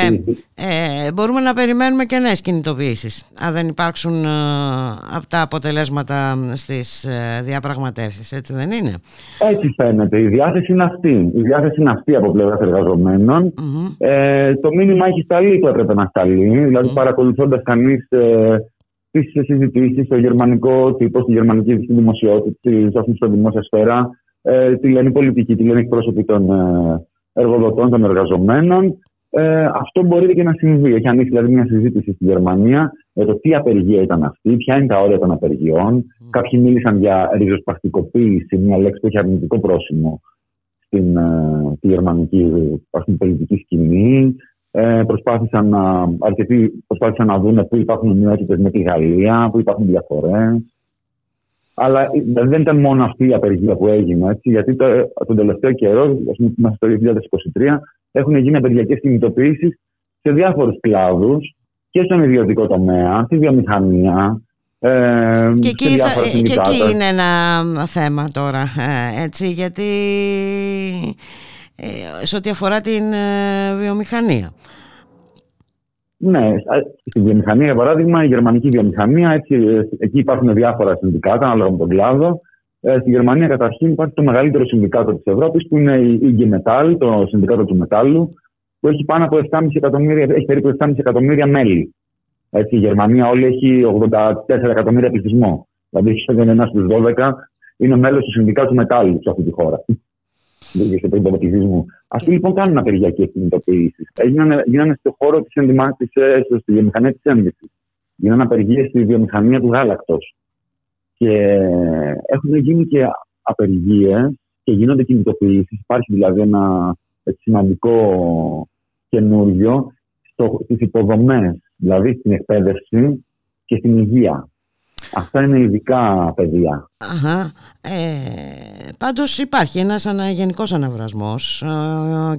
Ε, μπορούμε να περιμένουμε και νέες κινητοποιήσεις, αν δεν υπάρξουν ε, από τα αποτελέσματα στις ε, διαπραγματεύσεις, έτσι δεν είναι? Έτσι φαίνεται. Η διάθεση είναι αυτή. Η διάθεση είναι αυτή από πλευράς εργαζομένων. Mm-hmm. Ε, το μήνυμα έχει σταλεί που έπρεπε να σταλεί. Δηλαδή, mm-hmm. παρακολουθώντας κανείς. Ε, τις συζητήσεις στο γερμανικό τύπο, στη γερμανική δημοσιότητα, στη δημόσια σφαίρα. ε, τη λένε πολιτική, τη λένε εκπρόσωποι των ε, εργοδοτών, των εργαζομένων. Ε, αυτό μπορεί και να συμβεί. Έχει ανοίξει δηλαδή μια συζήτηση στη Γερμανία για το τι απεργία ήταν αυτή, ποια είναι τα όρια των απεργιών. Mm. Κάποιοι μίλησαν για ριζοσπαστικοποίηση, μια λέξη που έχει αρνητικό πρόσημο στην ε, τη γερμανική στην πολιτική σκηνή. Ε, προσπάθησαν, να, αρκετοί, προσπάθησαν να δουν πού υπάρχουν ομοιότητες με τη Γαλλία, πού υπάρχουν διαφορές. Αλλά δεν ήταν μόνο αυτή η απεργία που έγινε, έτσι, γιατί το, τον τελευταίο καιρό, μέσα στο δύο χιλιάδες είκοσι τρία, έχουν γίνει απεργιακές κινητοποιήσεις σε διάφορους κλάδους και στον ιδιωτικό τομέα, στη βιομηχανία. Ε, και, εκεί, και εκεί είναι ένα θέμα τώρα, έτσι, γιατί σε ό,τι αφορά την βιομηχανία. Ναι, στην βιομηχανία, για παράδειγμα, η γερμανική βιομηχανία, έτσι, εκεί υπάρχουν διάφορα συνδικάτα, ανάλογα με τον κλάδο. Ε, στη Γερμανία, καταρχήν, υπάρχει το μεγαλύτερο συνδικάτο της Ευρώπης, που είναι η Ι Γκ Metall, το συνδικάτο του μετάλλου, που έχει πάνω από επτά και μισό εκατομμύρια, έχει περίπου επτά και μισό εκατομμύρια μέλη. Έτσι, η Γερμανία όλη έχει ογδόντα τέσσερα εκατομμύρια πληθυσμό. Δηλαδή, ένα στους δώδεκα είναι μέλος του συνδικάτου μετάλλου σε αυτή τη χώρα. Αυτοί λοιπόν κάνουν απεργιακές κινητοποιήσεις. Γίνανε, γίνανε στον χώρο της βιομηχανίας της ένδυσης. Γίνανε απεργίες στη βιομηχανία του γάλακτος. Και έχουν γίνει και απεργίες και γίνονται κινητοποιήσεις. Υπάρχει δηλαδή ένα σημαντικό καινούριο στις υποδομές, δηλαδή στην εκπαίδευση και στην υγεία. Αυτά είναι ειδικά παιδιά. Αχα. Ε, πάντως υπάρχει ένας ανα, γενικός αναβρασμός ε,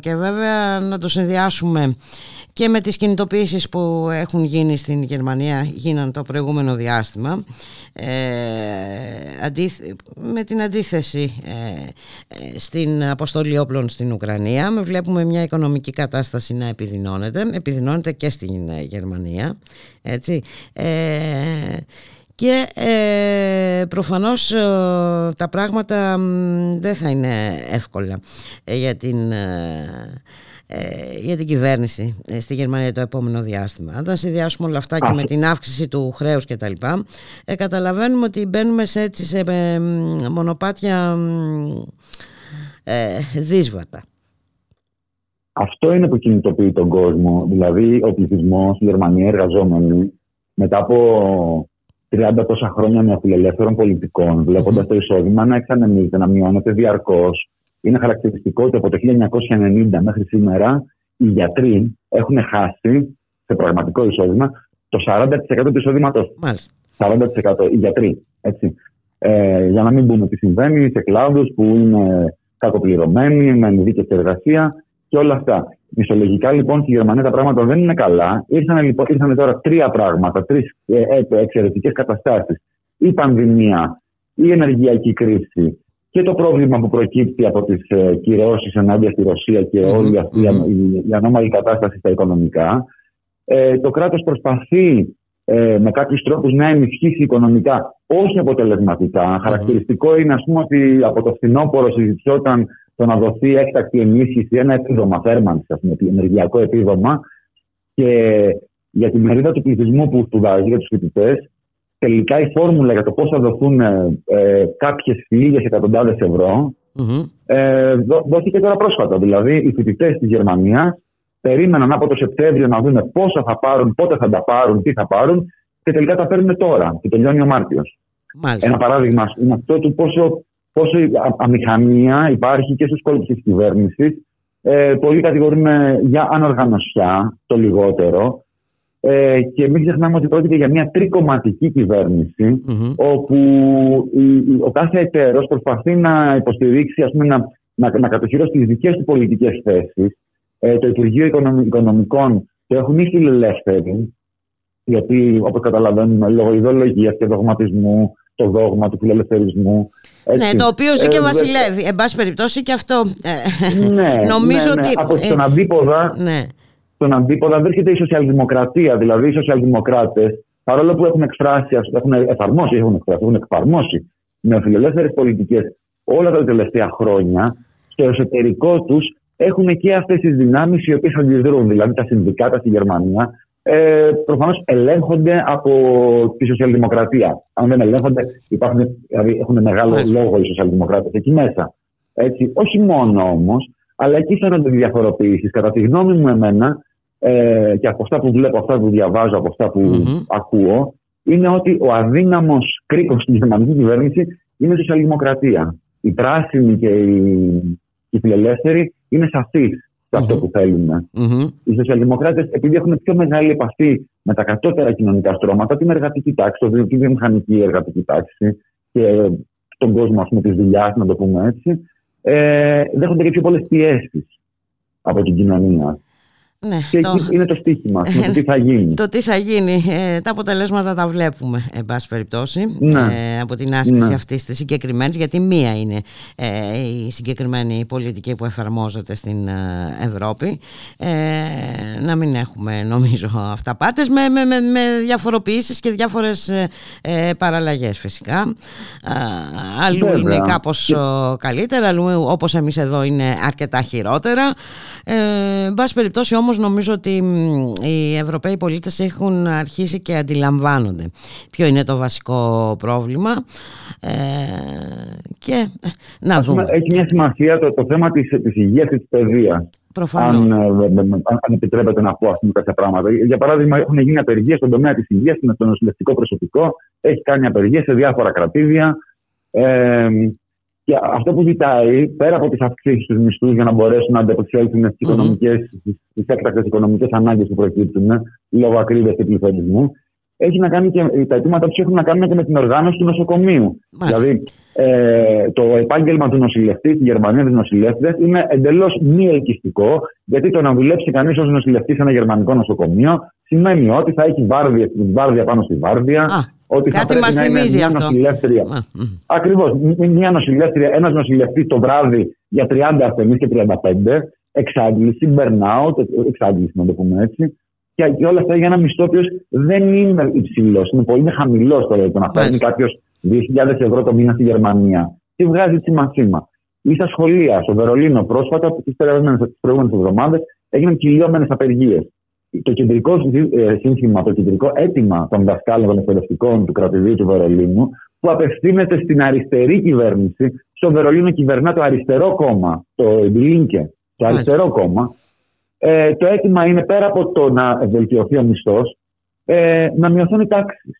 και βέβαια να το συνδυάσουμε και με τις κινητοποιήσεις που έχουν γίνει στην Γερμανία, γίναν το προηγούμενο διάστημα, ε, αντίθ, με την αντίθεση ε, ε, στην αποστολή όπλων στην Ουκρανία. Βλέπουμε μια οικονομική κατάσταση να επιδεινώνεται, επιδεινώνεται και στην Γερμανία, έτσι. Ε, Και ε, προφανώς ε, τα πράγματα ε, δεν θα είναι εύκολα ε, για, την, ε, ε, για την κυβέρνηση ε, στη Γερμανία το επόμενο διάστημα. Αν τα συνδυάσουμε όλα αυτά και με την αύξηση του χρέους κτλ., ε, καταλαβαίνουμε ότι μπαίνουμε σε, έτσι, σε ε, μονοπάτια ε, δύσβατα. Αυτό είναι που κινητοποιεί τον κόσμο. Δηλαδή ο πληθυσμός, η Γερμανία, οι εργαζόμενοι, μετά από τριάντα τόσα χρόνια με φιλελεύθερων πολιτικών, βλέποντας mm-hmm. το εισόδημα να εξανεμίζεται, να μειώνεται διαρκώς. Είναι χαρακτηριστικό ότι από το χίλια εννιακόσια ενενήντα μέχρι σήμερα οι γιατροί έχουν χάσει σε πραγματικό εισόδημα το σαράντα τοις εκατό του εισόδηματος. Mm-hmm. σαράντα τοις εκατό οι γιατροί. Έτσι. Ε, για να μην πούμε τι συμβαίνει σε κλάδους που είναι κακοπληρωμένοι, με ανειδίκευτη εργασία και όλα αυτά. Μισολογικά λοιπόν στη Γερμανία τα πράγματα δεν είναι καλά. Ήρθαν, λοιπόν, ήρθαν τώρα τρία πράγματα, τρεις ε, εξαιρετικές καταστάσεις. Η πανδημία, η ενεργειακή κρίση και το πρόβλημα που προκύπτει από τις ε, κυρώσεις ενάντια στη Ρωσία και όλη αυτή mm-hmm. η, η ανώμαλη κατάσταση στα οικονομικά. Ε, το κράτος προσπαθεί ε, με κάποιους τρόπους να ενισχύσει οικονομικά, όχι αποτελεσματικά. Mm-hmm. Χαρακτηριστικό είναι, ας πούμε, ότι από το φθινόπωρο συζητιόταν το να δοθεί έκτακτη ενίσχυση, ένα επίδομα θέρμανση, ας πούμε, ενεργειακό επίδομα, και για τη μερίδα του πληθυσμού που σπουδάζει, για τους φοιτητές, τελικά η φόρμουλα για το πώς θα δοθούν ε, κάποιες λίγες εκατοντάδες ευρώ mm-hmm. ε, δο, δόθηκε τώρα πρόσφατα. Δηλαδή, οι φοιτητές της Γερμανίας περίμεναν από το Σεπτέμβριο να δουν πόσα θα πάρουν, πότε θα τα πάρουν, τι θα πάρουν, και τελικά τα παίρνουν τώρα, και τελειώνει ο Μάρτιος. Μάλιστα. Ένα παράδειγμα είναι αυτό του πόσο. Πόσο αμηχανία υπάρχει και στους κόλπους της κυβέρνησης. Ε, πολλοί κατηγορούν για ανοργανωσιά, το λιγότερο. Ε, και μην ξεχνάμε ότι πρόκειται για μια τρικομματική κυβέρνηση, mm-hmm. όπου η, η, ο κάθε εταίρος προσπαθεί να υποστηρίξει, ας πούμε, να, να, να κατοχυρώσει τις δικές του πολιτικές θέσεις. Ε, το Υπουργείο Οικονομικών το έχουν οι φιλελεύθεροι, γιατί όπως καταλαβαίνουμε, λόγω ιδεολογίας και δογματισμού, το δόγμα του φιλελευθερισμού. Έτσι. Ναι, το οποίο ζει και βασιλεύει. Ε, εν πάση περιπτώσει και αυτό. Ναι, νομίζω ναι, ναι. Ότι. Από τον αντίποδα, ναι. Στον αντίποδα βρίσκεται η σοσιαλδημοκρατία. Δηλαδή, οι σοσιαλδημοκράτες, παρόλο που έχουν εκφράσει, έχουν εφαρμόσει, έχουν, εκφράσει, έχουν εφαρμόσει με φιλελεύθερες πολιτικές όλα τα τελευταία χρόνια, στο εσωτερικό τους έχουν και αυτές τις δυνάμεις οι οποίες αντιδρούν. Δηλαδή, τα συνδικάτα στη Γερμανία Ε, προφανώς ελέγχονται από τη σοσιαλδημοκρατία. Αν δεν ελέγχονται, υπάρχουν, δηλαδή έχουν μεγάλο λόγο οι σοσιαλδημοκράτες εκεί μέσα. Έτσι, όχι μόνο όμως, αλλά εκεί φαίνονται διαφοροποιήσεις. Κατά τη γνώμη μου εμένα, ε, και από αυτά που βλέπω, αυτά που διαβάζω, από αυτά που mm-hmm. ακούω, είναι ότι ο αδύναμος κρίκος στην γερμανική κυβέρνηση είναι η σοσιαλδημοκρατία. Οι πράσινοι και οι, οι φιλελεύθεροι είναι σαφείς σε αυτό mm-hmm. που θέλουν. Mm-hmm. Οι σοσιαλδημοκράτες, επειδή έχουν πιο μεγάλη επαφή με τα κατώτερα κοινωνικά στρώματα, την εργατική τάξη, τη βιομηχανική εργατική τάξη και τον κόσμο, ας πούμε, της δουλειάς, να το πούμε έτσι, ε, δέχονται και πιο πολλές πιέσεις από την κοινωνία. Ναι, και το... εκεί είναι το στίχημα, το τι θα γίνει. Το τι θα γίνει, ε, τα αποτελέσματα τα βλέπουμε, εν πάση περιπτώσει, ναι. ε, από την άσκηση ναι. αυτής της συγκεκριμένης, γιατί μία είναι ε, η συγκεκριμένη πολιτική που εφαρμόζεται στην ε, Ευρώπη. Ε, να μην έχουμε, νομίζω, αυταπάτες με, με, με, με διαφοροποιήσεις και διάφορες ε, παραλλαγές φυσικά. Α, αλλού Βέβαια. είναι κάπως και... καλύτερα, αλλού όπως εμείς εδώ είναι αρκετά χειρότερα. Ε, εν πάση περιπτώσει όμως, νομίζω ότι οι Ευρωπαίοι πολίτες έχουν αρχίσει και αντιλαμβάνονται ποιο είναι το βασικό πρόβλημα, ε, και να δούμε. Έχει μια σημασία το, το θέμα της, της υγείας και της παιδείας. Αν, αν, αν επιτρέπετε να πω, ας πούμε, κάποια πράγματα. Για παράδειγμα, έχουν γίνει απεργίες στον τομέα της υγείας, στο νοσηλευτικό προσωπικό. Έχει κάνει απεργίες σε διάφορα κρατήδια. Ε, Και αυτό που ζητάει, πέρα από τις αυξήσεις στους μισθούς για να μπορέσουν να ανταπεξέλθουν στις mm-hmm. έκτακτες οικονομικές ανάγκες που προκύπτουν λόγω ακρίβειας και πληθωρισμού, έχει να κάνει και τα αιτήματα που έχουν να κάνουν και με την οργάνωση του νοσοκομείου. Mm-hmm. Δηλαδή, ε, το επάγγελμα του νοσηλευτή στη Γερμανία, τη νοσηλεύτρια, είναι εντελώς μη ελκυστικό, γιατί το να δουλέψει κανείς ως νοσηλευτή σε ένα γερμανικό νοσοκομείο σημαίνει ότι θα έχει βάρδια, βάρδια πάνω στη βάρδια. Ah. Ότι κάτι μας θυμίζει αυτό. Ακριβώς. Μια νοσηλεύτρια, ένας νοσηλευτής το βράδυ για τριάντα ασθενείς και τριάντα πέντε, εξάντληση, burnout, εξάντληση να το πούμε έτσι. Και, και όλα αυτά για ένα μισθό που δεν είναι υψηλός, είναι πολύ χαμηλός τώρα. Το να παίρνει κάποιος δύο χιλιάδες ευρώ το μήνα στη Γερμανία, τι βγάζει σήμα σήμα. Ή στα σχολεία, στο Βερολίνο πρόσφατα, τις προηγούμενες εβδομάδες, έγιναν κυλιόμενες απεργίες. Το κεντρικό σύνθημα, το κεντρικό αίτημα των δασκάλων των εκπαιδευτικών του κρατηδίου του Βερολίνου, που απευθύνεται στην αριστερή κυβέρνηση, στο Βερολίνο κυβερνά το αριστερό κόμμα, το Linke, το αριστερό κόμμα, ε, το αίτημα είναι, πέρα από το να βελτιωθεί ο μισθός, ε, να μειωθούν οι τάξεις.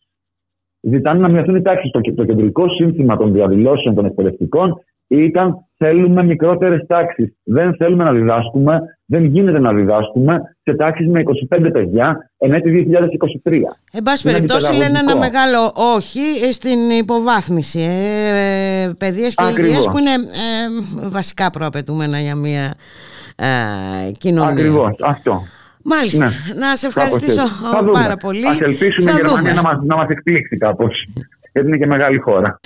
Ζητάνε να μειωθούν οι τάξεις. Το, το κεντρικό σύνθημα των διαδηλώσεων των εκπαιδευτικών ήταν: θέλουμε μικρότερες τάξεις. Δεν θέλουμε να διδάσκουμε, δεν γίνεται να διδάσκουμε σε τάξεις με είκοσι πέντε παιδιά εν έτη δύο χιλιάδες είκοσι τρία. Εν πάση περιπτώσει, λένε ένα μεγάλο όχι στην υποβάθμιση. Ε, παιδείας και υγείας που είναι ε, βασικά προαπαιτούμενα για μια ε, κοινωνία. Ακριβώς, αυτό. Μάλιστα. Ναι. Να σε ευχαριστήσω πάρα πολύ. Ας ελπίσουμε η Γερμανία να μας, να μας εκπλήξει κάπως. Γιατί είναι και μεγάλη χώρα.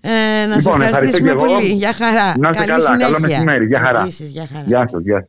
Ε, να λοιπόν, σας ευχαριστήσουμε πολύ. Γεια χαρά. Να είστε καλά. Καλό μεσημέρι. Γεια χαρά. Επίσης, για χαρά. Γεια σας. Γεια σας.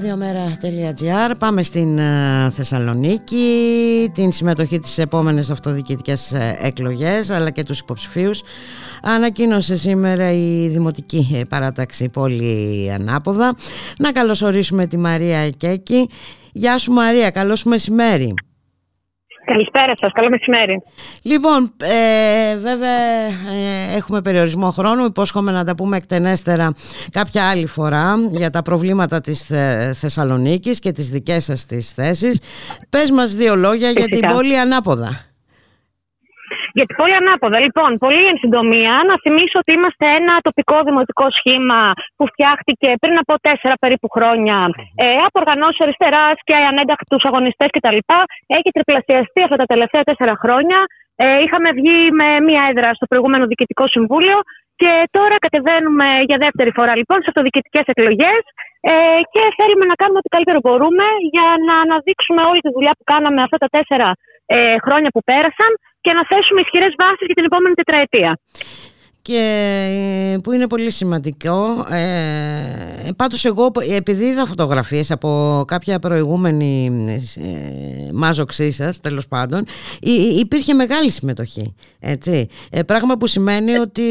radiomέρα.gr. Πάμε στην uh, Θεσσαλονίκη, την συμμετοχή της επόμενες αυτοδιοικητικές εκλογές αλλά και τους υποψηφίους. Ανακοίνωσε σήμερα η Δημοτική Παράταξη Πόλη Ανάποδα. Να καλωσορίσουμε τη Μαρία Κέκη. Γεια σου Μαρία, καλώς μεσημέρι. Καλησπέρα σας, καλό μεσημέρι. Λοιπόν, ε, βέβαια ε, έχουμε περιορισμό χρόνου. Υπόσχομαι να τα πούμε εκτενέστερα κάποια άλλη φορά για τα προβλήματα της ε, Θεσσαλονίκης και τις δικές σας τις θέσεις. Πες μας δύο λόγια Φυσικά. για την πόλη Ανάποδα. Για την πόλη Ανάποδα, λοιπόν, πολύ εν συντομία, να θυμίσω ότι είμαστε ένα τοπικό δημοτικό σχήμα που φτιάχτηκε πριν από τέσσερα περίπου χρόνια ε, από οργανώσεις αριστεράς και ανέντακτους αγωνιστές κτλ. Έχει τριπλασιαστεί αυτά τα τελευταία τέσσερα χρόνια. Ε, είχαμε βγει με μία έδρα στο προηγούμενο Διοικητικό Συμβούλιο Και τώρα κατεβαίνουμε για δεύτερη φορά λοιπόν σε αυτοδιοικητικές εκλογές ε, και θέλουμε να κάνουμε ό,τι καλύτερο μπορούμε για να αναδείξουμε όλη τη δουλειά που κάναμε αυτά τα τέσσερα ε, χρόνια που πέρασαν και να θέσουμε ισχυρές βάσεις για την επόμενη τετραετία. Και που είναι πολύ σημαντικό. Ε, πάντως εγώ, επειδή είδα φωτογραφίες από κάποια προηγούμενη ε, μάζοξή σας, τέλος πάντων, υ, υπήρχε μεγάλη συμμετοχή, έτσι. Ε, πράγμα που σημαίνει ότι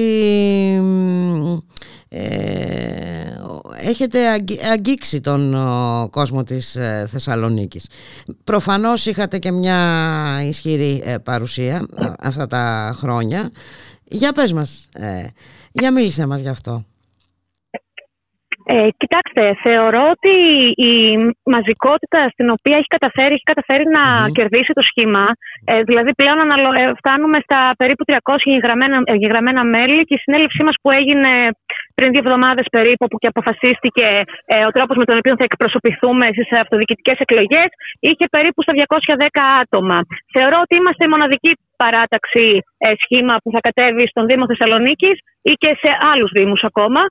ε, έχετε αγγίξει τον ο, κόσμο της ε, Θεσσαλονίκης. Προφανώς είχατε και μια ισχυρή ε, παρουσία α, αυτά τα χρόνια. Για πες μας, ε, για μίλησέ μας γι' αυτό. Ε, κοιτάξτε, θεωρώ ότι η μαζικότητα στην οποία έχει καταφέρει, έχει καταφέρει να mm-hmm. κερδίσει το σχήμα. Ε, δηλαδή πλέον αναλο... ε, φτάνουμε στα περίπου τριακόσια εγγεγραμμένα, εγγεγραμμένα μέλη και η συνέλευσή μας που έγινε πριν δύο εβδομάδες περίπου, που και αποφασίστηκε ε, ο τρόπος με τον οποίο θα εκπροσωπηθούμε στις αυτοδιοικητικές εκλογές, είχε περίπου στα διακόσια δέκα άτομα. Θεωρώ ότι είμαστε η μοναδική παράταξη ε, σχήμα που θα κατέβει στον Δήμο Θεσσαλονίκης ή και σε άλλους δήμους ακόμα.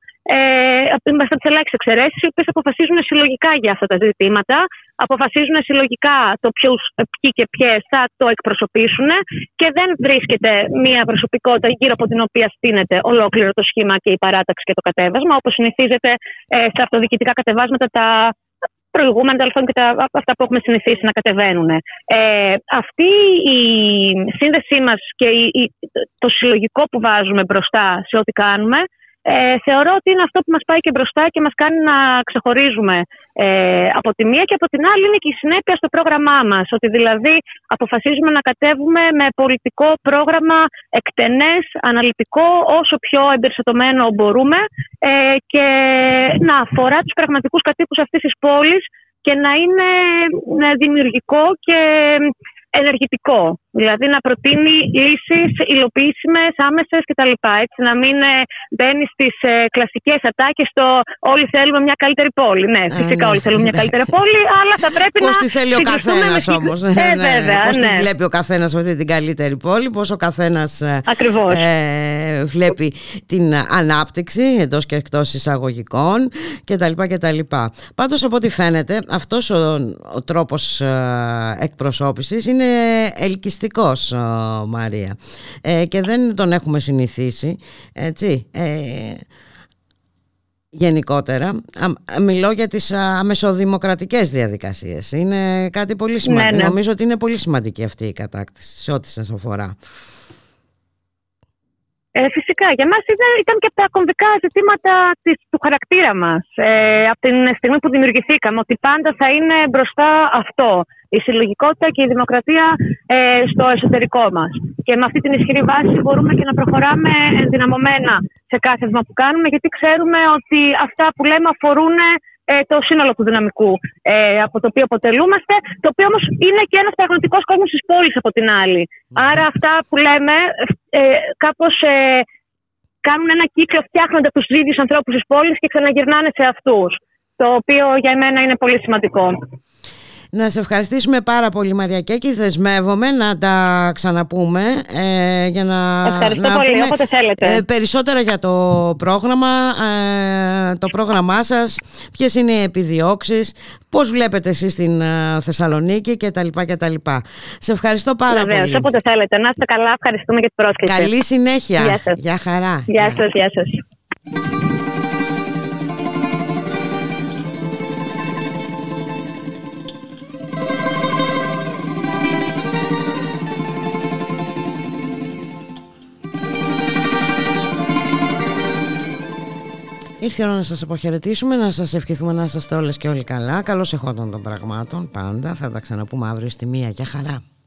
Είμαστε από τις ελάχιστες εξαιρέσεις, οι οποίες αποφασίζουν συλλογικά για αυτά τα ζητήματα. Αποφασίζουν συλλογικά το ποιους, ποιοι και ποιες θα το εκπροσωπήσουν και δεν βρίσκεται μία προσωπικότητα γύρω από την οποία στείνεται ολόκληρο το σχήμα και η παράταξη και το κατέβασμα, όπως συνηθίζεται ε, σε αυτοδιοικητικά κατεβάσματα τα προηγούμενα, αλλά και τα, αυτά που έχουμε συνηθίσει να κατεβαίνουν. Ε, αυτή η σύνδεσή μας και η, η, το συλλογικό που βάζουμε μπροστά σε ό,τι κάνουμε, Ε, θεωρώ ότι είναι αυτό που μας πάει και μπροστά και μας κάνει να ξεχωρίζουμε ε, από τη μία, και από την άλλη είναι και η συνέπεια στο πρόγραμμά μας, ότι δηλαδή αποφασίζουμε να κατέβουμε με πολιτικό πρόγραμμα εκτενές, αναλυτικό, όσο πιο εμπεριστατωμένο μπορούμε ε, και να αφορά τους πραγματικούς κατοίκους αυτής της πόλης και να είναι ε, δημιουργικό και ενεργητικό. Δηλαδή να προτείνει λύσεις υλοποιήσιμες, άμεσες κτλ. Έτσι, να μην ε, μπαίνει στις ε, κλασικές ατάκες στο όλοι θέλουμε μια καλύτερη πόλη. Ναι, φυσικά ε, όλοι θέλουμε ναι, μια καλύτερη ναι. πόλη, αλλά θα πρέπει πώς να. Πώς τη θέλει ο καθένας με... όμως. Ε, ε, ναι. βέβαια, πώς ναι. τη βλέπει ο καθένας αυτή την καλύτερη πόλη, πώς ο καθένας ε, βλέπει την ανάπτυξη εντός και εκτός εισαγωγικών κτλ. Πάντως, από ό,τι φαίνεται, αυτός ο, ο τρόπος ε, εκπροσώπησης είναι ελκυστικός. Μαρία, ε, και δεν τον έχουμε συνηθίσει, έτσι, ε, γενικότερα. Α, μιλώ για τις αμεσοδημοκρατικές διαδικασίες. Είναι κάτι πολύ σημαντικό. Ναι, ναι. Νομίζω ότι είναι πολύ σημαντική αυτή η κατάκτηση σε ό,τι σας αφορά. Ε, φυσικά, για μας ήταν, ήταν και από τα κομβικά ζητήματα της, του χαρακτήρα μας ε, από την στιγμή που δημιουργηθήκαμε, ότι πάντα θα είναι μπροστά αυτό, η συλλογικότητα και η δημοκρατία ε, στο εσωτερικό μας. Και με αυτή την ισχυρή βάση μπορούμε και να προχωράμε ενδυναμωμένα σε κάθε βήμα που κάνουμε, γιατί ξέρουμε ότι αυτά που λέμε αφορούν το σύνολο του δυναμικού ε, από το οποίο αποτελούμαστε, το οποίο όμως είναι και ένας πραγματικός κόσμος της πόλης από την άλλη. Άρα αυτά που λέμε ε, κάπως ε, κάνουν ένα κύκλο, φτιάχνονται τους ίδιους ανθρώπους της πόλης και ξαναγυρνάνε σε αυτούς, το οποίο για μένα είναι πολύ σημαντικό. Να σε ευχαριστήσουμε πάρα πολύ, Μαριακέκη, και δεσμεύομαι να τα ξαναπούμε ε, για να, Ευχαριστώ να πολύ, πούμε, όποτε θέλετε. Ε, περισσότερα για το πρόγραμμα, ε, το πρόγραμμά σας, ποιες είναι οι επιδιώξεις, πώς βλέπετε εσείς την ε, Θεσσαλονίκη κτλ. κτλ. Σε ευχαριστώ πάρα Βεβαίως, πολύ. Όποτε θέλετε. Να είστε καλά, ευχαριστούμε για την πρόσκληση. Καλή συνέχεια. Γεια σας. Γεια χαρά. Γεια σας, γεια σας. Ήρθε η ώρα να σας αποχαιρετήσουμε, να σας ευχηθούμε να είστε όλες και όλοι καλά. Καλώς εχόντων των πραγμάτων, πάντα. Θα τα ξαναπούμε αύριο στη μία. Για χαρά.